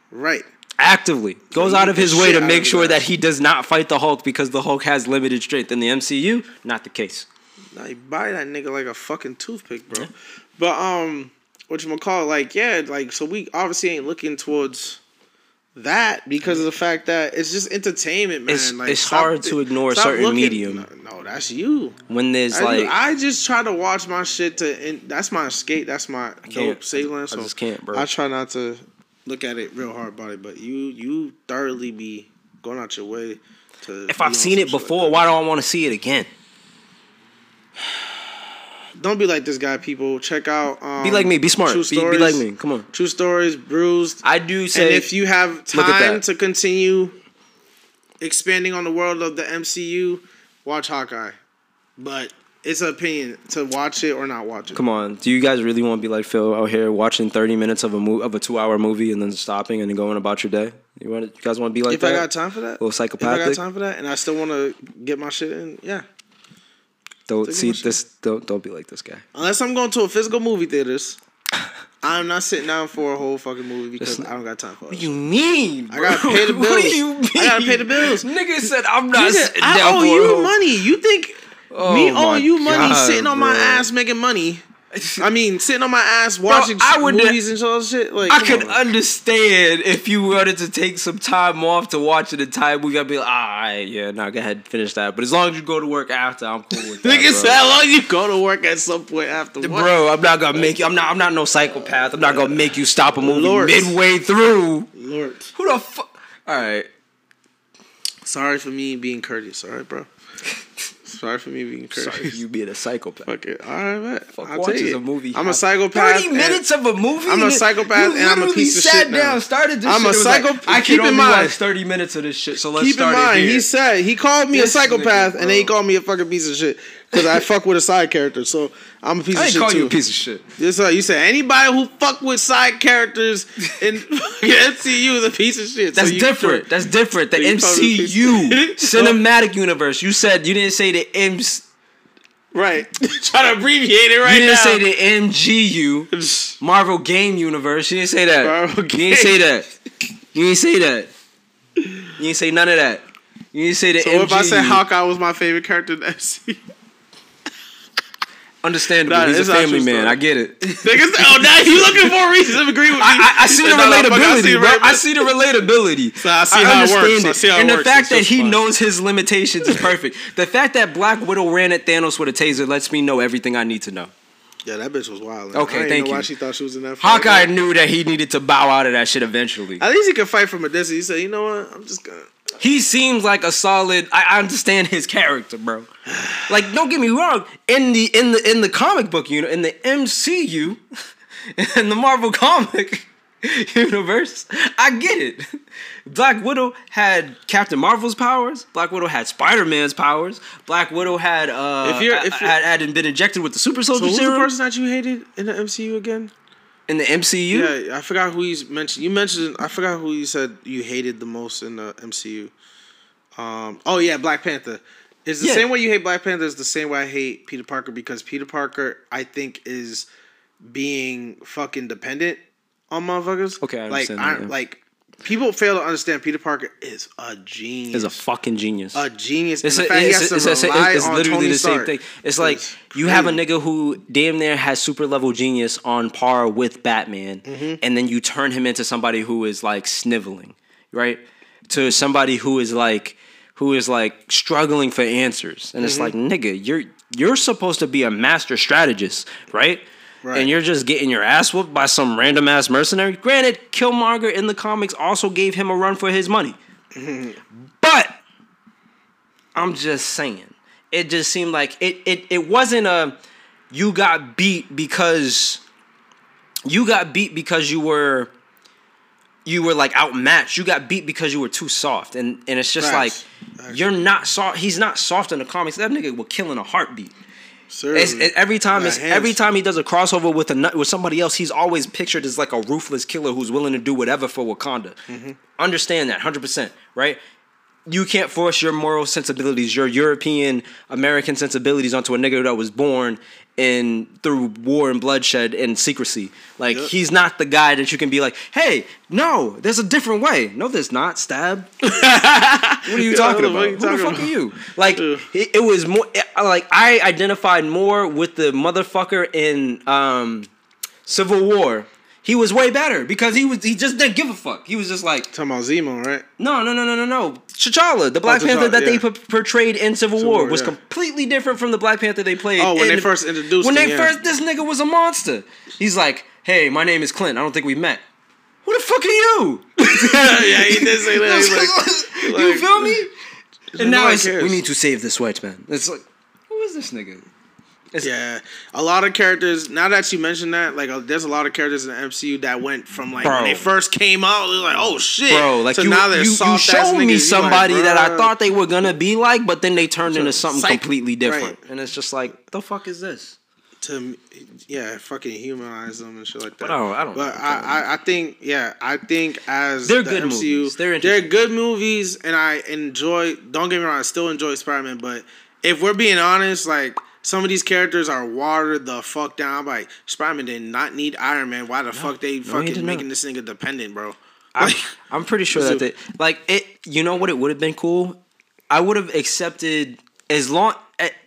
Right. Actively goes out of his way to make sure that he does not fight the Hulk because the Hulk has limited strength. In the MCU, not the case. Now you buy that nigga like a fucking toothpick, bro. Yeah. But whatchamacallit, like, yeah, like, so we obviously ain't looking towards that because of the fact that it's just entertainment, man. It's hard to ignore certain medium. No, that's you. When there's like, I just try to watch my shit to. That's my escape. That's my dope sailing. I just can't, bro. I try not to look at it real hard about it, but you thoroughly be going out your way to. If I've seen it before, why do I want to see it again? Don't be like this guy, people. Check out. Be like me. Be smart. Be like me. Come on. True Stories, Bruised. I do say. And if you have time to continue expanding on the world of the MCU, watch Hawkeye. But it's an opinion to watch it or not watch it. Come on. Do you guys really want to be like Phil out here watching 30 minutes of a 2-hour movie and then stopping and then going about your day? You guys want to be like that? If I got time for that. A little psychopathic. If I got time for that and I still want to get my shit in, yeah. Don't see this. Don't be like this guy. Unless I'm going to a physical movie theaters, I'm not sitting down for a whole fucking movie because I don't got time for it. What do you mean? Bro? I gotta pay the bills. What do you mean? I gotta pay the bills. Nigga said I'm not. Sitting I down owe for you home. Money. You think me owe you money? God, sitting on bro. My ass making money. I mean, sitting on my ass watching movies and all shit. Like, I could understand if you wanted to take some time off to watch an entire movie. I'd be like, all right, yeah, no, go ahead and finish that. But as long as you go to work after, I'm cool with that. Nigga said, how long you go to work at some point after work? Bro, I'm not going to make you. I'm not no psychopath. I'm not going to make you stop a movie midway through. Lord. Who the fuck? All right. Sorry for me being courteous. All right, bro. Sorry for me being cursed. Sorry for you being a psychopath. Fuck it. All right, man. Fuck, I'll tell you. A movie. I'm a psychopath. 30 minutes of a movie? I'm a psychopath and I'm a piece of shit. You literally sat down, started this shit. I'm a psychopath. I keep in mind. 30 minutes of this shit, so let's start it here. Keep in mind, he called me a psychopath and then he called me a fucking piece of shit because I fuck with a side character, so I'm a piece of shit too. I didn't call you a piece of shit. You said anybody who fuck with side characters in MCU is a piece of shit. That's different. That's different. The MCU cinematic universe. You said you didn't say the MCU. Right. Try to abbreviate it right now. You didn't say the MGU, Marvel Game Universe. You didn't say that. Marvel Game. You didn't say that. You didn't say that. You didn't say none of that. You didn't say the MGU. So if I said Hawkeye was my favorite character in the MCU. Understandable. He's a family man. I get it. Oh, now you looking for a reason to agree with me. I see the relatability, bro. I see the relatability. So I see how it works. And the fact that he knows his limitations is perfect. The fact that Black Widow ran at Thanos with a taser lets me know everything I need to know. Yeah, that bitch was wild. Okay, thank you. Why she thought she was in that fight. Hawkeye knew that he needed to bow out of that shit eventually. At least he could fight from a distance. He said, you know what? I'm just gonna. He seems like a solid. I understand his character, bro. Like, don't get me wrong. In the comic book, you know, in the MCU, in the Marvel comic universe, I get it. Black Widow had Captain Marvel's powers. Black Widow had Spider-Man's powers. Black Widow had had been injected with the super soldier serum. So who's the person that you hated in the MCU again? In the MCU? Yeah, I forgot who he's mentioned. You mentioned, I forgot who you said you hated the most in the MCU. Oh, yeah, Black Panther. It's the same way you hate Black Panther is the same way I hate Peter Parker, because Peter Parker, I think, is being fucking dependent on motherfuckers. Okay, I understand that, yeah. Like, people fail to understand Peter Parker is a genius. Is a fucking genius. A genius. It's literally the same thing. It's like you have a nigga who damn near has super level genius on par with Batman, and then you turn him into somebody who is like sniveling, right? To somebody who is like struggling for answers, and it's like, nigga, you're supposed to be a master strategist, right? Right. And you're just getting your ass whooped by some random ass mercenary. Granted, Killmonger in the comics also gave him a run for his money. But I'm just saying, it just seemed like it wasn't a you got beat because you were like outmatched. You got beat because you were too soft. And it's just Facts. You're not soft. He's not soft in the comics. That nigga will kill in a heartbeat. Seriously. Every time he does a crossover with somebody else, he's always pictured as like a ruthless killer who's willing to do whatever for Wakanda. Mm-hmm. Understand that 100%, right? You can't force your moral sensibilities, your European American sensibilities onto a nigga that was born through war and bloodshed and secrecy. Like, yep. He's not the guy that you can be like, hey, no, there's a different way. No, there's not. Stab. What are you talking about? Who the fuck are you? Like, yeah. It was more, like, I identified more with the motherfucker in Civil War. He was way better because he just didn't give a fuck. He was just like... Talking about Zemo, right? No. T'Challa, the Black Panther that they portrayed in Civil War was completely different from the Black Panther they played. Oh, when they first introduced him. This nigga was a monster. He's like, hey, my name is Clint. I don't think we met. Who the fuck are you? Yeah, he did say that. He's like, you feel me? And now it's, we need to save this white man. It's like, who is this nigga? Yeah, a lot of characters. Now that you mentioned that, like, there's a lot of characters in the MCU that went from like when they first came out, they're like, "Oh shit!" Bro, like so now they're soft ass niggas. You showed me somebody that I thought they were gonna be like, but then they turned into something completely different, right. And it's just like, the fuck is this? Fucking humanize them and shit like that. No, I don't. But I think as they're the good MCU, movies. They're good movies, and I enjoy. Don't get me wrong, I still enjoy Spider-Man, but if we're being honest, like. Some of these characters are watered the fuck down. I'm like, Spider-Man did not need Iron Man. Why the fuck they fucking making this nigga dependent, bro? I'm pretty sure that they... Like, it. You know what? It would have been cool. I would have accepted as long...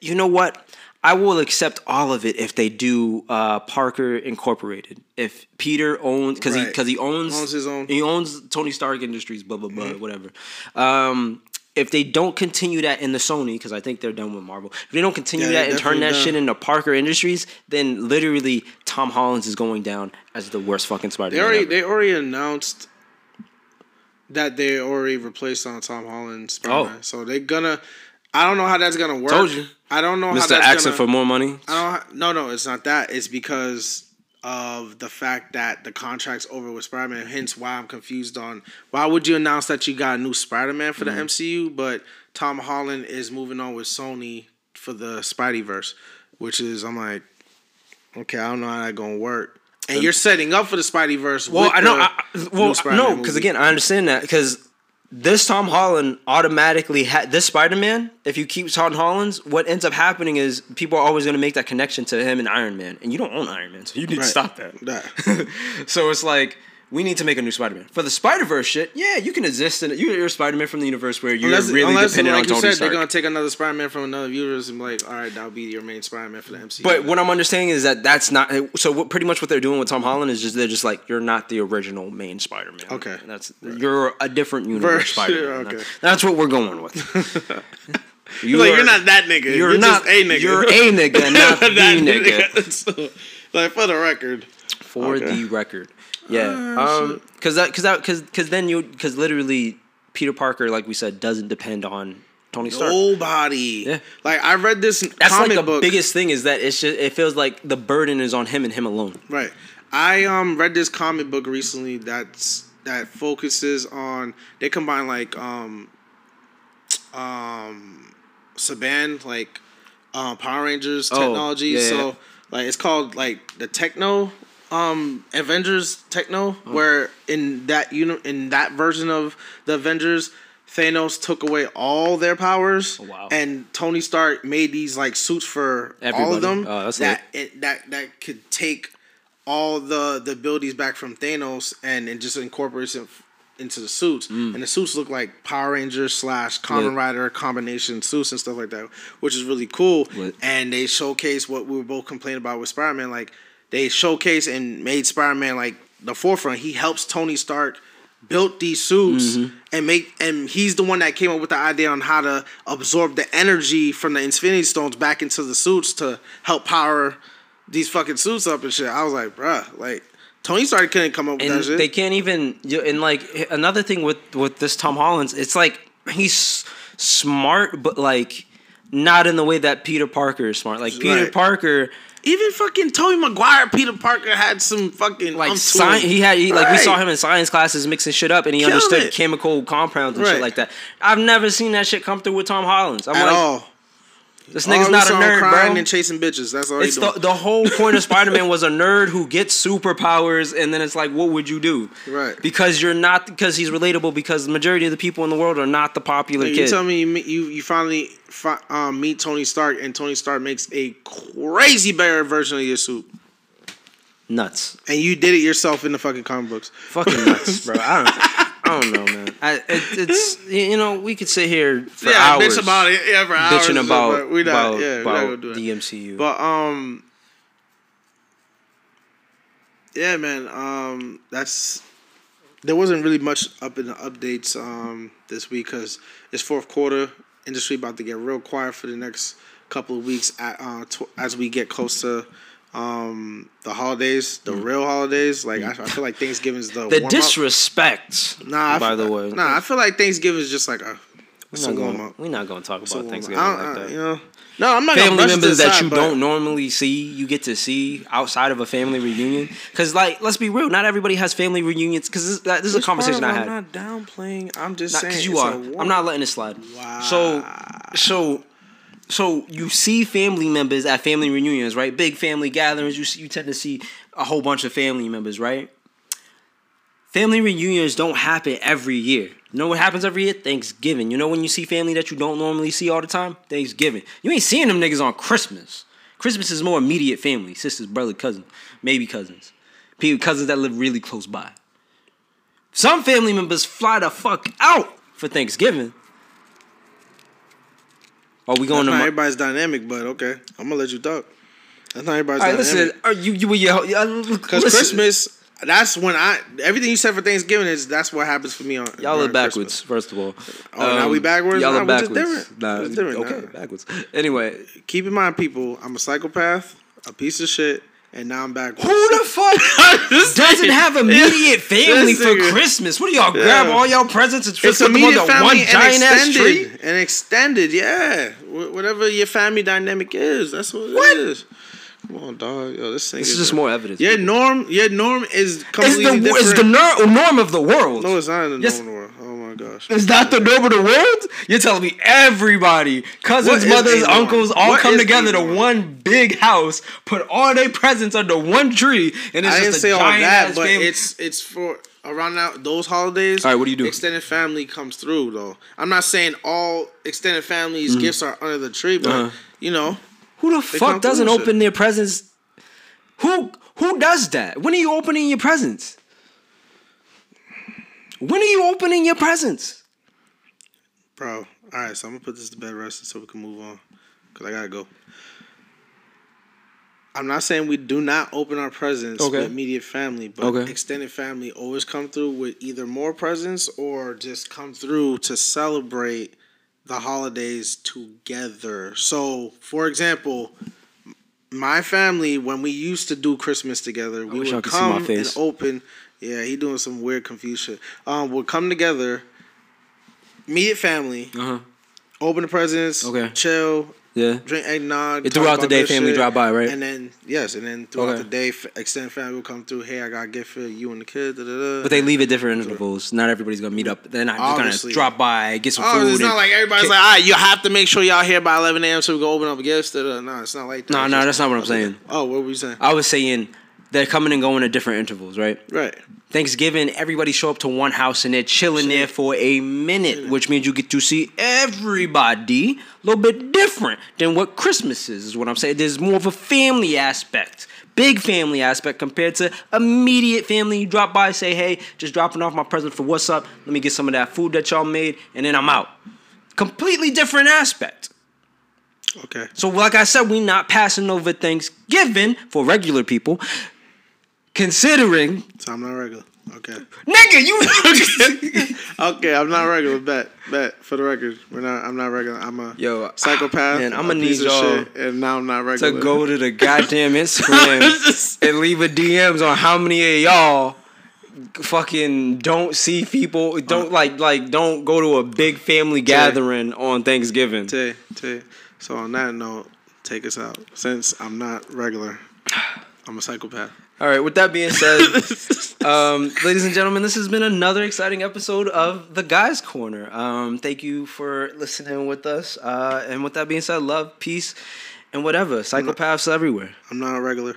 You know what? I will accept all of it if they do Parker Incorporated. If Peter owns... Because he owns his own... He owns Tony Stark Industries, blah, blah, blah, whatever. If they don't continue that in the Sony, because I think they're done with Marvel. If they don't continue that and turn that shit into Parker Industries, then literally Tom Holland is going down as the worst fucking Spider-Man ever. They already announced that they already replaced on Tom Holland Spider-Man. Oh. So they're gonna... I don't know how that's gonna work. Told you. I don't know how that's gonna... Mr. Axon for more money? No, it's not that. It's because... of the fact that the contract's over with Spider-Man, hence why I'm confused on why would you announce that you got a new Spider-Man for the MCU, but Tom Holland is moving on with Sony for the Spideyverse, which is, I'm like, okay, I don't know how that's going to work. And you're setting up for the Spideyverse with the new Spider-Man because again, I understand that, because this Tom Holland automatically this Spider-Man, if you keep Tom Holland's, what ends up happening is people are always going to make that connection to him and Iron Man. And you don't own Iron Man, so you need to stop that. So it's like, we need to make a new Spider-Man. For the Spider-Verse shit, yeah, you can exist in it. You're Spider-Man from the universe where you're really dependent on Tony Stark. Like you said, they're going to take another Spider-Man from another universe and be like, all right, that'll be your main Spider-Man for the MCU. But what I'm understanding is that's not... So pretty much what they're doing with Tom Holland is just they're just like, you're not the original main Spider-Man. Okay. And you're a different universe Spider-Man. Okay. That's what we're going with. You're not that nigga. You're not a nigga. You're a nigga, not the nigga. Like, for the record. For the record. Yeah, because literally Peter Parker, like we said, doesn't depend on Tony Stark. Nobody. Yeah. Like I read this. That's comic like the book. Biggest thing is that it's just it feels like the burden is on him and him alone. Right. I read this comic book recently that focuses on they combine like Saban like Power Rangers technology. So like it's called like the Techno. Avengers Techno, where in that version of the Avengers, Thanos took away all their powers, and Tony Stark made these like suits for everybody. All of them that could take all the abilities back from Thanos and just incorporates it into the suits, and the suits look like Power Rangers / Kamen Rider combination suits and stuff like that, which is really cool. Lit. And they showcase what we were both complaining about with Spider-Man, like. They showcased and made Spider-Man like the forefront. He helps Tony Stark build these suits and he's the one that came up with the idea on how to absorb the energy from the Infinity Stones back into the suits to help power these fucking suits up and shit. I was like, bruh, like Tony Stark couldn't come up with that shit. They can't even. And like another thing with this Tom Holland's, it's like he's smart, but like not in the way that Peter Parker is smart. Like Peter Parker. Even fucking Tobey Maguire, Peter Parker had some fucking like science. We saw him in science classes mixing shit up, and he understood chemical compounds and shit like that. I've never seen that shit come through with Tom Holland's. I'm at all. This nigga's not a nerd, bro. Crying and chasing bitches. That's all he's doing. The whole point of Spider-Man was a nerd who gets superpowers, and then it's like, what would you do? Right. Because you're not, because he's relatable, because the majority of the people in the world are not the popular kid. You tell me you finally meet Tony Stark, and Tony Stark makes a crazy better version of your suit. Nuts. And you did it yourself in the fucking comic books. Fucking nuts, bro. I don't know, man. It's you know, we could sit here for hours. Bitching about the MCU. But yeah, man. There wasn't really much up in the updates this week because it's fourth quarter. Industry about to get real quiet for the next couple of weeks as we get close to the holidays, the real holidays. Like I feel like Thanksgiving's the warm disrespect. Up. Nah, I feel like Thanksgiving's just like a. We're not going to talk about Thanksgiving like that. You know, no, I'm not. Family members that you don't normally see, you get to see outside of a family reunion. Because, like, let's be real, not everybody has family reunions. Because this is a conversation I had. I'm not downplaying. I'm just saying. Because you are. I'm not letting it slide. Wow. So you see family members at family reunions, right? Big family gatherings. You tend to see a whole bunch of family members, right? Family reunions don't happen every year. You know what happens every year? Thanksgiving. You know when you see family that you don't normally see all the time? Thanksgiving. You ain't seeing them niggas on Christmas. Christmas is more immediate family. Sisters, brother, cousin. Maybe cousins. People, cousins that live really close by. Some family members fly the fuck out for Thanksgiving. Are we going? That's not everybody's dynamic, but okay, I'm gonna let you talk. That's not everybody's dynamic. Listen, because Christmas, that's when everything you said for Thanksgiving is that's what happens for me on. Y'all are backwards, Christmas. First of all. Oh, now we backwards. Y'all are backwards. Nah, it's different. Okay, backwards. Anyway, keep in mind, people. I'm a psychopath, a piece of shit, and now I'm backwards. Who the fuck doesn't have immediate family for Christmas? What do y'all grab all y'all presents and put them on the one giant ass tree? And extended, yeah. Whatever your family dynamic is, that's what it is. Come on, dog. Yo, this is just more evidence. Your norm is completely different. It's the norm of the world. No, it's not the norm of the world. Oh my gosh. Is that the norm of the world? You're telling me everybody, cousins, mothers, uncles, all come together to one big house, put all their presents under one tree, and it's just a giant ass family. I didn't say all that, but it's for around those holidays. All right, what do you do? Extended family comes through, though. I'm not saying all extended family's gifts are under the tree, but you know. Who the fuck doesn't open their presents? Who does that? When are you opening your presents? When are you opening your presents? Bro, all right, so I'm going to put this to bed rest so we can move on because I got to go. I'm not saying we do not open our presents with immediate family, but extended family always come through with either more presents or just come through to celebrate the holidays together. So, for example, my family, when we used to do Christmas together, we would come and open. Yeah, he doing some weird confused shit. We'll come together, immediate family, open the presents, chill, drink eggnog. Throughout the day, family drop by, right? And then throughout the day, extended family will come through. Hey, I got a gift for you and the kid. Da, da, da. But they leave at different intervals. Not everybody's gonna meet up. They're not just gonna drop by, get some food. It's not like everybody's like, all right, you have to make sure y'all here by 11 a.m. so we go open up gifts. Da, da. No, it's not like that. No, that's not what I'm saying. Oh, what were you saying? I was saying they're coming and going at different intervals, right? Right. Thanksgiving, everybody show up to one house and they're chilling there for a minute, which means you get to see everybody a little bit different than what Christmas is what I'm saying. There's more of a family aspect, big family aspect compared to immediate family. You drop by, say, hey, just dropping off my present for what's up. Let me get some of that food that y'all made, and then I'm out. Completely different aspect. Okay. So like I said, we're not passing over Thanksgiving for regular people. Considering, so I'm not regular. Okay, nigga, you. Okay, I'm not regular. Bet for the record, I'm not regular. I'm a psychopath. Man, I'm gonna need y'all, and now I'm not regular. To go to the goddamn Instagram and leave a DMs on how many of y'all fucking don't see people, don't like don't go to a big family gathering on Thanksgiving. So on that note, take us out. Since I'm not regular, I'm a psychopath. All right, with that being said, ladies and gentlemen, this has been another exciting episode of The Guys Corner. Thank you for listening with us. And with that being said, love, peace, and whatever. Psychopaths everywhere. I'm not a regular.